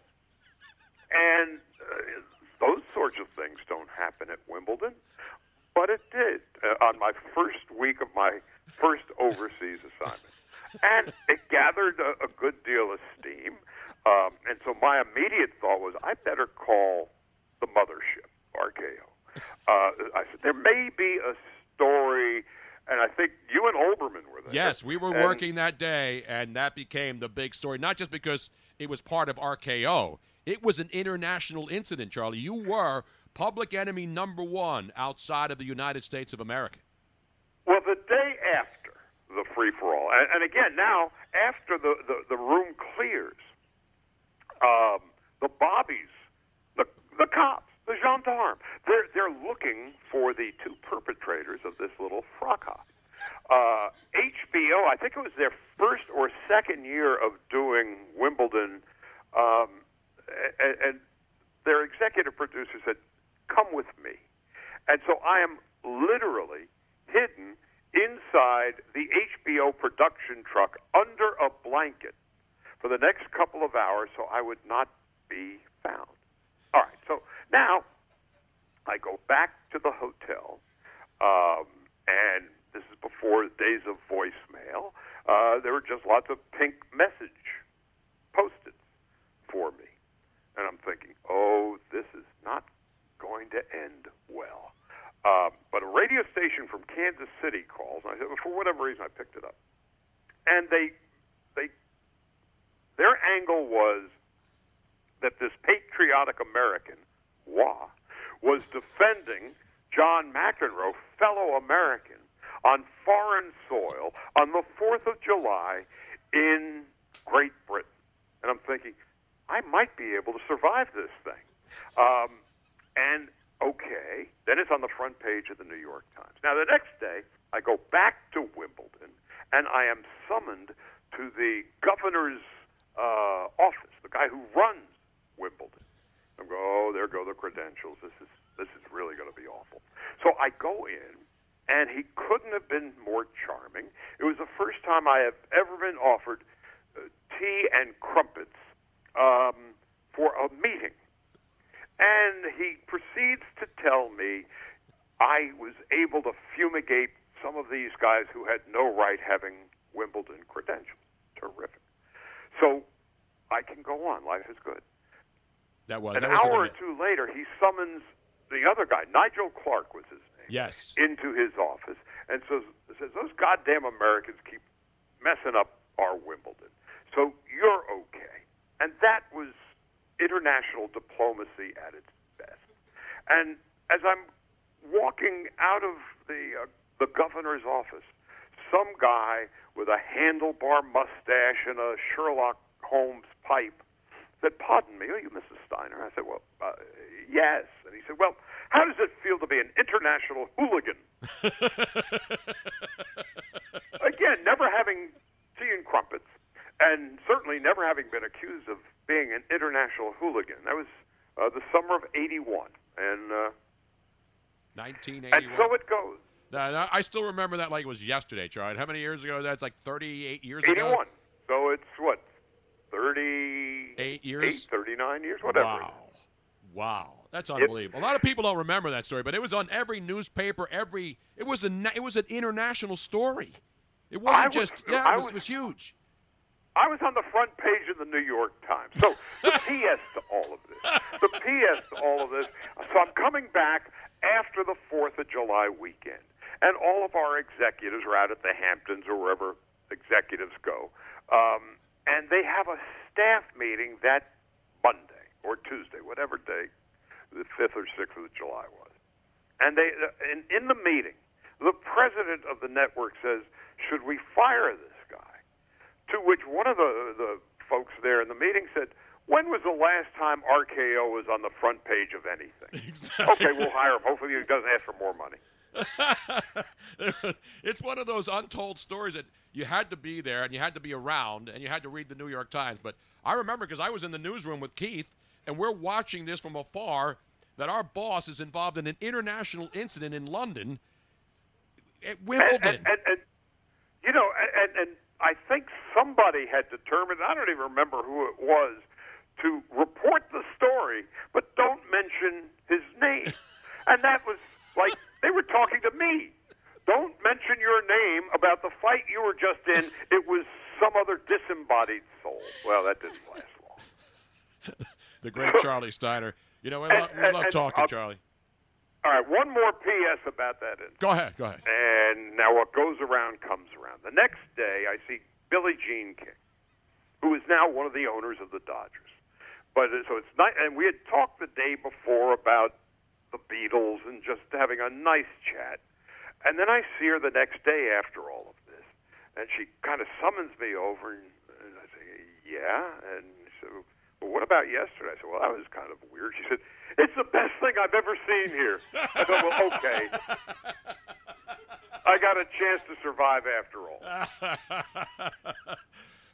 And uh, those sorts of things don't happen at Wimbledon, but it did uh, on my first week of my first overseas assignment. And it gathered a, a good deal of steam. Um, and so my immediate thought was, I better call the mothership, R K O. Uh, I said, there may be a story. And I think you and Olbermann were there. Yes, we were and, working that day, and that became the big story, not just because it was part of R K O. It was an international incident, Charlie. You were public enemy number one outside of the United States of America. Well, the day after the free-for-all, and, and again, now, after the, the, the room clears, um, the bobbies, the, the cops, the gendarme, they're, they're looking for the two perpetrators of this little fracas. Uh, H B O, I think it was their first or second year of doing Wimbledon, um, and, and their executive producer said, come with me. And so I am literally hidden inside the H B O production truck under a blanket for the next couple of hours so I would not be found. All right, so now I go back to the hotel, um, and this is before days of voicemail. Uh, there were just lots of pink message Post-its for me. And I'm thinking, oh, this is not going to end well. Um, but a radio station from Kansas City calls, and I said, well, for whatever reason, I picked it up. And they, they, their angle was that this patriotic American, Wah, was defending John McEnroe, fellow American, on foreign soil on the fourth of July in Great Britain. And I'm thinking, I might be able to survive this thing. Um, and, okay, then it's on the front page of the New York Times. Now, the next day, I go back to Wimbledon, and I am summoned to the governor's uh, office, the guy who runs Wimbledon. I'm going, oh, there go the credentials. This is this is really going to be awful. So I go in, and he couldn't have been more charming. It was the first time I have ever been offered uh, tea and crumpets um, for a meeting. And he proceeds to tell me I was able to fumigate some of these guys who had no right having Wimbledon credentials. Terrific. So I can go on. Life is good. That was, An that was hour or two later, he summons the other guy, Nigel Clark was his name, yes, into his office and says, says, those goddamn Americans keep messing up our Wimbledon, so you're okay. And that was international diplomacy at its best. And as I'm walking out of the uh, the governor's office, some guy with a handlebar mustache and a Sherlock Holmes pipe said, "Pardon me, are you Missus Steiner?" I said, "Well, uh, yes." And he said, "Well, how does it feel to be an international hooligan?" Again, never having seen crumpets, and certainly never having been accused of being an international hooligan. That was uh, the summer of eighty-one, and uh, nineteen eighty-one. And so it goes. Now, I still remember that like it was yesterday, Charlie. How many years ago? That's like thirty-eight years eighty-one. Ago. eighty-one. So it's what? thirty-eight years? Eight, thirty-nine years, whatever. Wow. Wow. That's unbelievable. It, a lot of people don't remember that story, but it was on every newspaper, every it was a it was an international story. It wasn't I just was, yeah, it was, was, was huge. I was on the front page of the New York Times. So the P S to all of this. The P S to all of this. So I'm coming back after the fourth of July weekend, and all of our executives are out at the Hamptons or wherever executives go, um, and they have a staff meeting that Monday or Tuesday, whatever day, the fifth or sixth of July was. And they, in, in the meeting, the president of the network says, "Should we fire this guy?" To which one of the, the folks there in the meeting said, "When was the last time R K O was on the front page of anything?" Exactly. Okay, we'll hire him. Hopefully he doesn't ask for more money. It's one of those untold stories that you had to be there and you had to be around and you had to read the New York Times. But I remember because I was in the newsroom with Keith, and we're watching this from afar, that our boss is involved in an international incident in London at Wimbledon. And, and, and, and you know, and, and I think somebody had determined, I don't even remember who it was, to report the story, but don't mention his name. And that was like, they were talking to me. Don't mention your name about the fight you were just in. It was some other disembodied soul. Well, that didn't last long. The great Charlie Steiner. You know, we, and, lo- we and, love and talking, I'll, Charlie. All right, one more P S about that incident. Go ahead, go ahead. And now what goes around comes around. The next day, I see Billie Jean King, who is now one of the owners of the Dodgers. But so it's nice, and we had talked the day before about the Beatles and just having a nice chat. And then I see her the next day after all of this, and she kind of summons me over, and, and I say, "Yeah," and so, "Well, what about yesterday?" I said, "Well, that was kind of weird." She said, "It's the best thing I've ever seen here." I thought, "Well, okay, I got a chance to survive after all."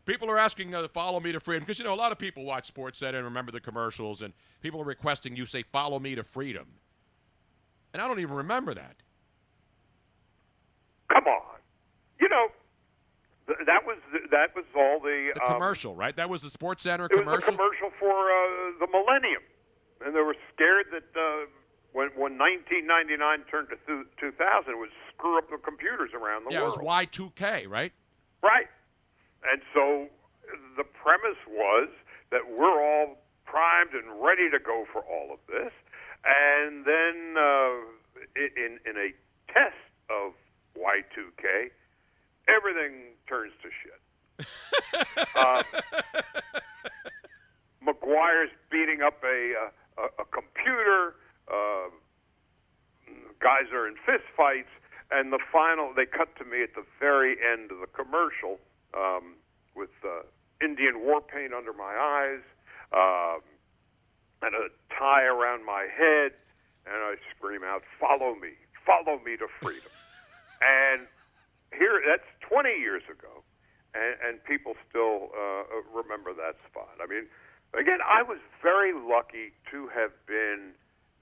People are asking uh, to follow me to freedom because, you know, a lot of people watch SportsCenter and remember the commercials, and people are requesting you say, "Follow me to freedom." And I don't even remember that. Come on. You know, th- that was th- that was all the... The um, commercial, right? That was the SportsCenter commercial? It was a commercial for uh, the millennium. And they were scared that uh, when, when nineteen ninety-nine turned to th- two thousand, it would screw up the computers around the yeah, world. Yeah, it was Y two K, right? Right. And so the premise was that we're all primed and ready to go for all of this. And then uh, in, in a test of Y two K, everything turns to shit. uh, McGuire's beating up a, a, a computer. Uh, guys are in fist fights. And the final, they cut to me at the very end of the commercial, Um, with uh, Indian war paint under my eyes, um, and a tie around my head, and I scream out, "Follow me, follow me to freedom." And here, that's twenty years ago, and, and people still uh, remember that spot. I mean, again, I was very lucky to have been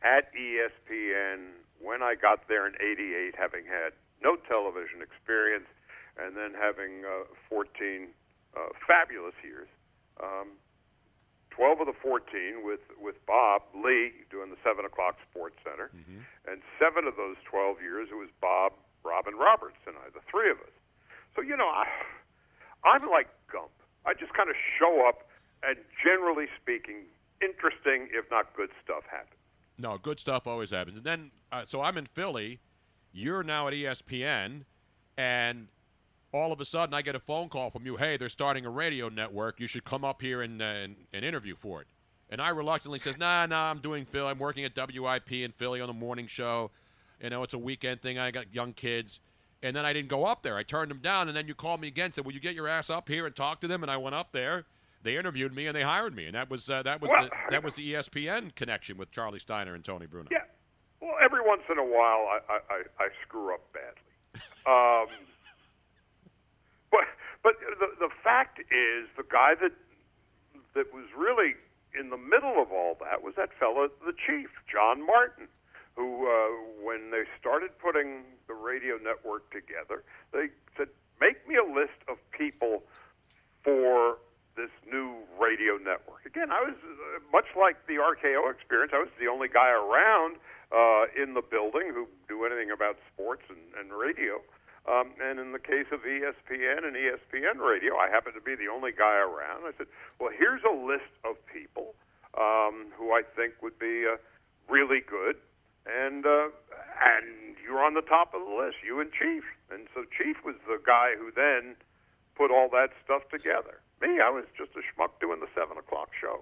at E S P N when I got there in eighty-eight, having had no television experience, and then having uh, fourteen uh, fabulous years, um, twelve of the fourteen with, with Bob Lee doing the seven o'clock Sports Center, mm-hmm. and seven of those twelve years, it was Bob, Rob, and Roberts and I, the three of us. So, you know, I, I'm like Gump. I just kind of show up, and generally speaking, interesting, if not good stuff, happens. No, good stuff always happens. And then, uh, so I'm in Philly, you're now at E S P N, and all of a sudden, I get a phone call from you. "Hey, they're starting a radio network. You should come up here and uh, and, and interview for it." And I reluctantly says, nah, nah, I'm doing Philly. I'm working at W I P in Philly on the morning show. You know, it's a weekend thing. I got young kids. And then I didn't go up there. I turned them down. And then you called me again and said, will you get your ass up here and talk to them? And I went up there. They interviewed me, and they hired me. And that was uh, that was well, the, that was the E S P N connection with Charlie Steiner and Tony Bruno. Yeah. Well, every once in a while I, I, I screw up badly. Um, but but the, the fact is the guy that that was really – in the middle of all that was that fella, the chief, John Martin, who, uh, when they started putting the radio network together, they said, make me a list of people for this new radio network. Again, I was, uh, much like the R K O experience, I was the only guy around uh, in the building who knew anything about sports and, and radio. Um, and in the case of E S P N and E S P N Radio, I happened to be the only guy around. I said, well, here's a list of people um, who I think would be uh, really good. And uh, and you're on the top of the list, you and Chief. And so Chief was the guy who then put all that stuff together. Me, I was just a schmuck doing the seven o'clock show.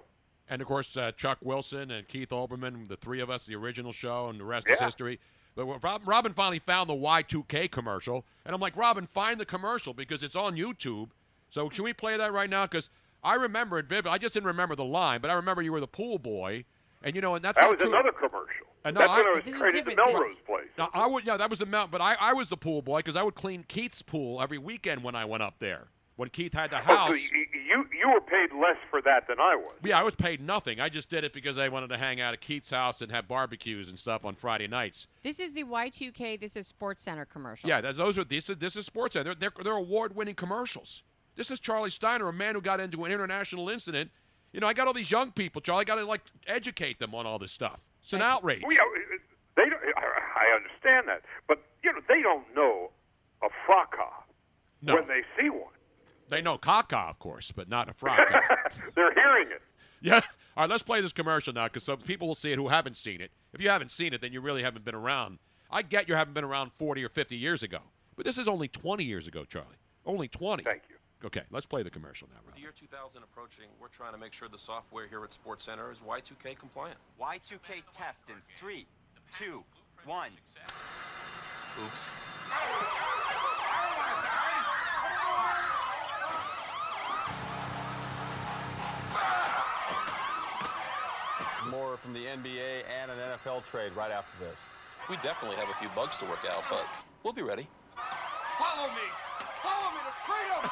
And, of course, uh, Chuck Wilson and Keith Olbermann, the three of us, the original show, and the rest yeah. is history. But Robin finally found the Y two K commercial, and I'm like, Robin, find the commercial because it's on YouTube. So can we play that right now? Because I remember it vividly. I just didn't remember the line, but I remember you were the pool boy, and you know, and that's that was true. Another commercial. And that's no, when I, I was traded to Melrose yeah. Place. Now, I would, yeah, that was the Mel. But I, I was the pool boy because I would clean Keith's pool every weekend when I went up there. When Keith had the house, oh, so you, you you were paid less for that than I was. Yeah, I was paid nothing. I just did it because I wanted to hang out at Keith's house and have barbecues and stuff on Friday nights. This is the Y two K. This is SportsCenter commercial. Yeah, those are this is this is SportsCenter. They're, they're they're award-winning commercials. This is Charlie Steiner, a man who got into an international incident. You know, I got all these young people, Charlie. I got to like educate them on all this stuff. It's an outrage. Well, yeah, they don't, I understand that, but you know they don't know a fracas no. when they see one. They know caca, of course, but not a frog. They're hearing it. Yeah. All right, let's play this commercial now because some people will see it who haven't seen it. If you haven't seen it, then you really haven't been around. I get you haven't been around forty or fifty years ago, but this is only twenty years ago, Charlie. Only twenty. Thank you. Okay, let's play the commercial now, Rob. With the year two thousand approaching, we're trying to make sure the software here at SportsCenter is Y two K compliant. Y two K test in three, two, one. Oops. More from the N B A and an N F L trade right after this. We definitely have a few bugs to work out, but we'll be ready. Follow me! Follow me to freedom!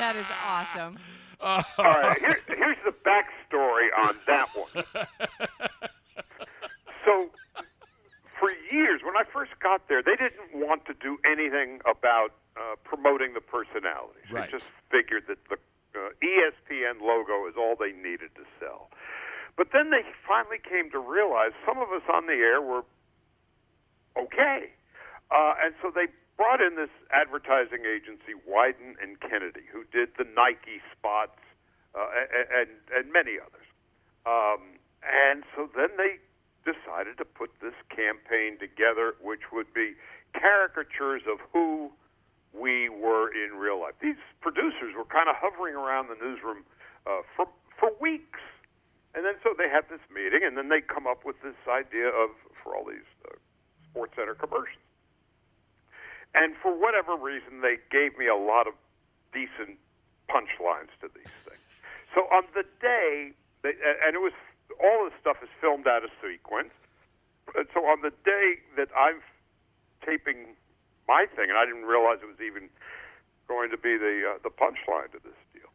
That is awesome. Uh, All right, here, here's the backstory on that one. So, for years, when I first got there, they didn't want to do anything about uh, promoting the personalities. Right. They just figured that the Uh, E S P N logo is all they needed to sell. But then they finally came to realize some of us on the air were okay. Uh, and so they brought in this advertising agency, Wyden and Kennedy, who did the Nike spots uh, and, and many others. Um, and so then they decided to put this campaign together, which would be caricatures of who we were in real life. These producers were kind of hovering around the newsroom uh, for for weeks. And then so they had this meeting, and then they come up with this idea of, for all these uh, SportsCenter commercials. And for whatever reason, they gave me a lot of decent punchlines to these things. So on the day, they, and it was, all this stuff is filmed out of sequence. And so on the day that I'm taping my thing, and I didn't realize it was even going to be the uh, the punchline to this deal.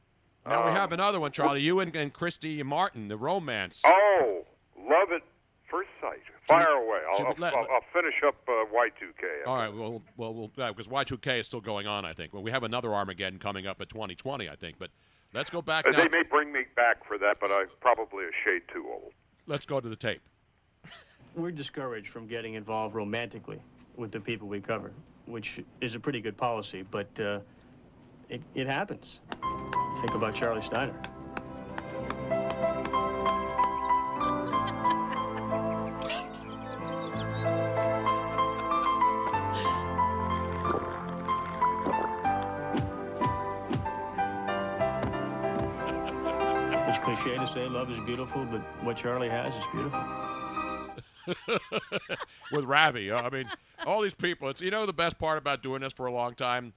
Now um, we have another one, Charlie. You and, and Christy Martin, the romance. Oh, love it first sight. Fire should away. I'll, I'll, let, I'll, I'll finish up uh, Y two K. All right, well, well, well yeah, because Y two K is still going on, I think. Well, we have another Armageddon coming up at twenty twenty, I think. But let's go back uh, now. They may bring me back for that, but I'm probably a shade too old. Let's go to the tape. We're discouraged from getting involved romantically with the people we cover, which is a pretty good policy, but uh, it, it happens. Think about Charlie Steiner. cliche to say love is beautiful, but what Charlie has is beautiful. With Ravi. I mean, all these people. It's, you know, the best part about doing this for a long time,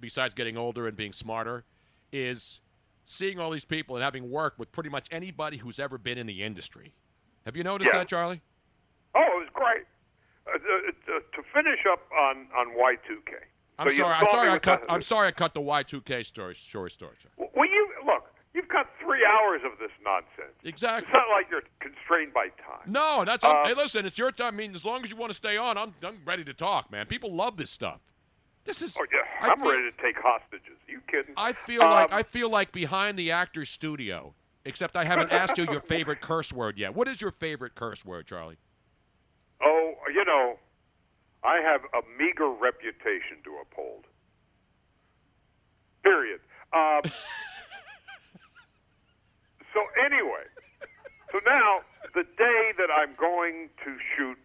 besides getting older and being smarter, is seeing all these people and having worked with pretty much anybody who's ever been in the industry. Have you noticed yeah. that, Charlie? Oh, it was great. Uh, to, to finish up on, on Y two K. I'm so sorry. I'm sorry I cut. That. I'm sorry I cut the Y two K story short. Story. Well, you look. You've got three hours of this nonsense. Exactly. It's not like you're constrained by time. No, that's. Uh, hey, listen. It's your time. I mean, as long as you want to stay on, I'm I'm ready to talk, man. People love this stuff. This is. Oh yeah. I'm feel, ready to take hostages. Are you kidding? I feel um, like I feel like behind the actor's studio. Except I haven't asked you your favorite curse word yet. What is your favorite curse word, Charlie? Oh, you know, I have a meager reputation to uphold. Period. Uh, so anyway, so now the day that I'm going to shoot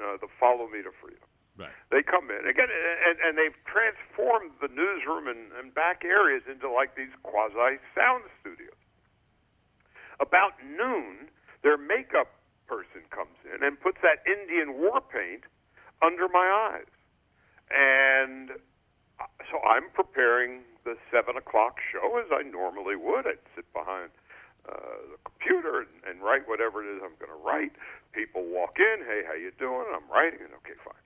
uh, the Follow Me to Freedom, right. They come in again, and, and they've transformed the newsroom and, and back areas into like these quasi sound studios. About noon, their makeup person comes in and puts that Indian war paint under my eyes. And so I'm preparing the seven o'clock show as I normally would. I'd sit behind uh, the computer and, and write whatever it is I'm going to write. People walk in, hey, how you doing? I'm writing it. Okay, fine.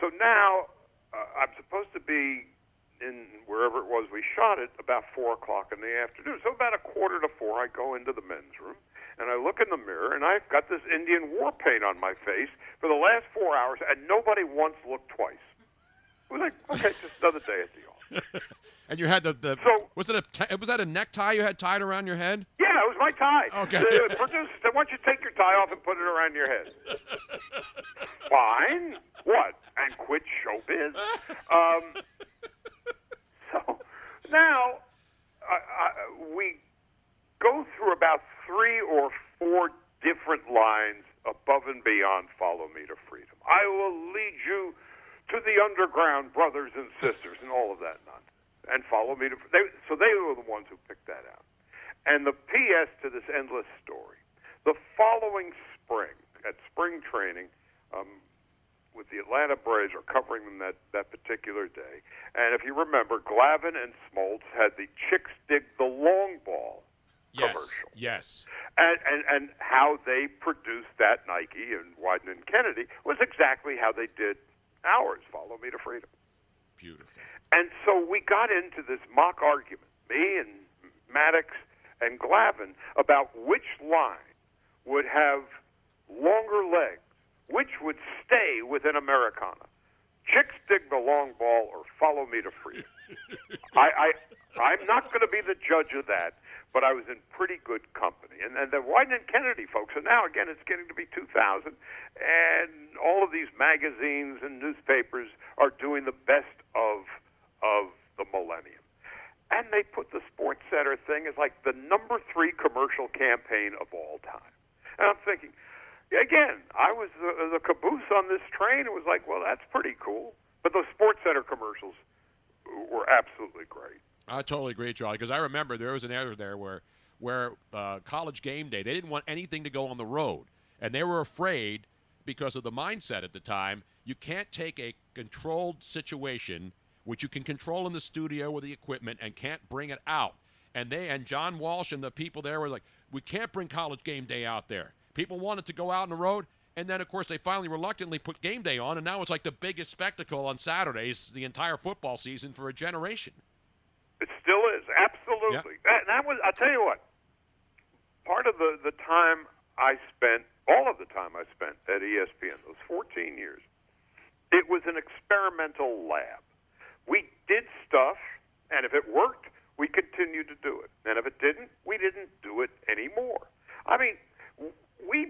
So now uh, I'm supposed to be in wherever it was we shot it, about four o'clock in the afternoon. So about a quarter to four, I go into the men's room, and I look in the mirror, and I've got this Indian war paint on my face for the last four hours, and nobody once looked twice. It was like, okay, just another day at the office. And you had the, the so, was, it a, was that a necktie you had tied around your head? Yeah, it was my tie. Okay. The, the producer said, why don't you take your tie off and put it around your head? Fine. What? And quit showbiz? Um... So now uh, I, we go through about three or four different lines above and beyond Follow Me to Freedom. I will lead you to the underground, brothers and sisters, and all of that nonsense. And Follow Me to Freedom. So they were the ones who picked that out. And the P S to this endless story. The following spring, at spring training, um, with the Atlanta Braves are covering them that, that particular day. And if you remember, Glavin and Smoltz had the Chicks Dig the Long Ball yes, commercial. Yes, and, and and how they produced that Nike and Wyden and Kennedy was exactly how they did ours, Follow Me to Freedom. Beautiful. And so we got into this mock argument, me and Maddox and Glavin, about which line would have longer legs, which would stay within Americana, Chicks Dig the Long Ball or Follow Me to Freedom. I, I, I'm not going to be the judge of that, but I was in pretty good company. And, and the Wyden and Kennedy folks, and now, again, it's getting to be two thousand, and all of these magazines and newspapers are doing the best of, of the millennium. And they put the SportsCenter thing as like the number three commercial campaign of all time. And I'm thinking... Again, I was the, the caboose on this train. It was like, well, that's pretty cool. But those SportsCenter commercials were absolutely great. I totally agree, Charlie, because I remember there was an era there where where uh, College Game Day, they didn't want anything to go on the road. And they were afraid, because of the mindset at the time, you can't take a controlled situation, which you can control in the studio with the equipment, and can't bring it out. And they and John Walsh and the people there were like, we can't bring College Game Day out there. People wanted to go out on the road, and then, of course, they finally reluctantly put Game Day on, and now it's like the biggest spectacle on Saturdays the entire football season for a generation. It still is, absolutely. Yeah. That, that was, I'll tell you what, part of the, the time I spent, all of the time I spent at E S P N, those fourteen years, it was an experimental lab. We did stuff, and if it worked, we continued to do it. And if it didn't, we didn't do it anymore. I mean... We,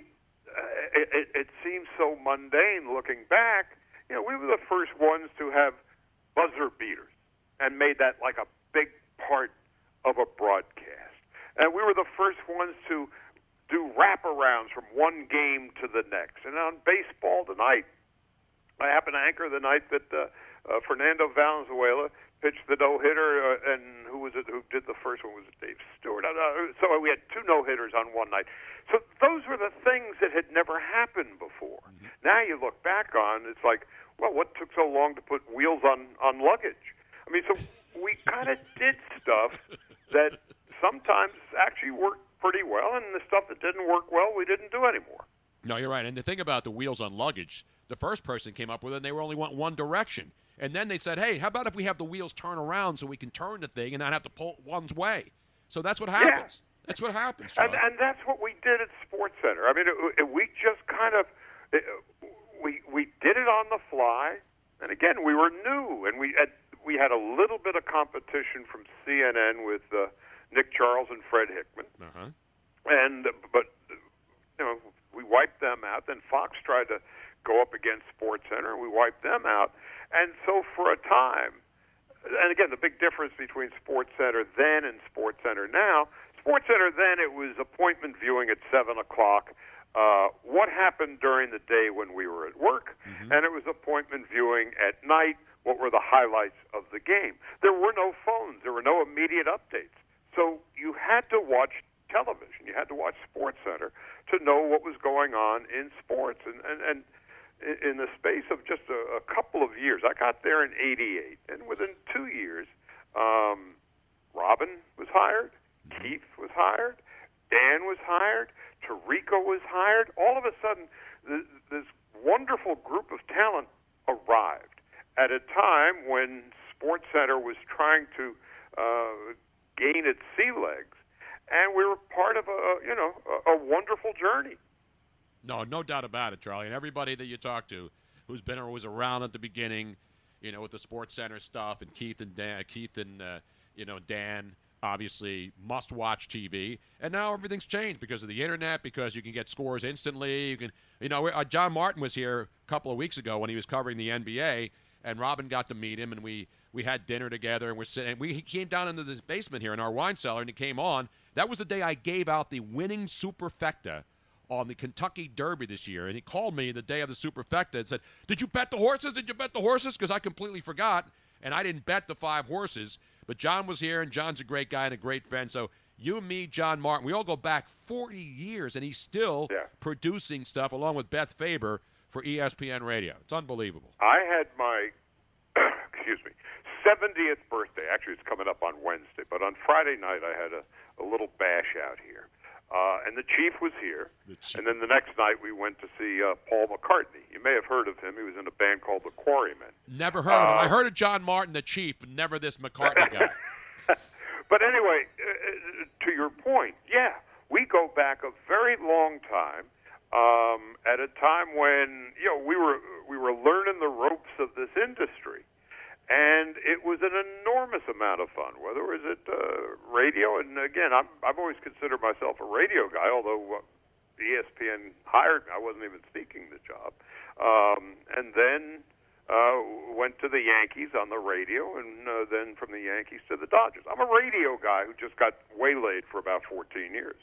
uh, it, it seems so mundane looking back. You know, we were the first ones to have buzzer beaters and made that like a big part of a broadcast. And we were the first ones to do wraparounds from one game to the next. And on baseball tonight, I happened to anchor the night that uh, Uh, Fernando Valenzuela pitched the no-hitter, uh, and who was it who did the first one? Was it Dave Stewart? Uh, so we had two no-hitters on one night. So those were the things that had never happened before. Mm-hmm. Now you look back on, it's like, well, what took so long to put wheels on, on luggage? I mean, so we kind of did stuff that sometimes actually worked pretty well, and the stuff that didn't work well, we didn't do anymore. No, you're right. And the thing about the wheels on luggage, the first person came up with it, and they were only went one direction. And then they said, hey, how about if we have the wheels turn around so we can turn the thing and not have to pull one's way? So that's what happens. Yeah. That's what happens, John. And, and that's what we did at SportsCenter. I mean, it, it, we just kind of it, we we did it on the fly. And, again, we were new. And we had, we had a little bit of competition from C N N with uh, Nick Charles and Fred Hickman. Uh-huh. And But, you know, we wiped them out. Then Fox tried to go up against SportsCenter, and we wiped them out. And so for a time, and again, the big difference between SportsCenter then and SportsCenter now, SportsCenter then, it was appointment viewing at seven o'clock. Uh, what happened during the day when we were at work? Mm-hmm. And it was appointment viewing at night. What were the highlights of the game? There were no phones. There were no immediate updates. So you had to watch television. You had to watch SportsCenter to know what was going on in sports. And, and, and in the space of just a, a couple of years, I got there in eighty-eight, and within two years, um, Robin was hired, Keith was hired, Dan was hired, Tirico was hired. All of a sudden, th- this wonderful group of talent arrived at a time when SportsCenter was trying to uh, gain its sea legs, and we were part of a you know a, a wonderful journey. No, no doubt about it, Charlie. And everybody that you talk to who's been or was around at the beginning, you know, with the SportsCenter stuff and Keith and Dan, Keith and, uh, you know, Dan, obviously must-watch T V. And now everything's changed because of the internet, because you can get scores instantly. You can, you know, uh, John Martin was here a couple of weeks ago when he was covering the N B A, and Robin got to meet him, and we, we had dinner together, and we're sitting. And we, he came down into this basement here in our wine cellar, and he came on. That was the day I gave out the winning superfecta on the Kentucky Derby this year, and he called me the day of the Superfecta and said, did you bet the horses? Did you bet the horses? Because I completely forgot, and I didn't bet the five horses, but John was here, and John's a great guy and a great friend. So you, me, John Martin, we all go back forty years, and he's still yeah. producing stuff along with Beth Faber for E S P N Radio. It's unbelievable. I had my, excuse me, seventieth birthday. Actually, it's coming up on Wednesday, but on Friday night I had a, a little bash out here. Uh, and the Chief was here, the Chief. And then the next night we went to see uh, Paul McCartney. You may have heard of him. He was in a band called The Quarrymen. Never heard uh, of him. I heard of John Martin, the Chief, but never this McCartney guy. But anyway, uh, to your point, yeah, we go back a very long time um, at a time when you know we were we were learning the ropes of this industry. And it was an enormous amount of fun, whether it was at uh, radio. And, again, I'm, I've always considered myself a radio guy, although uh, E S P N hired me. I wasn't even seeking the job. Um, and then uh, went to the Yankees on the radio, and uh, then from the Yankees to the Dodgers. I'm a radio guy who just got waylaid for about fourteen years.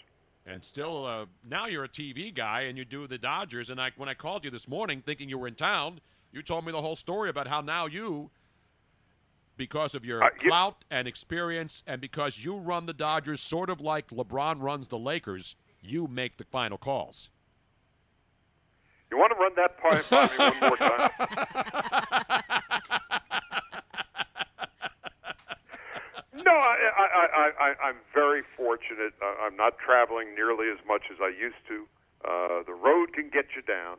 And still, uh, now you're a T V guy, and you do the Dodgers. And I, when I called you this morning thinking you were in town, you told me the whole story about how now you – because of your uh, you, clout and experience, and because you run the Dodgers sort of like LeBron runs the Lakers, you make the final calls. You want to run that part by me one more time? No, I, I, I, I, I'm very fortunate. I'm not traveling nearly as much as I used to. Uh, the road can get you down.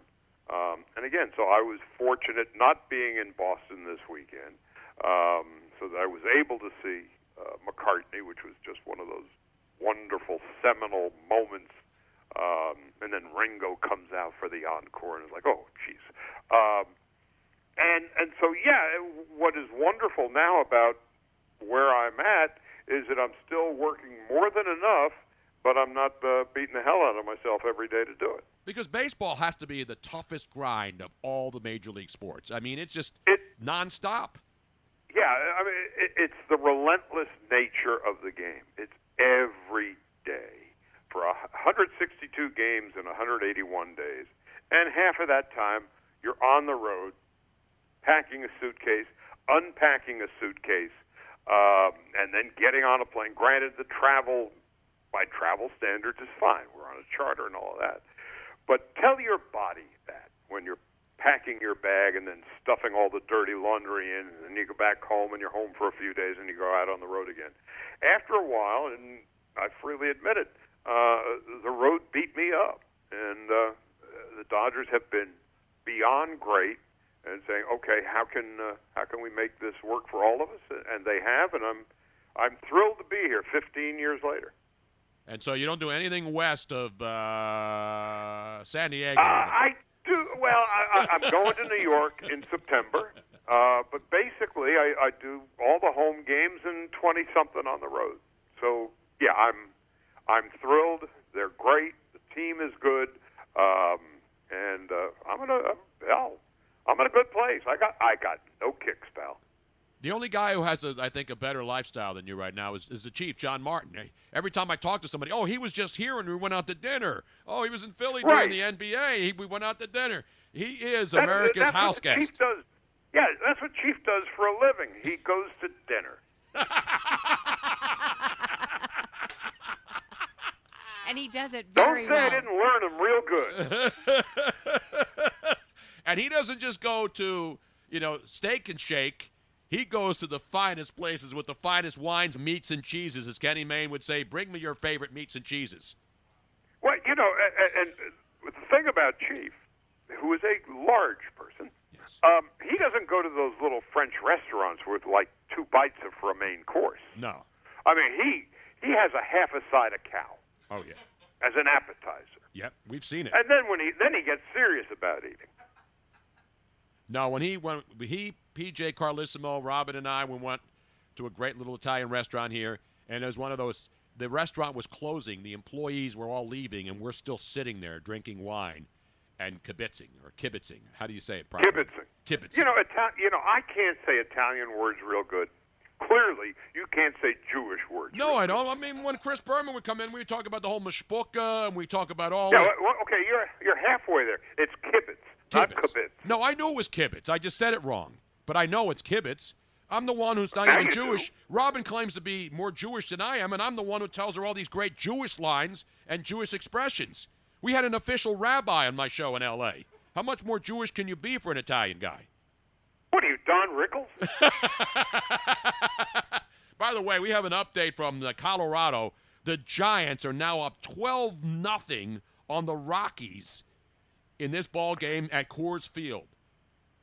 Um, and again, so I was fortunate not being in Boston this weekend. Um, so that I was able to see uh, McCartney, which was just one of those wonderful seminal moments. Um, and then Ringo comes out for the encore, and it's like, oh, geez. Um, and and so, yeah, what is wonderful now about where I'm at is that I'm still working more than enough, but I'm not uh, beating the hell out of myself every day to do it. Because baseball has to be the toughest grind of all the major league sports. I mean, it's just it, nonstop. Yeah, I mean, it's the relentless nature of the game. It's every day for one hundred sixty-two games in one hundred eighty-one days. And half of that time, you're on the road, packing a suitcase. unpacking a suitcase, um, and then getting on a plane. Granted, the travel, by travel standards, is fine. We're on a charter and all of that. But tell your body that when you're packing your bag and then stuffing all the dirty laundry in, and then you go back home and you're home for a few days and you go out on the road again. After a while, and I freely admit it, uh, the road beat me up. And uh, the Dodgers have been beyond great and saying, okay, how can uh, how can we make this work for all of us? And they have, and I'm I'm thrilled to be here fifteen years later. And so you don't do anything west of uh, San Diego? Uh, I do. Well, I, I'm going to New York in September. Uh, but basically, I, I do all the home games and twenty-something on the road. So, yeah, I'm I'm thrilled. They're great. The team is good. Um, and uh, I'm in a, well, I'm in a good place. I got I got no kicks, pal. The only guy who has, a, I think, a better lifestyle than you right now is, is the Chief, John Martin. Every time I talk to somebody, oh, he was just here and we went out to dinner. Oh, he was in Philly right. during the N B A. He, we went out to dinner. He is that's, America's that's house guest. Chief does. Yeah, that's what Chief does for a living. He goes to dinner. And he does it very well. Don't say well. I didn't learn him real good. And he doesn't just go to, you know, Steak and Shake. He goes to the finest places with the finest wines, meats, and cheeses, as Kenny Mayne would say. Bring me your favorite meats and cheeses. Well, you know, and, and the thing about Chief, who is a large person, yes. um, he doesn't go to those little French restaurants with, like, two bites of for a main course. No. I mean, he he has a half a side of cow. Oh, yeah. As an appetizer. Yep, we've seen it. And then when he then he gets serious about eating. No, when he went, he, P J Carlissimo, Robin, and I, we went to a great little Italian restaurant here, and it was one of those, the restaurant was closing, the employees were all leaving, and we're still sitting there drinking wine and kibitzing, or kibitzing. How do you say it properly? Kibitzing. Kibitzing. You know, Itali- you know, I can't say Italian words real good. Clearly, you can't say Jewish words. No, I don't. I mean, when Chris Berman would come in, we'd talk about the whole mishpucha, and we talk about all yeah, that. Well, okay, you're, you're halfway there. It's kibitz. Kibitz. No, I knew it was kibitz. I just said it wrong. But I know it's kibitz. I'm the one who's not now even Jewish. Do. Robin claims to be more Jewish than I am, and I'm the one who tells her all these great Jewish lines and Jewish expressions. We had an official rabbi on my show in L A. How much more Jewish can you be for an Italian guy? What are you, Don Rickles? By the way, we have an update from the Colorado. The Giants are now up twelve nothing on the Rockies in this ball game at Coors Field.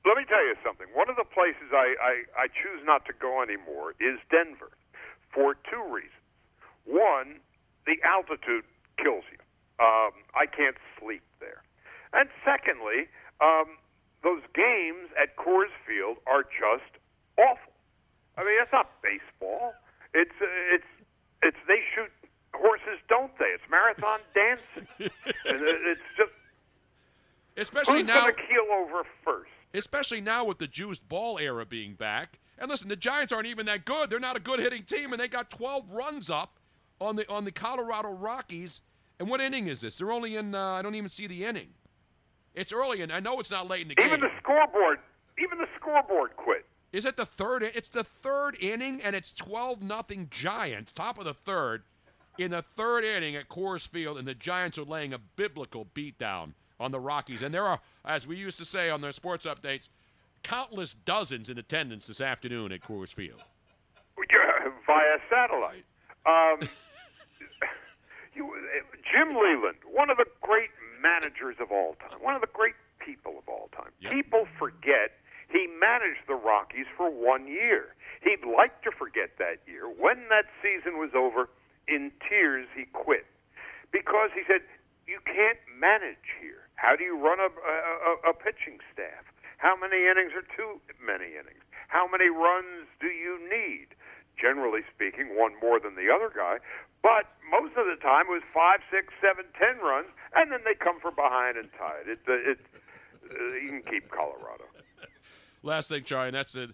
Let me tell you something. One of the places I, I, I choose not to go anymore is Denver for two reasons. One, the altitude kills you. Um, I can't sleep there. And secondly, um, those games at Coors Field are just awful. I mean, that's not baseball. It's it's it's they shoot horses, don't they? It's marathon dancing. And it's just. Especially who's now, gonna keel over first? Especially now with the juiced ball era being back. And listen, the Giants aren't even that good. They're not a good hitting team, and they got twelve runs up on the on the Colorado Rockies. And what inning is this? They're only in. Uh, I don't even see the inning. It's early, and I know it's not late in the game. Even the scoreboard, even the scoreboard quit. Is it the third? It's the third inning, and it's twelve nothing Giants, top of the third, in the third inning at Coors Field, and the Giants are laying a biblical beatdown on the Rockies. And there are, as we used to say on their sports updates, countless dozens in attendance this afternoon at Coors Field. Yeah, via satellite. Um, you, Jim Leland, one of the great managers of all time, one of the great people of all time. Yep. People forget he managed the Rockies for one year. He'd like to forget that year. When that season was over, in tears he quit because he said, you can't manage here. How do you run a, a, a pitching staff? How many innings are too many innings? How many runs do you need? Generally speaking, one more than the other guy. But most of the time it was five, six, seven, ten runs, and then they come from behind and tie it. It, it, it you can keep Colorado. Last thing, Charlie, and that's it.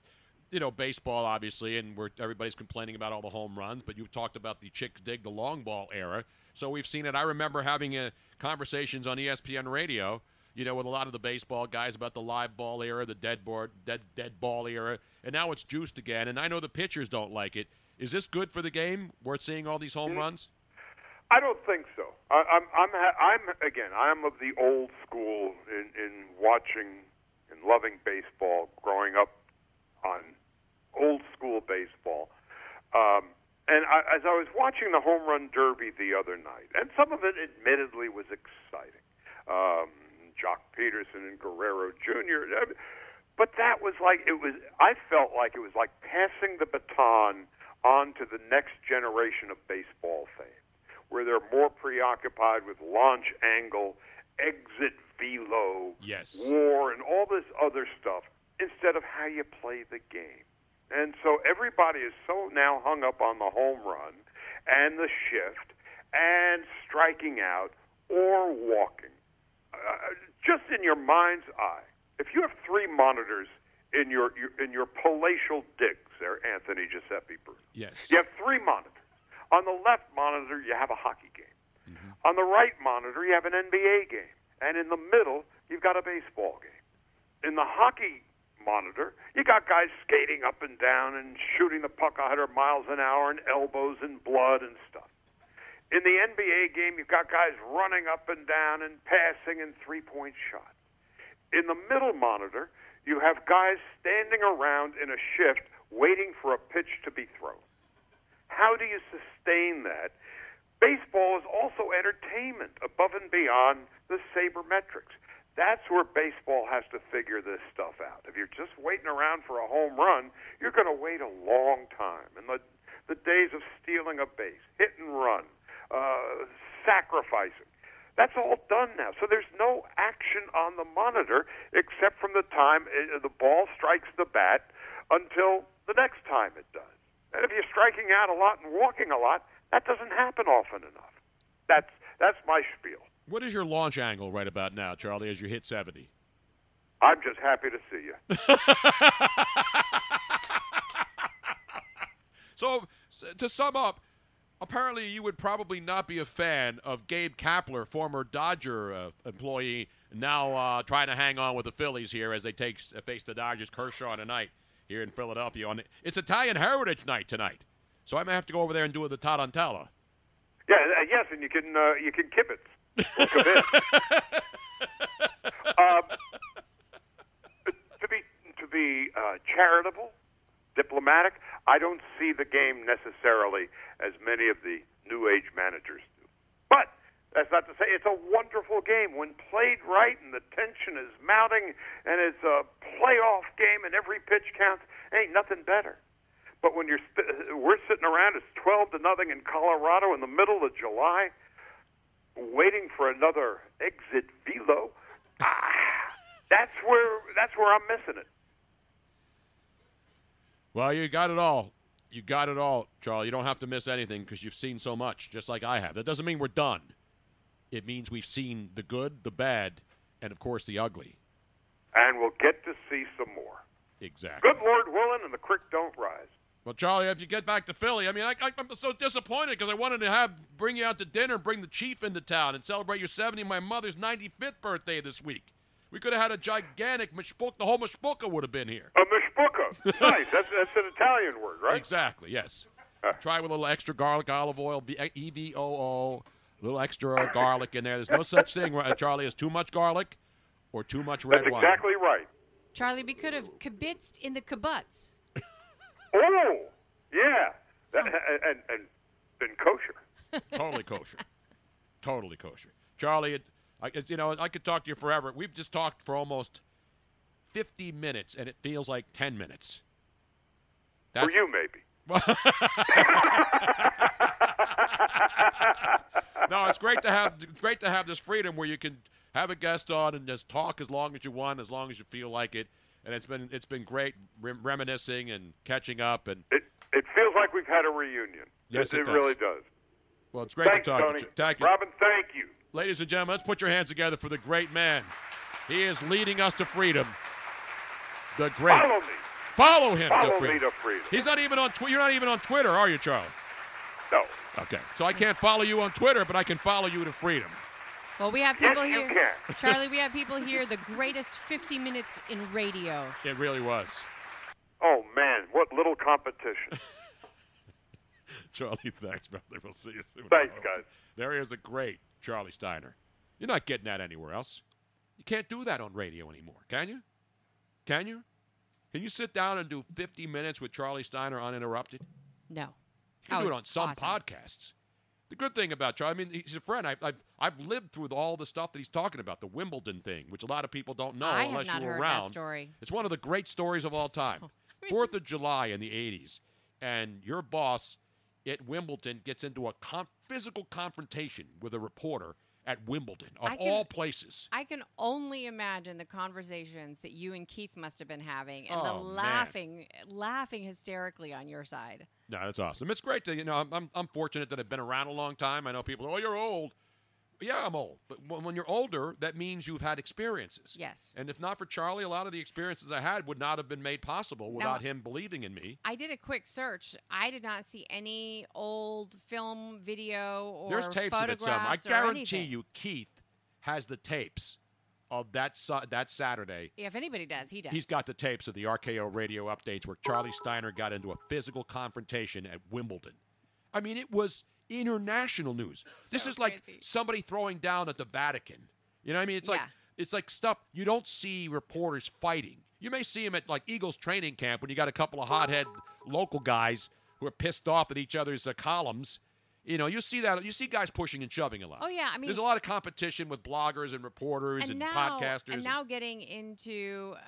You know, baseball, obviously, and we're, everybody's complaining about all the home runs, but you talked about the chicks dig the long ball era. So we've seen it. I remember having a, conversations on E S P N Radio you know, with a lot of the baseball guys about the live ball era, the dead board, dead dead ball era, and now it's juiced again. And I know the pitchers don't like it. Is this good for the game? We're seeing all these home mm-hmm. runs. I don't think so. I, I'm, I'm, I'm again. I'm of the old school in, in watching and loving baseball, growing up on old school baseball. Um, and I, as I was watching the home run derby the other night, and some of it admittedly was exciting, um, Jock Peterson and Guerrero Junior But that was like it was. I felt like it was like passing the baton on to the next generation of baseball fans, where they're more preoccupied with launch angle, exit velo, yes. war, and all this other stuff, instead of how you play the game. And so everybody is so now hung up on the home run and the shift and striking out or walking. Uh, just in your mind's eye, if you have three monitors in your, your in your palatial digs there, Anthony Giuseppe Bruno, yes. you have three monitors. On the left monitor, you have a hockey game. Mm-hmm. On the right monitor, you have an N B A game. And in the middle, you've got a baseball game. In the hockey monitor, you got guys skating up and down and shooting the puck one hundred miles an hour and elbows and blood and stuff. In the N B A game, you've got guys running up and down and passing and three-point shots. In the middle monitor, you have guys standing around in a shift waiting for a pitch to be thrown. How do you sustain that? Baseball is also entertainment above and beyond the sabermetrics. That's where baseball has to figure this stuff out. If you're just waiting around for a home run, you're going to wait a long time. And the the days of stealing a base, hit and run, uh, sacrificing, that's all done now. So there's no action on the monitor except from the time the ball strikes the bat until the next time it does. And if you're striking out a lot and walking a lot, that doesn't happen often enough. That's that's my spiel. What is your launch angle right about now, Charlie, as you hit seventy? I'm just happy to see you. So, to sum up, apparently you would probably not be a fan of Gabe Kapler, former Dodger uh, employee, now uh, trying to hang on with the Phillies here as they take uh, face the Dodgers. Kershaw tonight here in Philadelphia. On it's Italian Heritage Night tonight, so I may have to go over there and do the tarantella. Yeah, uh, yes, and you can uh, you can kibitz. um, to be to be uh, charitable, diplomatic, I don't see the game necessarily as many of the new age managers do. But that's not to say it's a wonderful game when played right and the tension is mounting and it's a playoff game and every pitch counts. Ain't nothing better. But when you're st- we're sitting around, it's twelve to nothing in Colorado in the middle of July, waiting for another exit velo. Ah, that's where that's where I'm missing it. Well, you got it all. You got it all, Charlie. You don't have to miss anything because you've seen so much, just like I have. That doesn't mean we're done. It means we've seen the good, the bad, and, of course, the ugly. And we'll get to see some more. Exactly. Good Lord willing, and the creek don't rise. Well, Charlie, if you get back to Philly, I mean, I, I, I'm so disappointed because I wanted to have bring you out to dinner, bring the Chief into town, and celebrate your seventy and my mother's ninety-fifth birthday this week. We could have had a gigantic mishpucha. The whole mishpucha would have been here. A mishpucha. Nice. That's, that's an Italian word, right? Exactly, yes. Uh. Try with a little extra garlic, olive oil, E V O O. A little extra garlic in there. There's no such thing, Charlie, as too much garlic or too much red wine. That's exactly wine. Right. Charlie, we could have kibitzed in the kibbutz. Oh, yeah. That, oh. And, and been kosher. Totally kosher. Totally kosher. Charlie, it, I, it, you know, I could talk to you forever. We've just talked for almost fifty minutes, and it feels like ten minutes. That's for you, maybe. No, it's great to have it's great to have this freedom where you can have a guest on and just talk as long as you want, as long as you feel like it. And it's been it's been great rem- reminiscing and catching up. And it it feels like we've had a reunion. Yes, it, it does. Really does. Well, it's great Thanks, to talk Tony. to you. Thank you, Robin. Thank you, ladies and gentlemen. Let's put your hands together for the great man. He is leading us to freedom. The great. Follow me. Follow him Follow to freedom. Me to freedom. He's not even on Twitter. You're not even on Twitter, are you, Charlie? No. Okay. So I can't follow you on Twitter, but I can follow you to freedom. Well, we have people yes, here. Charlie, we have people here. The greatest fifty minutes in radio. It really was. Oh, man, what little competition. Charlie, thanks, brother. We'll see you soon. Thanks, guys. There is a great Charlie Steiner. You're not getting that anywhere else. You can't do that on radio anymore, can you? Can you? Can you sit down and do fifty minutes with Charlie Steiner uninterrupted? No. You can do it on some awesome. podcasts. The good thing about Charlie, I mean, he's a friend. I've, I've, I've lived through all the stuff that he's talking about, the Wimbledon thing, which a lot of people don't know I unless you were around. I have not heard that story. It's one of the great stories of all time. So Fourth of July in the eighties, and your boss at Wimbledon gets into a con- physical confrontation with a reporter at Wimbledon, of can, all places. I can only imagine the conversations that you and Keith must have been having and oh, the laughing, man. laughing hysterically on your side. No, that's awesome. It's great to, you know, I'm, I'm I'm fortunate that I've been around a long time. I know people, oh, you're old. Yeah, I'm old. But w- when you're older, that means you've had experiences. Yes. And if not for Charlie, a lot of the experiences I had would not have been made possible without now, him believing in me. I did a quick search. I did not see any old film, video, or There's tapes photographs of it somewhere. I guarantee anything. you Keith has the tapes of that su- that Saturday. If anybody does, he does. He's got the tapes of the R K O radio updates where Charlie Steiner got into a physical confrontation at Wimbledon. I mean, it was international news. So this is like crazy. Somebody throwing down at the Vatican. You know what I mean? It's yeah. like it's like stuff you don't see reporters fighting. You may see them at like Eagles training camp when you got a couple of hothead local guys who are pissed off at each other's uh, columns. You know, you see that. You see guys pushing and shoving a lot. Oh, yeah. I mean, there's a lot of competition with bloggers and reporters and, and now, podcasters. And now and getting into uh,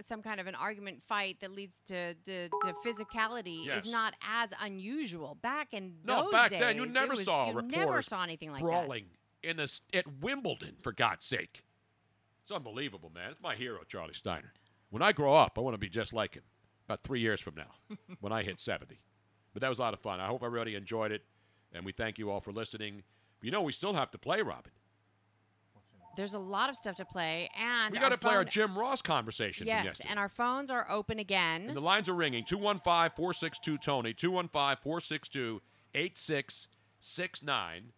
some kind of an argument fight that leads to, to, to physicality yes. is not as unusual. Back in no, those back days, then, you never was, saw a reporter never saw anything like brawling that. in a, at Wimbledon, for God's sake. It's unbelievable, man. It's my hero, Charlie Steiner. When I grow up, I want to be just like him about three years from now when I hit seventy. But that was a lot of fun. I hope everybody enjoyed it. And we thank you all for listening. You know, we still have to play, Robin. There's a lot of stuff to play. And we got to play our Jim Ross conversation. Yes, and our phones are open again. And the lines are ringing. two one five, four six two, T O N Y. two one five, four six two, eight six six nine.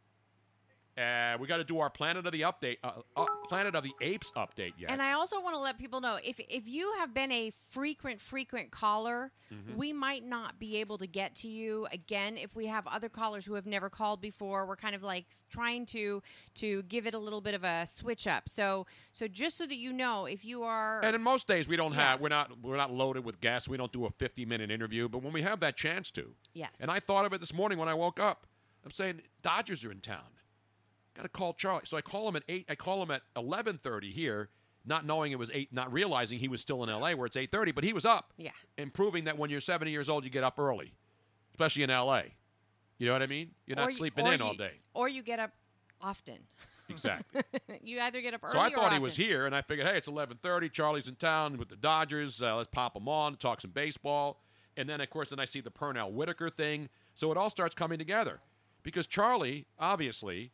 Uh, we got to do our Planet of the update, uh, uh, Planet of the Apes update yet. And I also want to let people know, if if you have been a frequent, frequent caller, mm-hmm. we might not be able to get to you again if we have other callers who have never called before. We're kind of like trying to to give it a little bit of a switch up. So so just so that you know, if you are, and in most days we don't yeah. have we're not we're not loaded with guests. We don't do a fifty minute interview, but when we have that chance to, yes. And I thought of it this morning when I woke up. I'm saying Dodgers are in town. Got to call Charlie. So I call him at eight. I call him at eleven thirty here, not knowing it was eight, not realizing he was still in L A where it's eight thirty. But he was up. Yeah. And proving that when you're seventy years old, you get up early, especially in L A. You know what I mean? You're or not you, sleeping in you, all day. Or you get up often. Exactly. You either get up early. So I thought or he was here, and I figured, hey, it's eleven thirty. Charlie's in town with the Dodgers. Uh, let's pop him on, talk some baseball, and then of course, then I see the Pernell Whitaker thing. So it all starts coming together, because Charlie, obviously,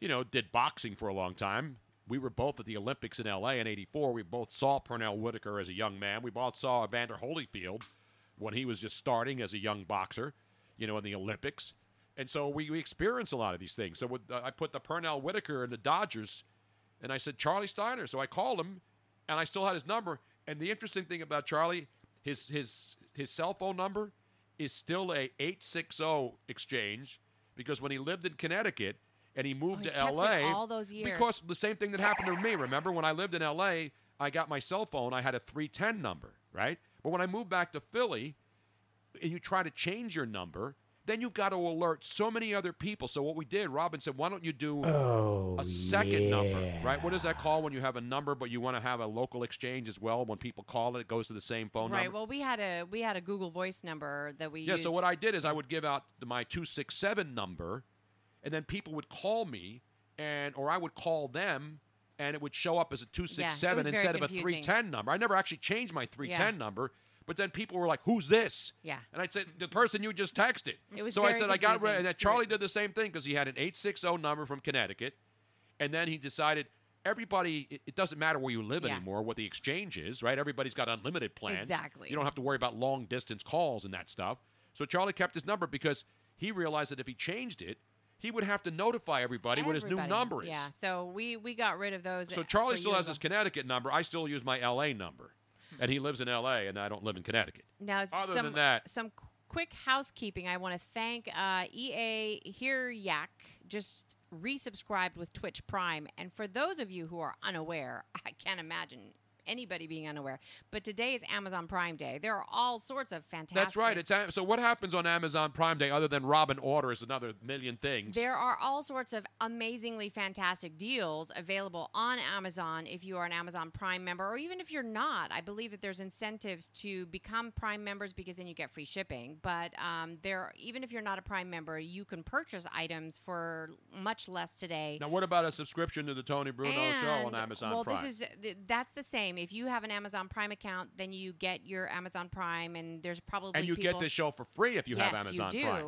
you know, did boxing for a long time. We were both at the Olympics in L A in eighty-four. We both saw Pernell Whitaker as a young man. We both saw Evander Holyfield when he was just starting as a young boxer, you know, in the Olympics. And so we, we experience a lot of these things. So with, uh, I put the Pernell Whitaker and the Dodgers, and I said, Charlie Steiner. So I called him, and I still had his number. And the interesting thing about Charlie, his his his cell phone number is still a eight six zero exchange, because when he lived in Connecticut, and he moved oh, he to L A all those years. Because the same thing that happened to me. Remember, when I lived in L A, I got my cell phone. I had a three ten number, right? But when I moved back to Philly, and you try to change your number, then you've got to alert so many other people. So what we did, Robin said, why don't you do oh, a second yeah. number, right? What is that called when you have a number, but you want to have a local exchange as well? When people call it, it goes to the same phone right. number. Right, well, we had a we had a Google Voice number that we yeah, used. Yeah, so what I did is I would give out my two six seven number, and then people would call me, and or I would call them, and it would show up as a two six seven yeah, instead of confusing. a three ten number. I never actually changed my three ten yeah. number, but then people were like, who's this? Yeah. And I'd say, the person you just texted. It was so very I said, confusing. I got re- and that Charlie did the same thing, because he had an eight six zero number from Connecticut, and then he decided, everybody, it, it doesn't matter where you live yeah. anymore, what the exchange is, right? Everybody's got unlimited plans. Exactly. You don't have to worry about long-distance calls and that stuff. So Charlie kept his number, because he realized that if he changed it, he would have to notify everybody, everybody what his new number is. Yeah, so we, we got rid of those. So Charlie still has his Connecticut number. I still use my L A number. And he lives in L A, and I don't live in Connecticut. Now, Other some, than that, some quick housekeeping. I want to thank uh, E A Here Yak, just resubscribed with Twitch Prime. And for those of you who are unaware, I can't imagine anybody being unaware, but today is Amazon Prime Day. There are all sorts of fantastic... That's right. It's a- so what happens on Amazon Prime Day other than Robin orders another million things? There are all sorts of amazingly fantastic deals available on Amazon if you are an Amazon Prime member, or even if you're not. I believe that there's incentives to become Prime members because then you get free shipping. But um, there, even if you're not a Prime member, you can purchase items for much less today. Now, what about a subscription to the Tony Bruno and, show on Amazon well, Prime? Well, this is th- that's the same. If you have an Amazon Prime account, then you get your Amazon Prime, and there's probably and you people... get this show for free if you yes, have Amazon you do. Prime,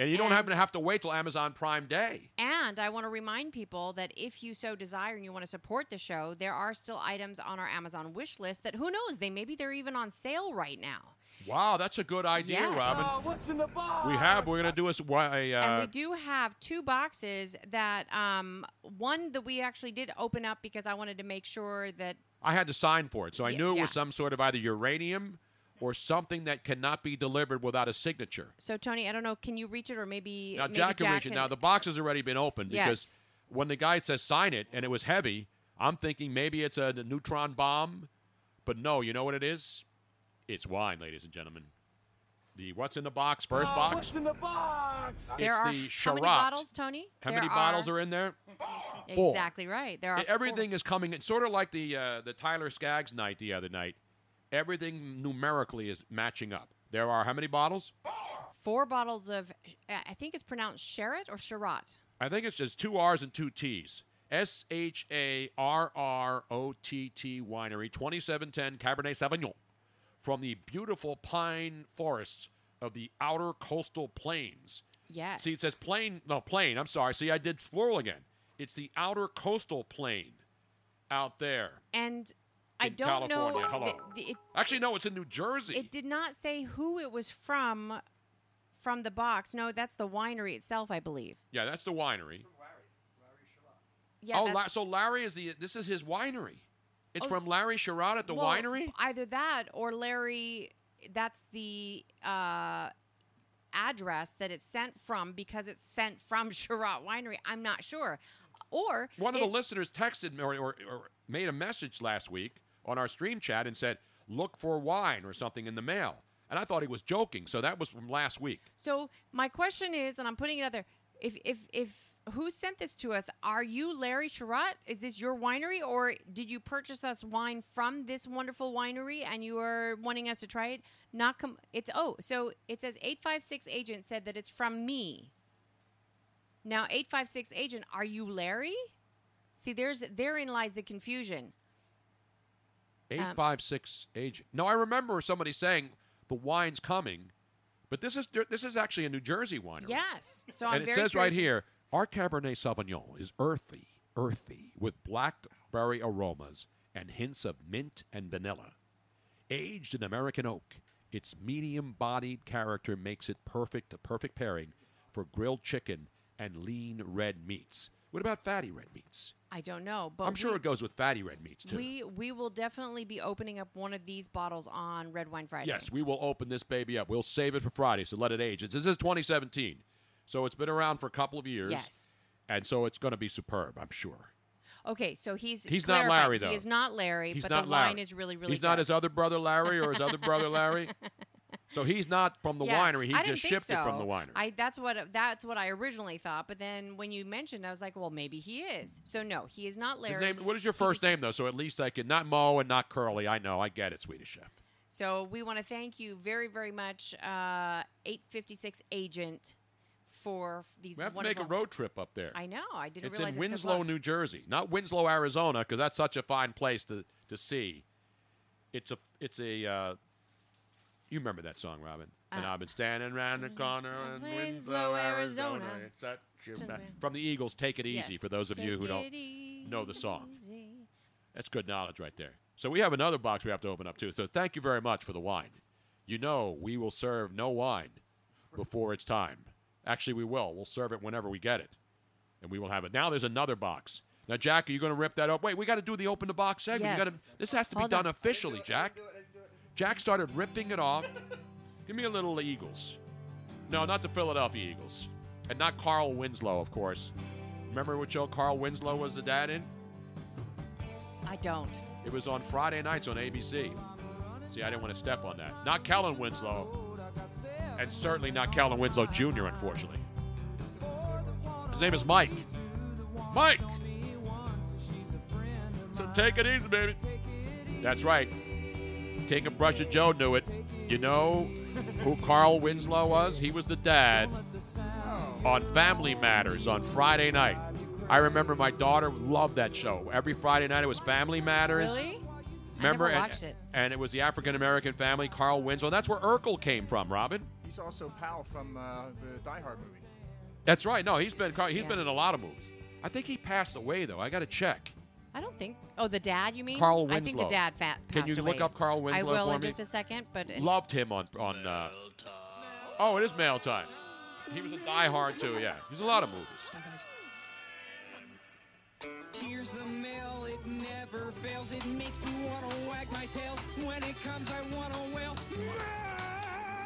and you and don't have to have to wait till Amazon Prime Day. And I want to remind people that if you so desire and you want to support the show, there are still items on our Amazon wish list that who knows, they maybe they're even on sale right now. Wow, that's a good idea, yes. Robin. Oh, what's in the box? We have. We're gonna do a. a uh, and we do have two boxes that um, one that we actually did open up because I wanted to make sure that. I had to sign for it, so I yeah, knew it yeah. was some sort of either uranium or something that cannot be delivered without a signature. So, Tony, I don't know, can you reach it or maybe... Now, maybe Jack can Jack reach it. Can... Now, the box has already been opened yes. because when the guy says sign it and it was heavy, I'm thinking maybe it's a, a neutron bomb, but no, you know what it is? It's wine, ladies and gentlemen. The what's in the box, first oh, box. What's in the box? It's there are, the Chirot. How many bottles, Tony? How there many are... bottles are in there? Four. Exactly right. There are everything four. Is coming in, sort of like the uh, the Tyler Skaggs night the other night. Everything numerically is matching up. There are how many bottles? Four, Four bottles of, I think it's pronounced Sherrod or Sherrod. I think it's just two R's and two T's. S H A R R O T T Winery, twenty-seven ten Cabernet Sauvignon. From the beautiful pine forests of the outer coastal plains. Yes. See, it says plain. No, plain. I'm sorry. See, I did floral again. It's the outer coastal plain out there. And I don't California. know. Hello. The, the, it, Actually, no, it's in New Jersey. It did not say who it was from from the box. No, that's the winery itself, I believe. Yeah, that's the winery. Larry. Larry yeah, oh, La- so Larry is the, this is his winery. It's oh, from Larry Sherrod at the well, winery? Either that or Larry, that's the uh, address that it's sent from because it's sent from Sherrod Winery. I'm not sure. Or one of it, the listeners texted me or, or, or made a message last week on our stream chat and said, look for wine or something in the mail. And I thought he was joking. So that was from last week. So my question is, and I'm putting it out there, if if if... who sent this to us? Are you Larry Sherrod? Is this your winery, or did you purchase us wine from this wonderful winery and you are wanting us to try it? Not com- it's oh, so it says eight five six agent said that it's from me. Now eight five six agent, are you Larry? See, there's therein lies the confusion. eight five six um, agent. No, I remember somebody saying the wine's coming, but this is this is actually a New Jersey winery. Yes, so I'm and it very says curious. Right here. Our Cabernet Sauvignon is earthy, earthy, with blackberry aromas and hints of mint and vanilla. Aged in American oak, its medium-bodied character makes it perfect, a perfect pairing for grilled chicken and lean red meats. What about fatty red meats? I don't know, but I'm sure we, it goes with fatty red meats too. We we will definitely be opening up one of these bottles on Red Wine Friday. Yes, we will open this baby up. We'll save it for Friday, so let it age. This is twenty seventeen. So it's been around for a couple of years. Yes. And so it's going to be superb, I'm sure. Okay, so he's He's clarified. Not Larry, though. He is not Larry, he's but not the Larry. Wine is really, really he's good. He's not his other brother Larry or his other brother Larry? So he's not from the yeah, winery. He I just shipped so. it from the winery. I, that's what that's what I originally thought. But then when you mentioned, I was like, well, maybe he is. So no, he is not Larry. His name, what is your first just, name, though? So at least I can, not Mo and not Curly. I know. I get it, Swedish Chef. So we want to thank you very, very much, uh, eight fifty-six Agent. For these we have to make a road trip up there. I know. I didn't it's realize it was It's in Winslow, so New Jersey. Not Winslow, Arizona, because that's such a fine place to, to see. It's a... It's a uh, you remember that song, Robin. Uh, and I've been standing around the corner in Winslow, Arizona. Arizona. It's that, from the Eagles, Take It Easy, yes. for those of Take you who don't easy. know the song. That's good knowledge right there. So we have another box we have to open up, too. So thank you very much for the wine. You know we will serve no wine before it's time. Actually, we will. We'll serve it whenever we get it, and we will have it. Now there's another box. Now, Jack, are you going to rip that up? Wait, we got to do the open the box segment. Yes. We gotta, this has to be Hold done on. officially, Jack. Jack started ripping it off. Give me a little Eagles. No, not the Philadelphia Eagles. And not Carl Winslow, of course. Remember which show Carl Winslow was the dad in? I don't. It was on Friday nights on A B C. See, I didn't want to step on that. Not Kellen Winslow. And certainly not Kellen Winslow Junior, unfortunately. His name is Mike. Mike! So take it easy, baby. That's right. King of Prussia Joe knew it. You know who Carl Winslow was? He was the dad on Family Matters on Friday night. I remember my daughter loved that show. Every Friday night it was Family Matters. Really? Remember? I never watched and, it. And it was the African-American family, Carl Winslow. And that's where Urkel came from, Robin. He's also Powell from uh, the Die Hard movie. That's right. No, he's been he's yeah. been in a lot of movies. I think he passed away, though. I got to check. I don't think. Oh, the dad, you mean? Carl Winslow. I think the dad fat passed away. Can you away. look up Carl Winslow for me? I will in me? just a second. But it, Loved him on... on uh, oh, it is Mail Time. He was a Die Hard, too, yeah. He was in a lot of movies. Here's the mail, it never fails. It makes me want to wag my tail. When it comes, I want to wail.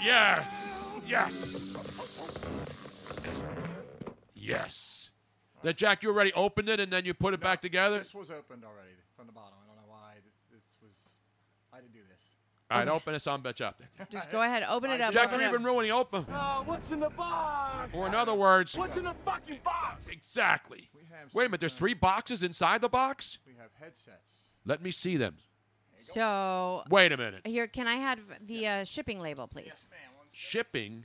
Yes! Yes! Yes! Now, Jack, you already opened it and then you put it no, back together? This was opened already from the bottom. I don't know why. This was. I didn't do this. All right, open this on bitch up. Just go ahead, open it up. Jack didn't even ruin the open. Oh, what's in the box? Or in other words, what's in the fucking box? Exactly. Wait a minute, there's three boxes inside the box? We have headsets. Let me see them. So. Wait a minute. Here, can I have the uh, shipping label, please? Yes, ma'am. Shipping?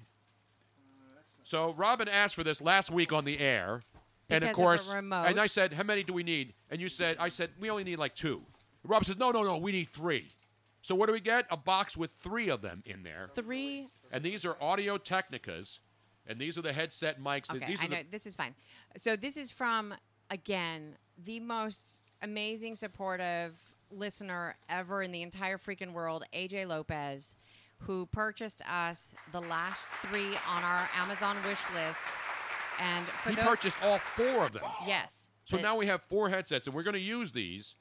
So Robin asked for this last week on the air. Because and of course, of and I said, how many do we need? And you said, I said, we only need like two. Rob says, no, no, no, we need three. So what do we get? A box with three of them in there. Three. And these are Audio Technicas, and these are the headset mics. Okay, these I are know. The this is fine. So this is from, again, the most amazing, supportive listener ever in the entire freaking world, A J Lopez, who purchased us the last three on our Amazon wish list. And for He those purchased all four of them. Yes. So now we have four headsets, and we're going to use these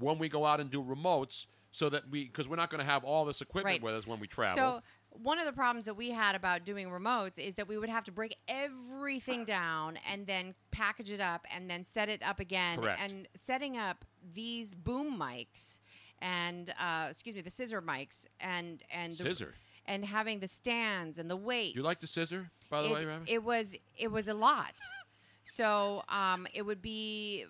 when we go out and do remotes. So that we, because we're not going to have all this equipment right. with us when we travel. So one of the problems that we had about doing remotes is that we would have to break everything down and then package it up and then set it up again. Correct. And setting up these boom mics and, uh, excuse me, the scissor mics and and scissor. The, and having the stands and the weights. You like the scissor, by the it, way, Robin? It was it was a lot. So um, it would be.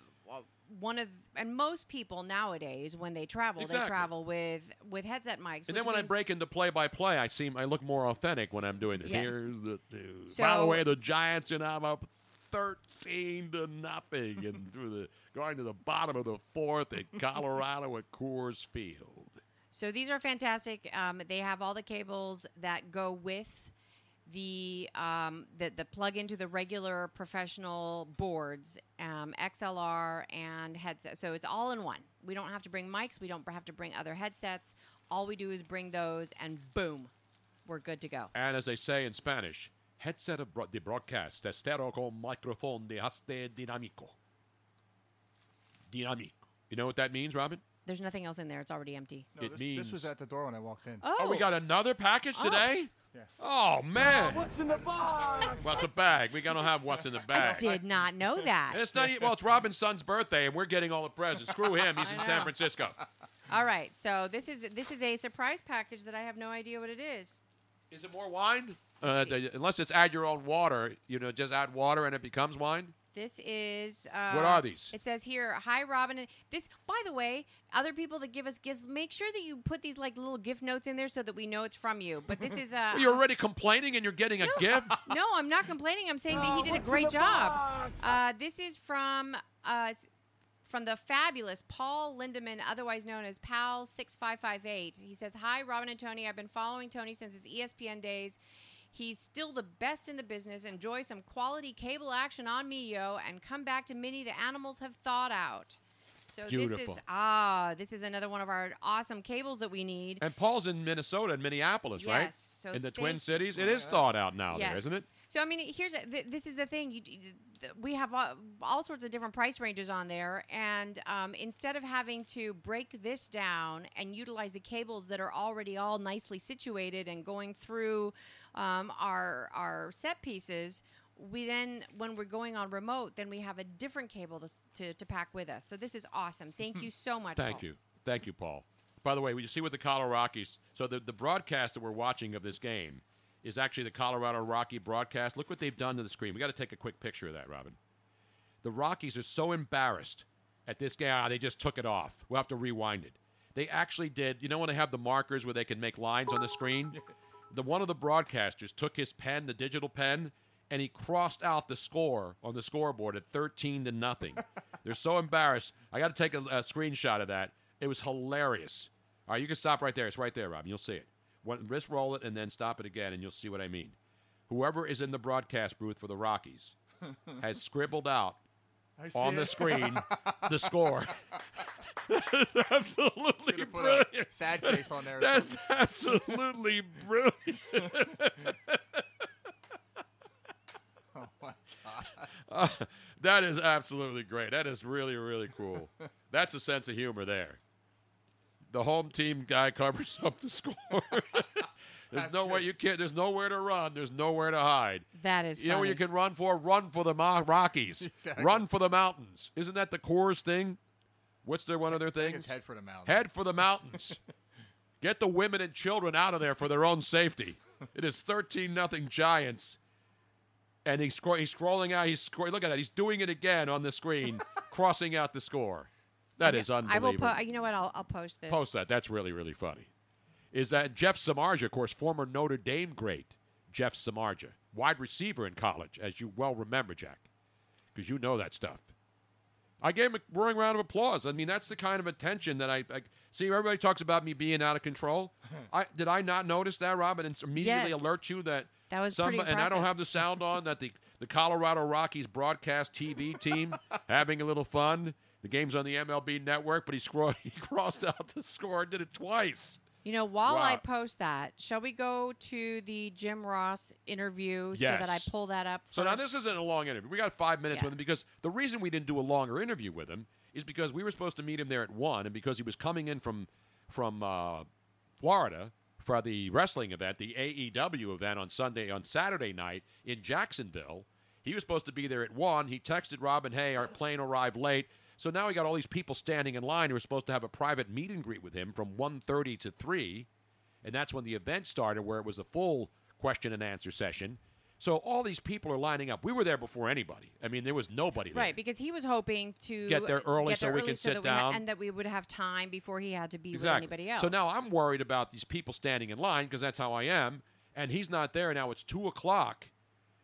One of and most people nowadays when they travel, exactly. they travel with, with headset mics. And then when I break into play by play, I seem I look more authentic when I'm doing this. Yes. Here's the dude. So, by the way, the Giants and I'm up thirteen to nothing, and through the going to the bottom of the fourth in Colorado at Coors Field. So these are fantastic. Um, they have all the cables that go with the um the, the plug into the regular professional boards, um, X L R and headset. So it's all in one. We don't have to bring mics. We don't have to bring other headsets. All we do is bring those, and boom, we're good to go. And as they say in Spanish, headset de broadcast, estero con microfón de haste dinámico. Dinámico. You know what that means, Robin? There's nothing else in there. It's already empty. No, it this, means... this was at the door when I walked in. Oh, oh we got another package oh. today? Yes. Oh, man. Oh, what's in the box? What's a bag? We got to have what's in the bag. I did not know that. It's not, well, it's Robin's son's birthday, and we're getting all the presents. Screw him. He's in San Francisco. All right. So this is this is a surprise package that I have no idea what it is. Is it more wine? Uh, the, unless it's add your own water. You know, just add water, and it becomes wine? This is... Uh, what are these? It says here, hi, Robin. And this, by the way, other people that give us gifts, make sure that you put these like little gift notes in there so that we know it's from you. But this is... Uh, well, you're already complaining and you're getting no, a gift? No, I'm not complaining. I'm saying oh, that he did a great job. Uh, this is from uh, from the fabulous Paul Lindemann, otherwise known as Pal six five five eight. He says, hi, Robin and Tony. I've been following Tony since his E S P N days. He's still the best in the business. Enjoy some quality cable action on me, yo, and come back to Minnie. The animals have thawed out. So Beautiful. this is ah, this is another one of our awesome cables that we need. And Paul's in Minnesota and Minneapolis, yes, right? So in the Twin Cities, it is thawed out now, yes. there, isn't it? So I mean, here's a, th this is the thing. You, th we have all, all sorts of different price ranges on there, and um, instead of having to break this down and utilize the cables that are already all nicely situated and going through um, our our set pieces. We then, when we're going on remote, then we have a different cable to, to, to pack with us. So this is awesome. Thank you so much, Thank Paul. you. Thank you, Paul. By the way, you see what the Colorado Rockies, so the, the broadcast that we're watching of this game is actually the Colorado Rocky broadcast. Look what they've done to the screen. We've got to take a quick picture of that, Robin. The Rockies are so embarrassed at this game. Ah, they just took it off. We'll have to rewind it. They actually did. You know when they have the markers where they can make lines on the screen? The one of the broadcasters took his pen, the digital pen, and he crossed out the score on the scoreboard at thirteen to nothing. They're so embarrassed. I got to take a, a screenshot of that. It was hilarious. All right, you can stop right there. It's right there, Rob. You'll see it. One, wrist roll it and then stop it again, and you'll see what I mean. Whoever is in the broadcast booth for the Rockies has scribbled out on it. the screen the score. That's absolutely brilliant. Sad face on there. That's absolutely brilliant. Oh my God. Uh, that is absolutely great. That is really, really cool. That's a sense of humor there. The home team guy covers up the score. There's no way you can't. There's nowhere to run. There's nowhere to hide. That is. You funny. know what you can run for? Run for the Rockies. Exactly. Run for the mountains. Isn't that the Coors thing? What's their one of their things? Head for the mountains. Head for the mountains. Get the women and children out of there for their own safety. It is thirteen nothing Giants. And he's, scro he's scrolling out. He's scro Look at that. He's doing it again on the screen, crossing out the score. That I is unbelievable. I will you know what? I'll, I'll post this. Post that. That's really, really funny. Is that Jeff Samardzija, of course, former Notre Dame great, Jeff Samardzija, wide receiver in college, as you well remember, Jack, because you know that stuff. I gave him a roaring round of applause. I mean, that's the kind of attention that I, I see. Everybody talks about me being out of control. I, did I not notice that, Robin, and immediately yes. alert you that That was Some, pretty impressive. And I don't have the sound on that the, the Colorado Rockies broadcast T V team having a little fun. The game's on the M L B network, but he, scroll, he crossed out the score and did it twice. You know, while wow. I post that, shall we go to the Jim Ross interview yes. so that I pull that up first? So now this isn't a long interview. We got five minutes yeah. with him because the reason we didn't do a longer interview with him is because we were supposed to meet him there at one, and because he was coming in from, from uh, Florida for the wrestling event, the A E W event on Sunday, on Saturday night in Jacksonville. He was supposed to be there at one. He texted Robin, hey, our plane arrived late. So now we got all these people standing in line who were supposed to have a private meet and greet with him from one thirty to three. And that's when the event started, where it was a full question and answer session. So all these people are lining up. We were there before anybody. I mean, there was nobody there. Right, because he was hoping to get there early get there so we early could so sit down. And that we would have time before he had to be exactly. with anybody else. So now I'm worried about these people standing in line because that's how I am. And he's not there. Now it's two o'clock,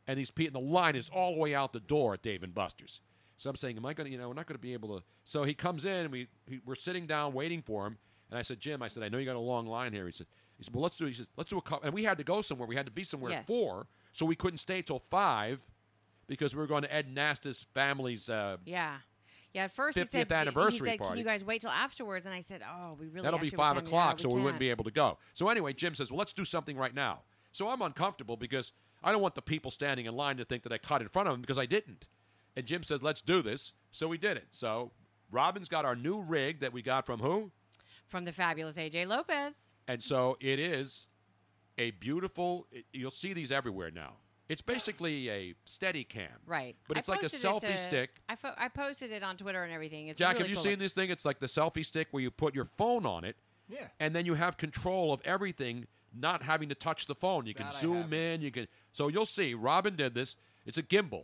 and these people, the line is all the way out the door at Dave and Buster's. So I'm saying, am I going to, you know, we're not going to be able to. So he comes in, and we, he, we're sitting down waiting for him. And I said, Jim, I said, I know you got a long line here. He said, he said well, let's do, he said, let's do a couple. And we had to go somewhere. We had to be somewhere yes. at four. So we couldn't stay till five because we were going to Ed Nasta's family's uh, yeah, yeah. At first, fiftieth he said, anniversary he said, party. Can you guys wait till afterwards? And I said, oh, we really that'll be five o'clock, so we, we wouldn't be able to go. So anyway, Jim says, well, let's do something right now. So I'm uncomfortable because I don't want the people standing in line to think that I cut in front of them because I didn't. And Jim says, let's do this. So we did it. So Robin's got our new rig that we got from who? From the fabulous A J Lopez. And so it is. A beautiful, you'll see these everywhere now. It's basically a Steadicam. Right. But it's like a selfie stick. I, I posted it on Twitter and everything. It's Jack, really have you cool. seen this thing? It's like the selfie stick where you put your phone on it. Yeah. And then you have control of everything, not having to touch the phone. You that can zoom in. You can. So you'll see. Robin did this. It's a gimbal.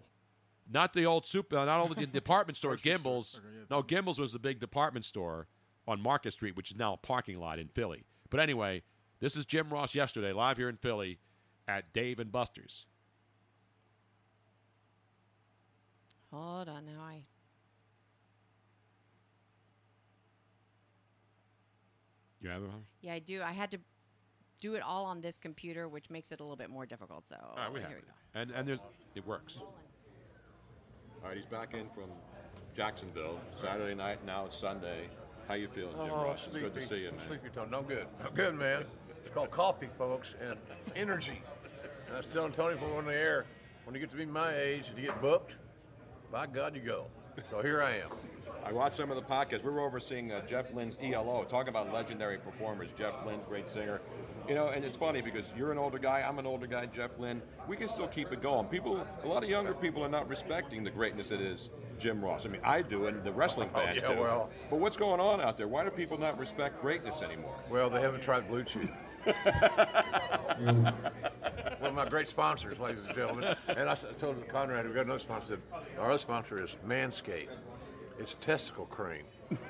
Not the old super, not all the department store gimbals. No, Gimbals was the big department store on Market Street, which is now a parking lot in Philly. But anyway, this is Jim Ross yesterday, live here in Philly at Dave and Buster's. Hold on now. I... You have it, Hunter? Yeah, I do. I had to do it all on this computer, which makes it a little bit more difficult. So all right, we here have we it. Go. And, and there's, it works. All right, he's back in from Jacksonville. Saturday night, now it's Sunday. How you feeling, Jim oh, Ross? It's sleepy. Good to see you, man. Sleepy time. No good. No good, man. It's called coffee, folks, and energy. And I was telling Tony before we went on the air, when you get to be my age, if you get booked, by God, you go. So here I am. I watched some of the podcasts. We were overseeing uh, Jeff Lynne's E L O, talking about legendary performers. Jeff Lynne, great singer. You know, and it's funny because you're an older guy, I'm an older guy, Jeff Lynne. We can still keep it going. People, a lot of younger people are not respecting the greatness that is Jim Ross. I mean, I do, and the wrestling fans oh, yeah, do. Well, but what's going on out there? Why do people not respect greatness anymore? Well, they haven't tried Blue Chew. One of my great sponsors, ladies and gentlemen. And I told Conrad, we got another sponsor. Our other sponsor is Manscaped. It's testicle cream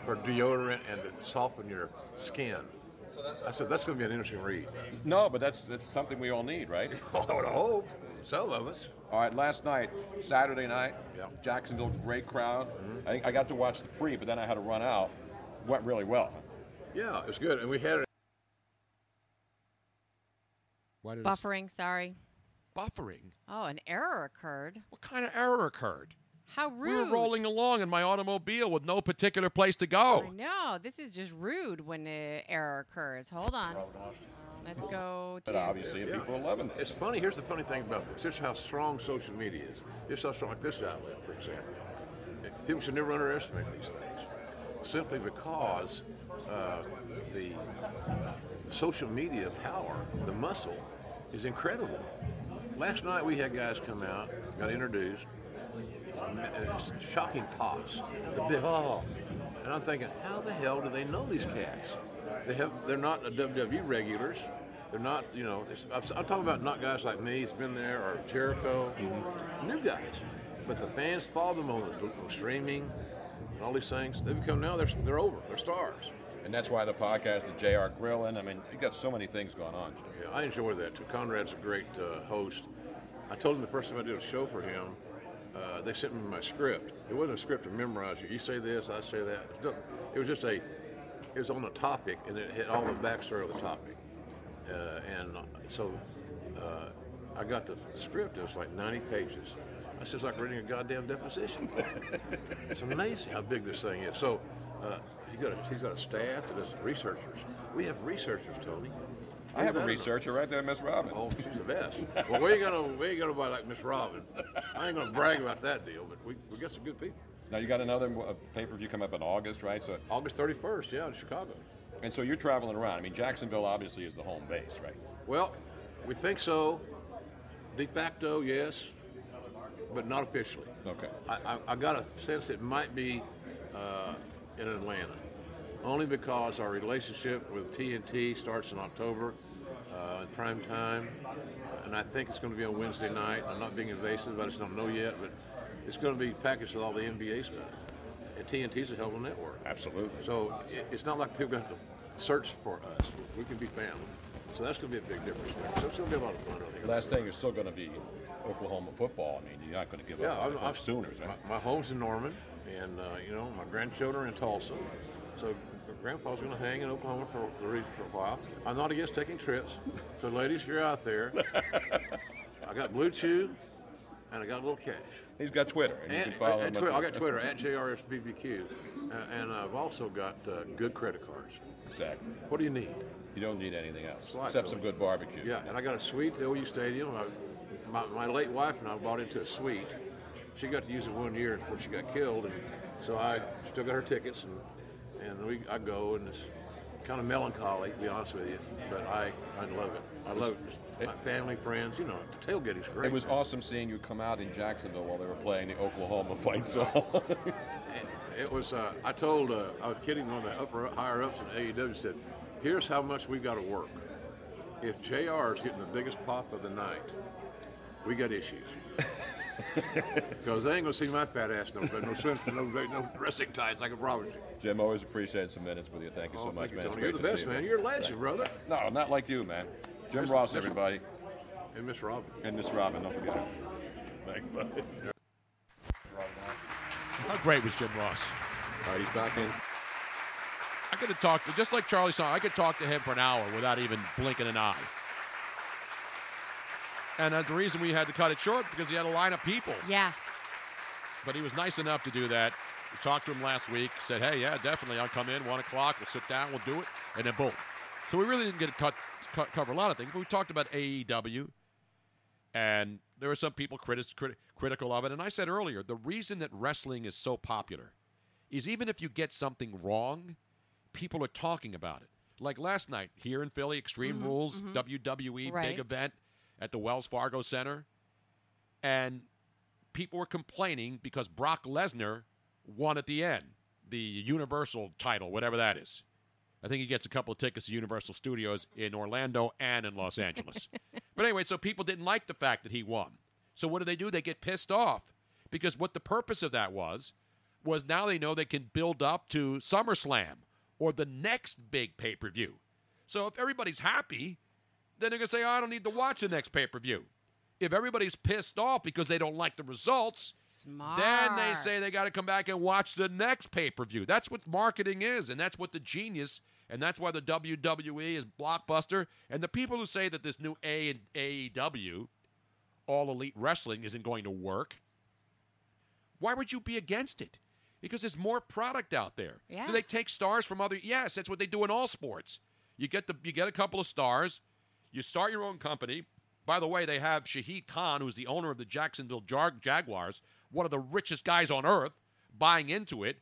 for deodorant and to soften your skin. I said, that's going to be an interesting read. No, but that's that's something we all need, right? Oh, I would hope. Some of us. All right, last night, Saturday night, yeah. Jacksonville, great crowd. Mm-hmm. I think I got to watch the pre, but then I had to run out. Went really well. Yeah, it was good. And we had it. Buffering, sorry. Buffering? Oh, an error occurred. What kind of error occurred? How rude. We were rolling along in my automobile with no particular place to go. I know. This is just rude when an error occurs. Hold on. Let's go to... But obviously, yeah. people are loving this. It's funny. Here's the funny thing about this. Here's how strong social media is. Here's how strong, like this outlet, for example. People should never underestimate these things, simply because uh, the social media power, the muscle, is incredible. Last night, we had guys come out, got introduced, shocking pops. Oh. And I'm thinking, how the hell do they know these cats? They have, they're not W W E regulars. They're not, you know, it's, I'm, I'm talking about not guys like me, it's been there, or Jericho, mm-hmm. new guys. But the fans follow them on the streaming and all these things. They become, now they're, they're over, they're stars. And that's why the podcast, the J R Grillin', I mean, you got so many things going on. Yeah, I enjoy that too. Conrad's a great uh, host. I told him the first time I did a show for him, Uh, they sent me my script. It wasn't a script to memorize you. You say this, I say that. It was just a, it was on a topic, and it hit all the backstory of the topic. Uh, and so uh, I got the script. It was like ninety pages. It's just like reading a goddamn deposition. It's amazing how big this thing is. So uh, you got a, he's got a staff and there's researchers. We have researchers, Tony. I have a researcher right there, Miss Robin. Oh, she's the best. Well, we ain't gonna buy like Miss Robin. I ain't gonna brag about that deal, but we, we got some good people. Now you got another pay-per-view coming up in August, right? So August thirty-first, yeah, in Chicago. And so you're traveling around. I mean, Jacksonville obviously is the home base, right? Well, we think so. De facto, yes, but not officially. Okay. I, I, I got a sense it might be uh, in Atlanta. Only because our relationship with T N T starts in October, uh, in prime time, and I think it's going to be on Wednesday night. I'm not being invasive, I just don't know yet, but it's going to be packaged with all the N B A stuff. And T N T's a hell of a network. Absolutely. So it, it's not like people have to search for us. We can be family. So that's going to be a big difference there. So it's going to be a lot of fun. I think. Last thing, you're still going to be Oklahoma football. I mean, you're not going to give yeah, up. Yeah, I'm Sooners. Right? My, my home's in Norman, and uh, you know, my grandchildren are in Tulsa. So Grandpa's going to hang in Oklahoma for, for a while. I'm not against taking trips. So ladies, if you're out there, I got Blue Chew and I got a little cash. He's got Twitter. And and, you can follow and, and him. Twi- I got Twitter, at J R S B B Q. Uh, and I've also got uh, good credit cards. Exactly. What do you need? You don't need anything else, Slide except some good barbecue. Yeah, and I got a suite at the O U Stadium. I, my, my late wife and I bought into a suite. She got to use it one year before she got killed. And so I still got her tickets. and. And we, I go, and it's kind of melancholy, to be honest with you, but I, I love it. I love it. My family, friends, you know, the tailgating's great. It was awesome seeing you come out in Jacksonville while they were playing the Oklahoma fight. So it was, uh, I told, uh, I was kidding one of the upper, higher-ups in A E W, said, here's how much we got to work. If J R is getting the biggest pop of the night, we got issues. Because they ain't going to see my fat ass, no, no, no, no dressing tights, I can promise you. Jim, always appreciate some minutes with you. Thank you so oh, much, you, man. It's You're the best, man. You. You're a legend, brother. No, not like you, man. Jim Miss, Ross, Miss, everybody. And Miss Robin. And Miss Robin, don't forget her. Thanks, buddy. How great was Jim Ross? All right, he's back in. I could have talked, just like Charlie Steiner, I could talk to him for an hour without even blinking an eye. And uh, the reason we had to cut it short because he had a line of people. Yeah. But he was nice enough to do that. We talked to him last week, said, hey, yeah, definitely, I'll come in, one o'clock, we'll sit down, we'll do it, and then boom. So we really didn't get to cut, cut, cover a lot of things, but we talked about A E W, and there were some people criti- crit- critical of it. And I said earlier, the reason that wrestling is so popular is even if you get something wrong, people are talking about it. Like last night here in Philly, Extreme mm-hmm, Rules, mm-hmm. W W E, right. Big event at the Wells Fargo Center. And people were complaining because Brock Lesnar won at the end, the Universal title, whatever that is. I think he gets a couple of tickets to Universal Studios in Orlando and in Los Angeles. But anyway, so people didn't like the fact that he won. So what do they do? They get pissed off because what the purpose of that was, was now they know they can build up to SummerSlam or the next big pay-per-view. So if everybody's happy, then they're going to say, oh, I don't need to watch the next pay-per-view. If everybody's pissed off because they don't like the results, Smart. Then they say they got to come back and watch the next pay-per-view. That's what marketing is, and that's what the genius, and that's why the W W E is Blockbuster. And the people who say that this new A and A E W, All Elite Wrestling, isn't going to work, why would you be against it? Because there's more product out there. Yeah. Do they take stars from other? Yes, that's what they do in all sports. You get the you get a couple of stars. You start your own company. By the way, they have Shahid Khan, who's the owner of the Jacksonville Jag- Jaguars, one of the richest guys on earth, buying into it.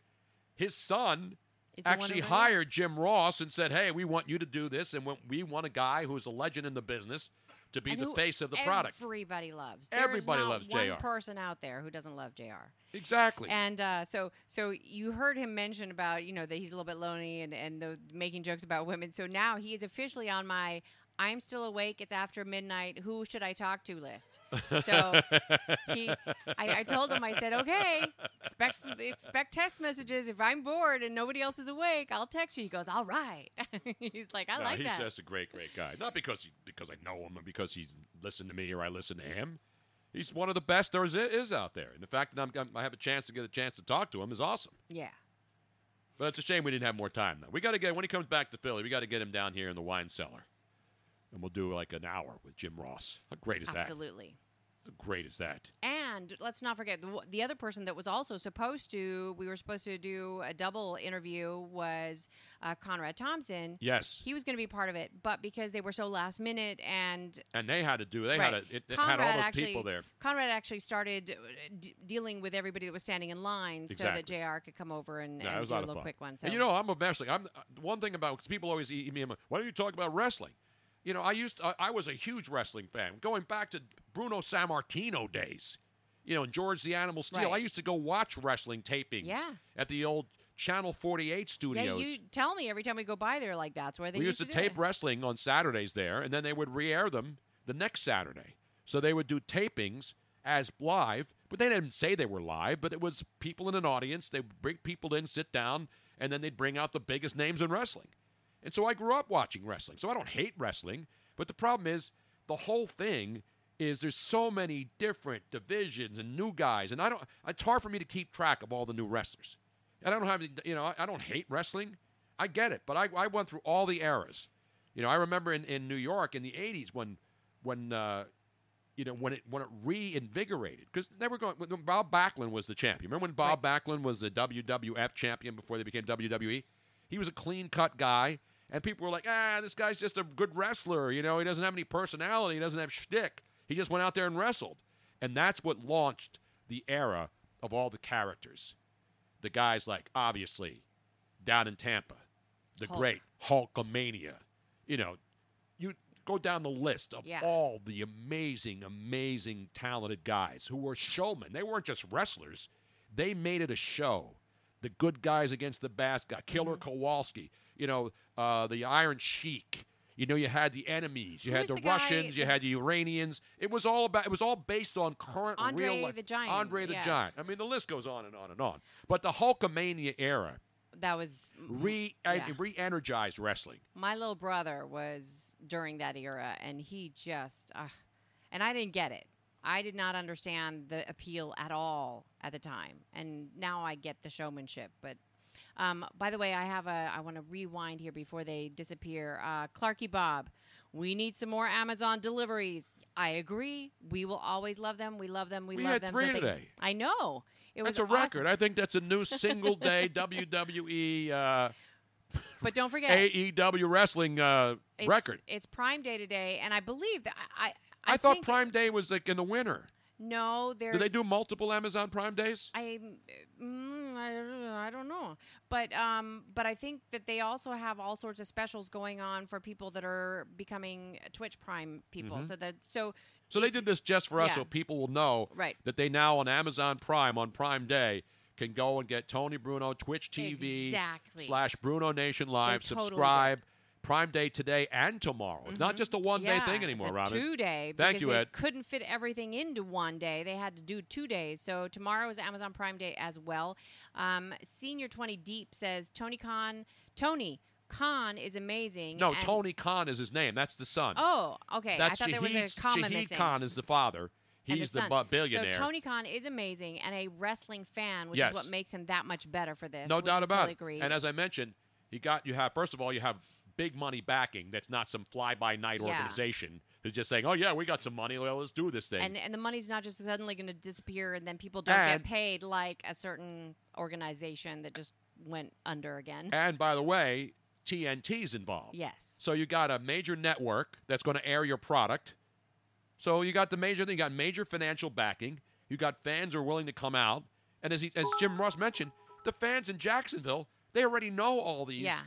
His son Is actually hired Jim Ross and said, hey, we want you to do this, and we want a guy who's a legend in the business to be and the face of the everybody product. Everybody loves. There everybody is not loves J R. There's one person out there who doesn't love J R. Exactly. And uh, so so you heard him mention about, you know, that he's a little bit lonely and, and the, making jokes about women. So now he is officially on my I'm still awake, it's after midnight, who should I talk to list. So he, I, I told him, I said, okay, expect expect text messages. If I'm bored and nobody else is awake, I'll text you. He goes, all right. He's like, I no, like he's, that. That's a great, great guy. Not because he, because I know him or because he's listened to me or I listen to him. He's one of the best there is, is out there. And the fact that I'm, I'm, I have a chance to get a chance to talk to him is awesome. Yeah. But it's a shame we didn't have more time, though. We got to get, when he comes back to Philly, we got to get him down here in the wine cellar. And we'll do like an hour with Jim Ross. How great is that? Absolutely. How great is that? And let's not forget, the, the other person that was also supposed to, we were supposed to do a double interview was uh, Conrad Thompson. Yes. He was going to be part of it, but because they were so last minute and... And they had to do, they right. had a, it, it had all those actually, people there. Conrad actually started d- dealing with everybody that was standing in line exactly. so that J R could come over and, no, and do a, a little fun. quick one. So. And you know, I'm a wrestling. I'm one thing about, because people always eat me, why don't you talk about wrestling? You know, I used to, I was a huge wrestling fan, going back to Bruno Sammartino days, you know, and George the Animal Steel. Right. I used to go watch wrestling tapings yeah. at the old Channel forty-eight studios. Yeah, you tell me every time we go by there, like, that's where they we used to, to tape it. wrestling on Saturdays there, and then they would re-air them the next Saturday. So they would do tapings as live, but they didn't say they were live, but it was people in an audience. They would bring people in, sit down, and then they'd bring out the biggest names in wrestling. And so I grew up watching wrestling. So I don't hate wrestling, but the problem is the whole thing is there's so many different divisions and new guys, and I don't. It's hard for me to keep track of all the new wrestlers. And I don't have, you know, I don't hate wrestling. I get it, but I, I went through all the eras. You know, I remember in, in New York in the eighties when, when, uh, you know, when it when it reinvigorated because they were going. When Bob Backlund was the champion. Remember when Bob right. Backlund was the W W F champion before they became W W E? He was a clean-cut guy. And people were like, ah, this guy's just a good wrestler. You know, he doesn't have any personality. He doesn't have shtick. He just went out there and wrestled. And that's what launched the era of all the characters. The guys like, obviously, down in Tampa, the Hulk. great Hulkamania. You know, you go down the list of yeah. all the amazing, amazing, talented guys who were showmen. They weren't just wrestlers. They made it a show. The good guys against the bad guy. Killer mm-hmm. Kowalski. You know, uh, the Iron Sheik. You know, you had the enemies. You Who had the, the Russians. You had the Iranians. It was all about. It was all based on current Andre real life. Andre the Giant. Andre the yes. Giant. I mean, the list goes on and on and on. But the Hulkamania era. That was re yeah. uh, re-energized wrestling. My little brother was during that era, and he just, uh, and I didn't get it. I did not understand the appeal at all at the time, and now I get the showmanship, but. Um, by the way, I have a. I want to rewind here before they disappear. Uh, Clarky Bob, we need some more Amazon deliveries. I agree. We will always love them. We love them. We, we love them. We had three so they, today. I know. It that's was a awesome record. I think that's a new single day W W E. Uh, But don't forget A E W wrestling uh, it's, record. It's Prime Day today, and I believe that I. I, I, I thought Prime Day was like in the winter. No, there's. Do they do multiple Amazon Prime Days? I, mm, I, I don't know, but um, but I think that they also have all sorts of specials going on for people that are becoming Twitch Prime people. Mm-hmm. So that so. So they did this just for us, yeah. so people will know right. that they now on Amazon Prime on Prime Day. Can go and get Tony Bruno, Twitch T V, exactly. slash Bruno Nation Live, subscribe, totally Prime Day today and tomorrow. Mm-hmm. It's not just a one-day yeah, thing anymore, Robin. Two-day. Thank you, they Ed. Couldn't fit everything into one day. They had to do two days. So tomorrow is Amazon Prime Day as well. Um, Senior twenty Deep says, Tony Khan, Tony Khan is amazing. No, Tony Khan is his name. That's the son. Oh, okay. That's I thought Shahid, there was a comma missing. Shahid Khan is the father. He's the, the billionaire. So Tony Khan is amazing and a wrestling fan, which yes. is what makes him that much better for this. No doubt about totally it. Agreed. And as I mentioned, you got you have first of all you have big money backing. That's not some fly by night yeah. organization who's just saying, "Oh yeah, we got some money. Well, let's do this thing." And and the money's not just suddenly going to disappear and then people don't and, get paid like a certain organization that just went under again. And by the way, T N T's involved. Yes. So you got a major network that's going to air your product. So you got the major thing, you got major financial backing, you got fans who are willing to come out, and as he, as Jim Ross mentioned, the fans in Jacksonville, they already know all these, yeah.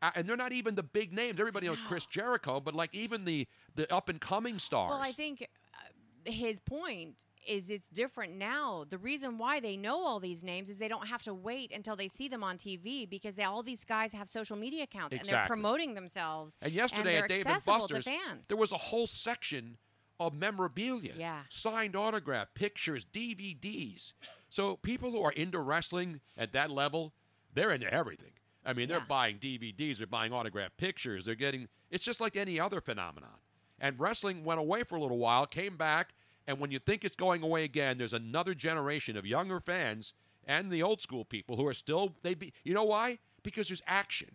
uh, and they're not even the big names. Everybody knows Chris Jericho, but like even the, the up-and-coming stars. Well, I think uh, his point is it's different now. The reason why they know all these names is they don't have to wait until they see them on T V because they, all these guys have social media accounts, exactly. and they're promoting themselves, and yesterday and at Dave and Buster's, there was a whole section of memorabilia, yeah. signed autograph, pictures, D V Ds. So people who are into wrestling at that level, they're into everything. I mean, yeah. they're buying D V Ds, they're buying autographed pictures, they're getting, it's just like any other phenomenon. And wrestling went away for a little while, came back, and when you think it's going away again, there's another generation of younger fans and the old school people who are still, they be, you know why? Because there's action.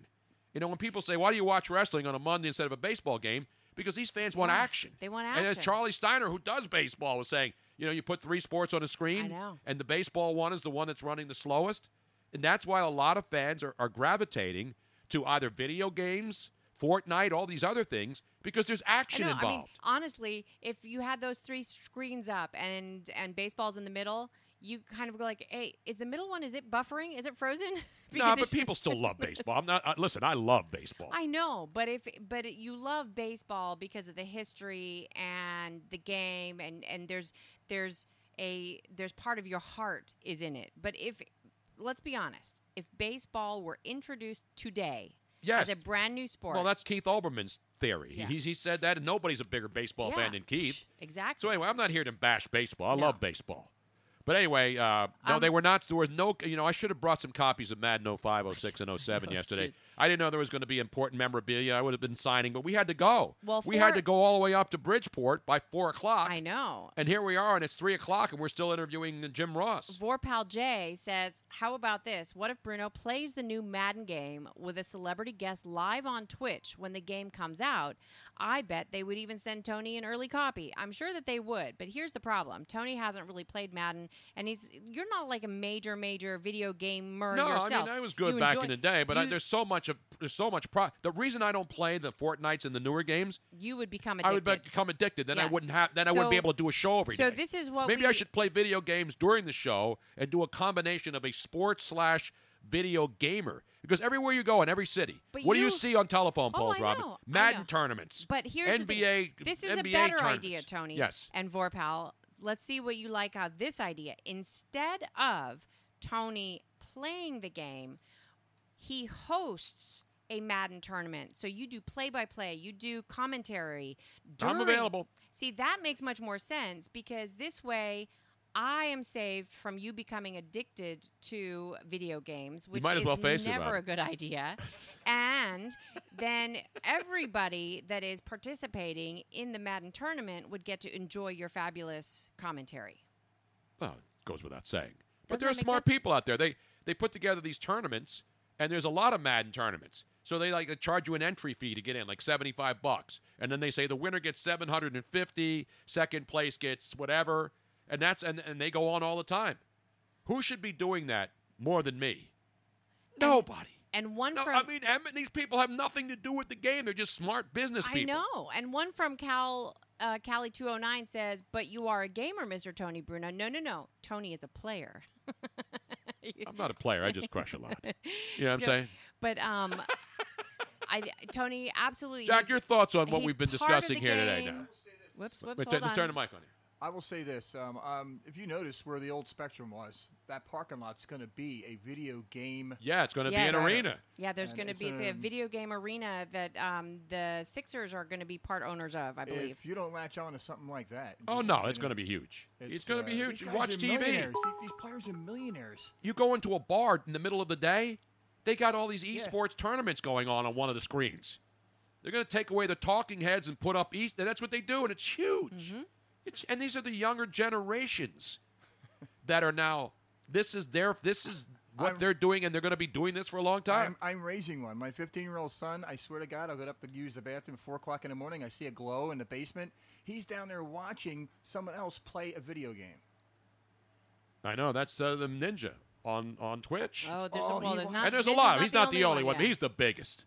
You know, when people say, why do you watch wrestling on a Monday instead of a baseball game? Because these fans want yeah, action. They want action. And as Charlie Steiner, who does baseball, was saying, you know, you put three sports on a screen, I know. And the baseball one is the one that's running the slowest. And that's why a lot of fans are, are gravitating to either video games, Fortnite, all these other things, because there's action I know, involved. I mean, honestly, if you had those three screens up and, and baseball's in the middle, you kind of go like, hey, is the middle one, is it buffering? Is it frozen? No, nah, but people still love baseball. I'm not. Uh, listen, I love baseball. I know, but if but it, you love baseball because of the history and the game, and, and there's there's a there's part of your heart is in it. But if let's be honest, if baseball were introduced today yes. as a brand new sport, well, that's Keith Olbermann's theory. Yeah. He he said that, and nobody's a bigger baseball yeah. fan than Keith. Exactly. So anyway, I'm not here to bash baseball. I no. love baseball. But anyway, uh, no, um, they were not. There was no, you know, I should have brought some copies of Madden oh five, oh six, and oh seven yesterday. I didn't know there was going to be important memorabilia. I would have been signing, but we had to go. Well, we had to go all the way up to Bridgeport by four o'clock. I know. And here we are, and it's three o'clock, and we're still interviewing Jim Ross. Vorpal J says, how about this? What if Bruno plays the new Madden game with a celebrity guest live on Twitch when the game comes out? I bet they would even send Tony an early copy. I'm sure that they would, but here's the problem. Tony hasn't really played Madden. And he's you're not like a major, major video gamer no, yourself. No, I mean, I was good you back enjoy, in the day, but I, there's so much of there's so much. Pro- the reason I don't play the Fortnites and the newer games, you would become addicted. I would become addicted. Then yeah. I wouldn't have. Then so, I wouldn't be able to do a show every so day. So this is what maybe we, I should play video games during the show and do a combination of a sports slash video gamer because everywhere you go in every city, but what you, do you see on telephone polls, oh, Robin? Know, Madden tournaments. But here's N B A. This is N B A a better idea, Tony. Yes, and Vorpal. Let's see what you like out of this idea. Instead of Tony playing the game, he hosts a Madden tournament. So you do play-by-play. You do commentary. During, I'm available. See, that makes much more sense because this way I am saved from you becoming addicted to video games, which is well never a good idea. And then everybody that is participating in the Madden tournament would get to enjoy your fabulous commentary. Well, it goes without saying. But Doesn't there are smart sense? people out there. They they put together these tournaments, And there's a lot of Madden tournaments. So they like they charge you an entry fee to get in, like seventy-five bucks. And then they say the winner gets seven hundred fifty, second place gets whatever. And that's and, and they go on all the time. Who should be doing that more than me? Nobody. And one no, from I mean, these people have nothing to do with the game. They're just smart business people. I know. And one from Cal uh, Cali two oh nine says, "But you are a gamer, Mister Tony Bruno." No, no, no. Tony is a player. I'm not a player. I just crush a lot. You know what so, I'm saying? But um, I Tony absolutely. Jack, your thoughts on what we've been discussing here game. today? Now. Whoops, whoops. Wait, hold just on. turn the mic on here. I will say this. Um, um, if you notice where the old Spectrum was, that parking lot's going to be a video game. Yeah, it's going to yes. be an arena. Yeah, there's going to be a video game arena that um, the Sixers are going to be part owners of, I believe. If you don't latch on to something like that. Oh, no, it's going to be huge. It's, it's going to uh, be huge. Watch T V. These players are millionaires. You go into a bar in the middle of the day, they got all these esports yeah. tournaments going on on one of the screens. They're going to take away the talking heads and put up esports. That's what they do, and it's huge. Mm-hmm. It's, and these are the younger generations that are now. This is their. This is what I'm, they're doing, and they're going to be doing this for a long time. I'm, I'm raising one. My fifteen-year-old son. I swear to God, I'll get up to use the bathroom at four o'clock in the morning. I see a glow in the basement. He's down there watching someone else play a video game. I know that's uh, the Ninja on on Twitch. Oh, there's oh, a well, there's not, and there's Ninja's a lot. Not he's the not the only one. one. He's the biggest.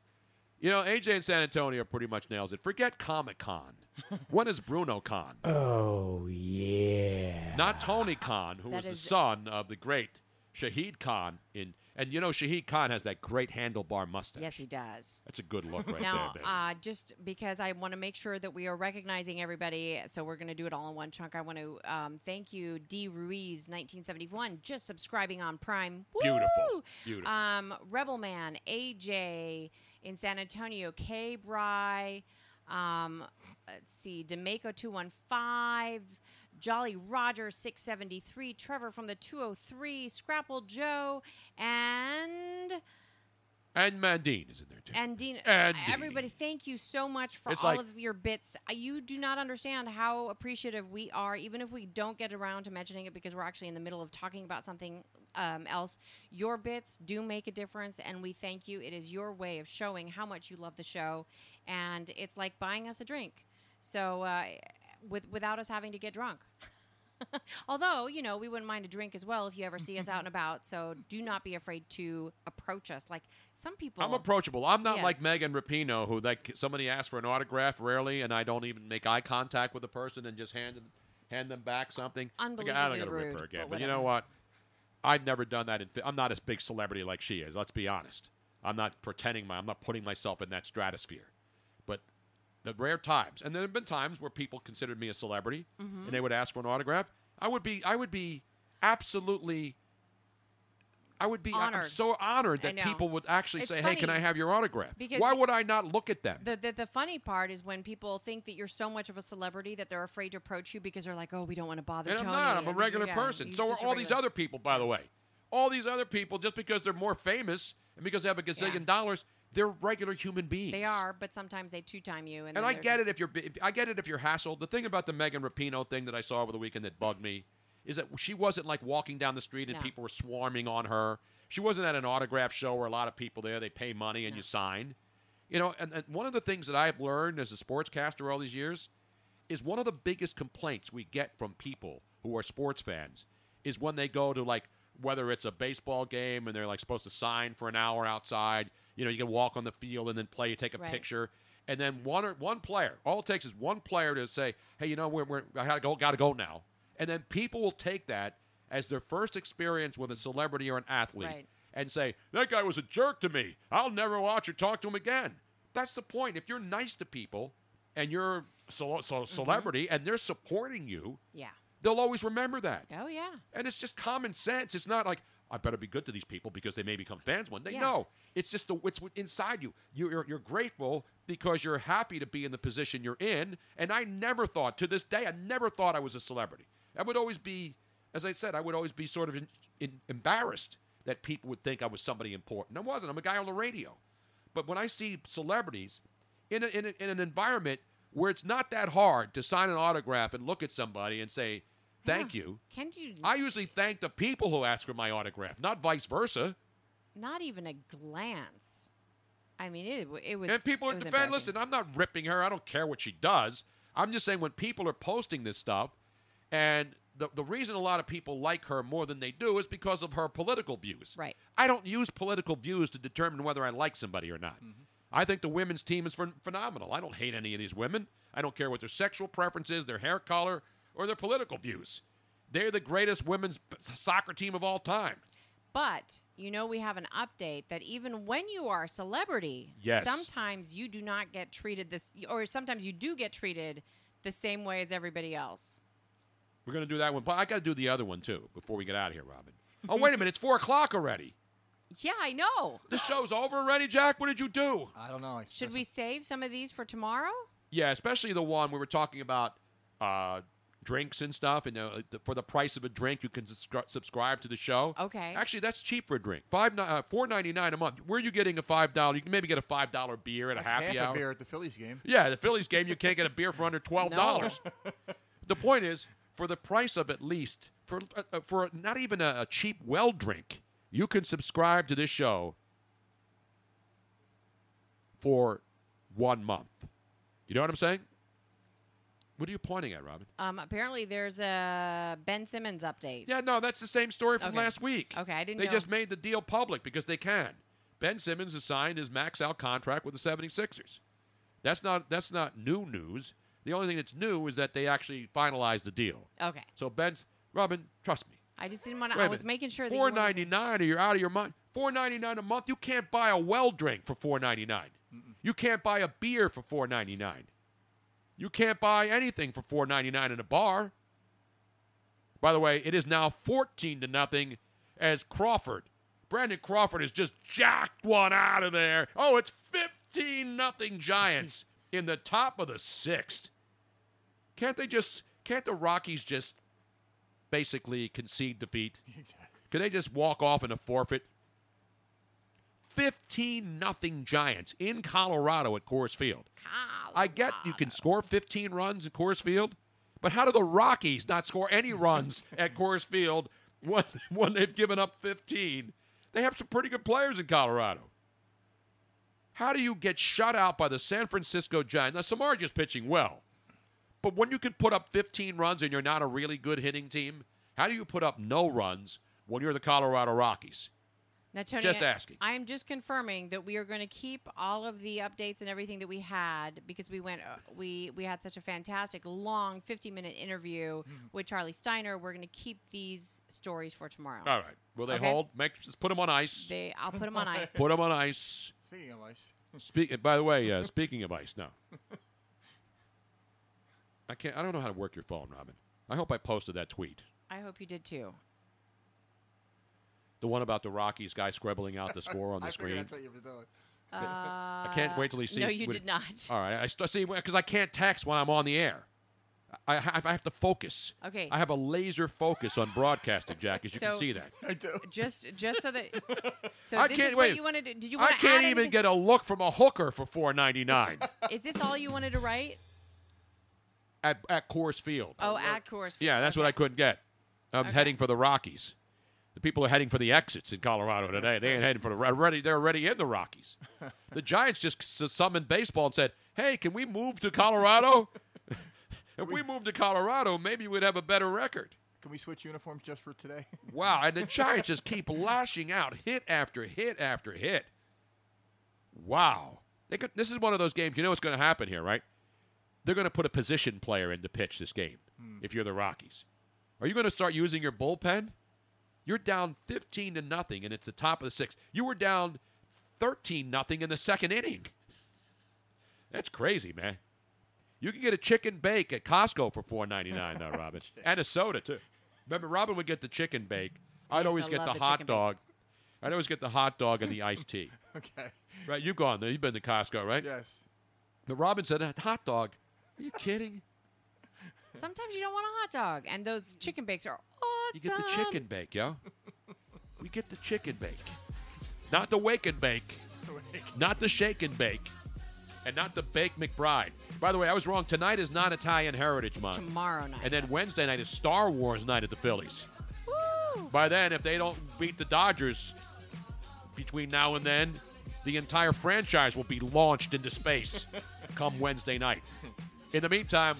You know, A J in San Antonio pretty much nails it. Forget Comic-Con. When is Bruno Khan? Oh, yeah. Not Tony Khan, who was the son of the great Shahid Khan. In And, you know, Shahid Khan has that great handlebar mustache. Yes, he does. That's a good look right now, there, baby. Uh, just because I want to make sure that we are recognizing everybody, so we're going to do it all in one chunk. I want to um, thank you, D. Ruiz, nineteen seventy-one, just subscribing on Prime. Woo! Beautiful. Beautiful. Um, Rebel Man, A J in San Antonio, K. Bry. Um, let's see, D'Amico two one five, Jolly Roger six seventy-three, Trevor from the two oh three, Scrapple Joe, and... And Mandine is in there, too. And Dean, and everybody, Dean. Thank you so much for it's all like, of your bits. You do not understand how appreciative we are, even if we don't get around to mentioning it because we're actually in the middle of talking about something um, else. Your bits do make a difference, and we thank you. It is your way of showing how much you love the show, and it's like buying us a drink. So uh, with, without us having to get drunk. Although, you know, we wouldn't mind a drink as well if you ever see us out and about. So do not be afraid to approach us. Like some people. I'm approachable. I'm not yes. like Megan Rapinoe, who like somebody asks for an autograph rarely, and I don't even make eye contact with the person and just hand them, hand them back something. Unbelievably like, I don't got to rip her again. But, but you know what? I've never done that. In, I'm not as big celebrity like she is. Let's be honest. I'm not pretending. My, I'm not putting myself in that stratosphere. But the rare times, and there have been times where people considered me a celebrity, mm-hmm. and they would ask for an autograph. I would be, I would be absolutely, I would be honored. I'm so honored that people would actually it's say, "Hey, can I have your autograph?" Because why would I not look at them? The, the the funny part is when people think that you're so much of a celebrity that they're afraid to approach you because they're like, "Oh, we don't want to bother." And Tony. I'm not. I'm a regular yeah, person. So are all these other people, by the way. All these other people, just because they're more famous and because they have a gazillion yeah. dollars. They're regular human beings. They are, but sometimes they two-time you. And, and I get it if you're. If, I get it if you're hassled. The thing about the Megan Rapinoe thing that I saw over the weekend that bugged me is that she wasn't like walking down the street and no. people were swarming on her. She wasn't at an autograph show where a lot of people there. They pay money and no. you sign. You know, and, and one of the things that I've learned as a sportscaster all these years is one of the biggest complaints we get from people who are sports fans is when they go to like whether it's a baseball game and they're like supposed to sign for an hour outside. You know, you can walk on the field and then play. You take a right. picture, and then one or, one player. All it takes is one player to say, "Hey, you know, we're, we're I gotta go, gotta go now." And then people will take that as their first experience with a celebrity or an athlete, right. and say, "That guy was a jerk to me. I'll never watch or talk to him again." That's the point. If you're nice to people, and you're so, so mm-hmm. celebrity, and they're supporting you, yeah, they'll always remember that. Oh yeah. And it's just common sense. It's not like, I better be good to these people because they may become fans one day. Yeah. No, it's just the it's inside you. you you're, you're grateful because you're happy to be in the position you're in. And I never thought, to this day, I never thought I was a celebrity. I would always be, as I said, I would always be sort of in, in, embarrassed that people would think I was somebody important. I wasn't. I'm a guy on the radio. But when I see celebrities in, a, in, a, in an environment where it's not that hard to sign an autograph and look at somebody and say, "Thank yeah. you." Can you. I usually thank the people who ask for my autograph, not vice versa. not even a glance. I mean, it, it was. And people are defending. Listen, I'm not ripping her. I don't care what she does. I'm just saying when people are posting this stuff, and the the reason a lot of people like her more than they do is because of her political views. Right. I don't use political views to determine whether I like somebody or not. Mm-hmm. I think the women's team is ph- phenomenal. I don't hate any of these women. I don't care what their sexual preference is, their hair color, or their political views. They're the greatest women's soccer team of all time. But you know we have an update that even when you are a celebrity, yes. sometimes you do not get treated this, or sometimes you do get treated the same way as everybody else. We're going to do that one. But I got to do the other one, too, before we get out of here, Robin. Oh, wait a minute. It's four o'clock already. Yeah, I know. The show's over already, Jack? What did you do? I don't know. I Should we save some of these for tomorrow? Yeah, especially the one we were talking about uh, drinks and stuff. And uh, the, for the price of a drink, you can subscri- subscribe to the show. Okay. Actually, that's cheap for a drink. Five, uh, four ninety-nine a month. Where are you getting a five dollars? You can maybe get a five dollar beer at that's a happy half hour. Half a beer at the Phillies game. Yeah, the Phillies game, you can't get a beer for under twelve dollars. No. The point is, for the price of at least, for uh, for not even a, a cheap well drink, you can subscribe to this show for one month. You know what I'm saying? What are you pointing at, Robin? Um, apparently there's a Ben Simmons update. Yeah, no, that's the same story from okay. last week. Okay, I didn't they know. They just made the deal public because they can. Ben Simmons has signed his max-out contract with the seventy-sixers. That's not that's not new news. The only thing that's new is that they actually finalized the deal. Okay. So, Ben's, Robin, trust me. I just didn't want to. I was making sure that four ninety-nine, or you're out of your mind. four ninety-nine a month, you can't buy a well drink for four ninety-nine. Mm-mm. You can't buy a beer for four ninety-nine. You can't buy anything for four ninety-nine in a bar. By the way, it is now fourteen to nothing as Crawford. Brandon Crawford has just jacked one out of there. Oh, it's fifteen nothing Giants in the top of the sixth. Can't they just, can't the Rockies just basically concede defeat? Can they just walk off in a forfeit? fifteen nothing Giants in Colorado at Coors Field. Colorado. I get you can score fifteen runs at Coors Field, but how do the Rockies not score any runs at Coors Field when, when they've given up fifteen? They have some pretty good players in Colorado. How do you get shut out by the San Francisco Giants? Now, Samardzija is pitching well. But when you can put up fifteen runs and you're not a really good hitting team, how do you put up no runs when you're the Colorado Rockies? Now, Tony, just asking. I am just confirming that we are going to keep all of the updates and everything that we had because we went we we had such a fantastic long fifty minute interview with Charlie Steiner. We're going to keep these stories for tomorrow. All right. Will they okay. hold? Make just put them on ice. They. I'll put them on ice. Put them on ice. Speaking of ice. Speak. By the way, uh, speaking of ice, no. I can't. I don't know how to work your phone, Robin. I hope I posted that tweet. I hope you did too. The one about the Rockies guy scribbling out the score on the I screen. That's what you were doing. Uh, I can't wait till he sees. No, you would, did not. All right, I st- see because I can't text when I'm on the air. I, I, I have to focus. Okay. I have a laser focus on broadcasting, Jack, as you so, can see that. I do. Just, just so that. So I this can't, is wait, what you want to do. Did you want to? I can't add even anything? Get a look from a hooker for four ninety-nine. Is this all you wanted to write? At, at Coors Field. Oh, at Coors Field. Yeah, that's okay. what I couldn't get. I'm okay. heading for the Rockies. The people are heading for the exits in Colorado today. They ain't heading for the already. They're already in the Rockies. The Giants just summoned baseball and said, "Hey, can we move to Colorado? If we, we moved to Colorado, maybe we'd have a better record." Can we switch uniforms just for today? Wow, and the Giants just keep lashing out, hit after hit after hit. Wow, they could, this is one of those games. You know what's going to happen here, right? They're going to put a position player in to pitch this game hmm. if you're the Rockies. Are you going to start using your bullpen? You're down fifteen to nothing, and it's the top of the sixth. You were down thirteen nothing in the second inning. That's crazy, man. You can get a chicken bake at Costco for four ninety-nine now, Robin. And a soda, too. Remember, Robin would get the chicken bake. I'd yes, always I get the, the hot dog. Bake. I'd always get the hot dog and the iced tea. Okay. Right, you've gone there. You've been to Costco, right? Yes. But Robin said, a hot dog. Are you kidding? Sometimes you don't want a hot dog, and those chicken bakes are awesome. You get the chicken bake, yo. We get the chicken bake. Not the wake and bake. Not the shake and bake. And not the Bake McBride. By the way, I was wrong. Tonight is not Italian Heritage Month. It's tomorrow night. And then Wednesday night is Star Wars night at the Phillies. Woo! By then, if they don't beat the Dodgers, between now and then, the entire franchise will be launched into space come Wednesday night. In the meantime,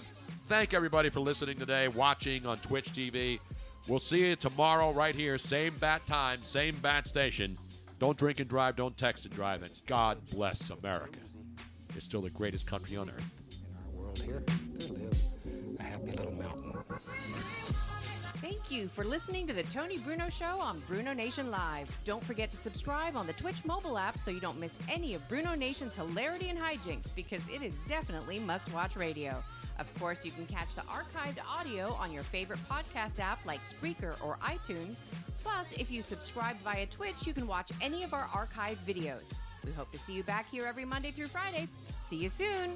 thank everybody for listening today, watching on Twitch T V. We'll see you tomorrow right here, same bat time, same bat station. Don't drink and drive, don't text and drive, and God bless America. It's still the greatest country on earth. In our world here, we live a happy little mountain. Thank you for listening to the Tony Bruno Show on Bruno Nation Live. Don't forget to subscribe on the Twitch mobile app so you don't miss any of Bruno Nation's hilarity and hijinks, because it is definitely must-watch radio. Of course, you can catch the archived audio on your favorite podcast app like Spreaker or iTunes. Plus, if you subscribe via Twitch, you can watch any of our archived videos. We hope to see you back here every Monday through Friday. See you soon.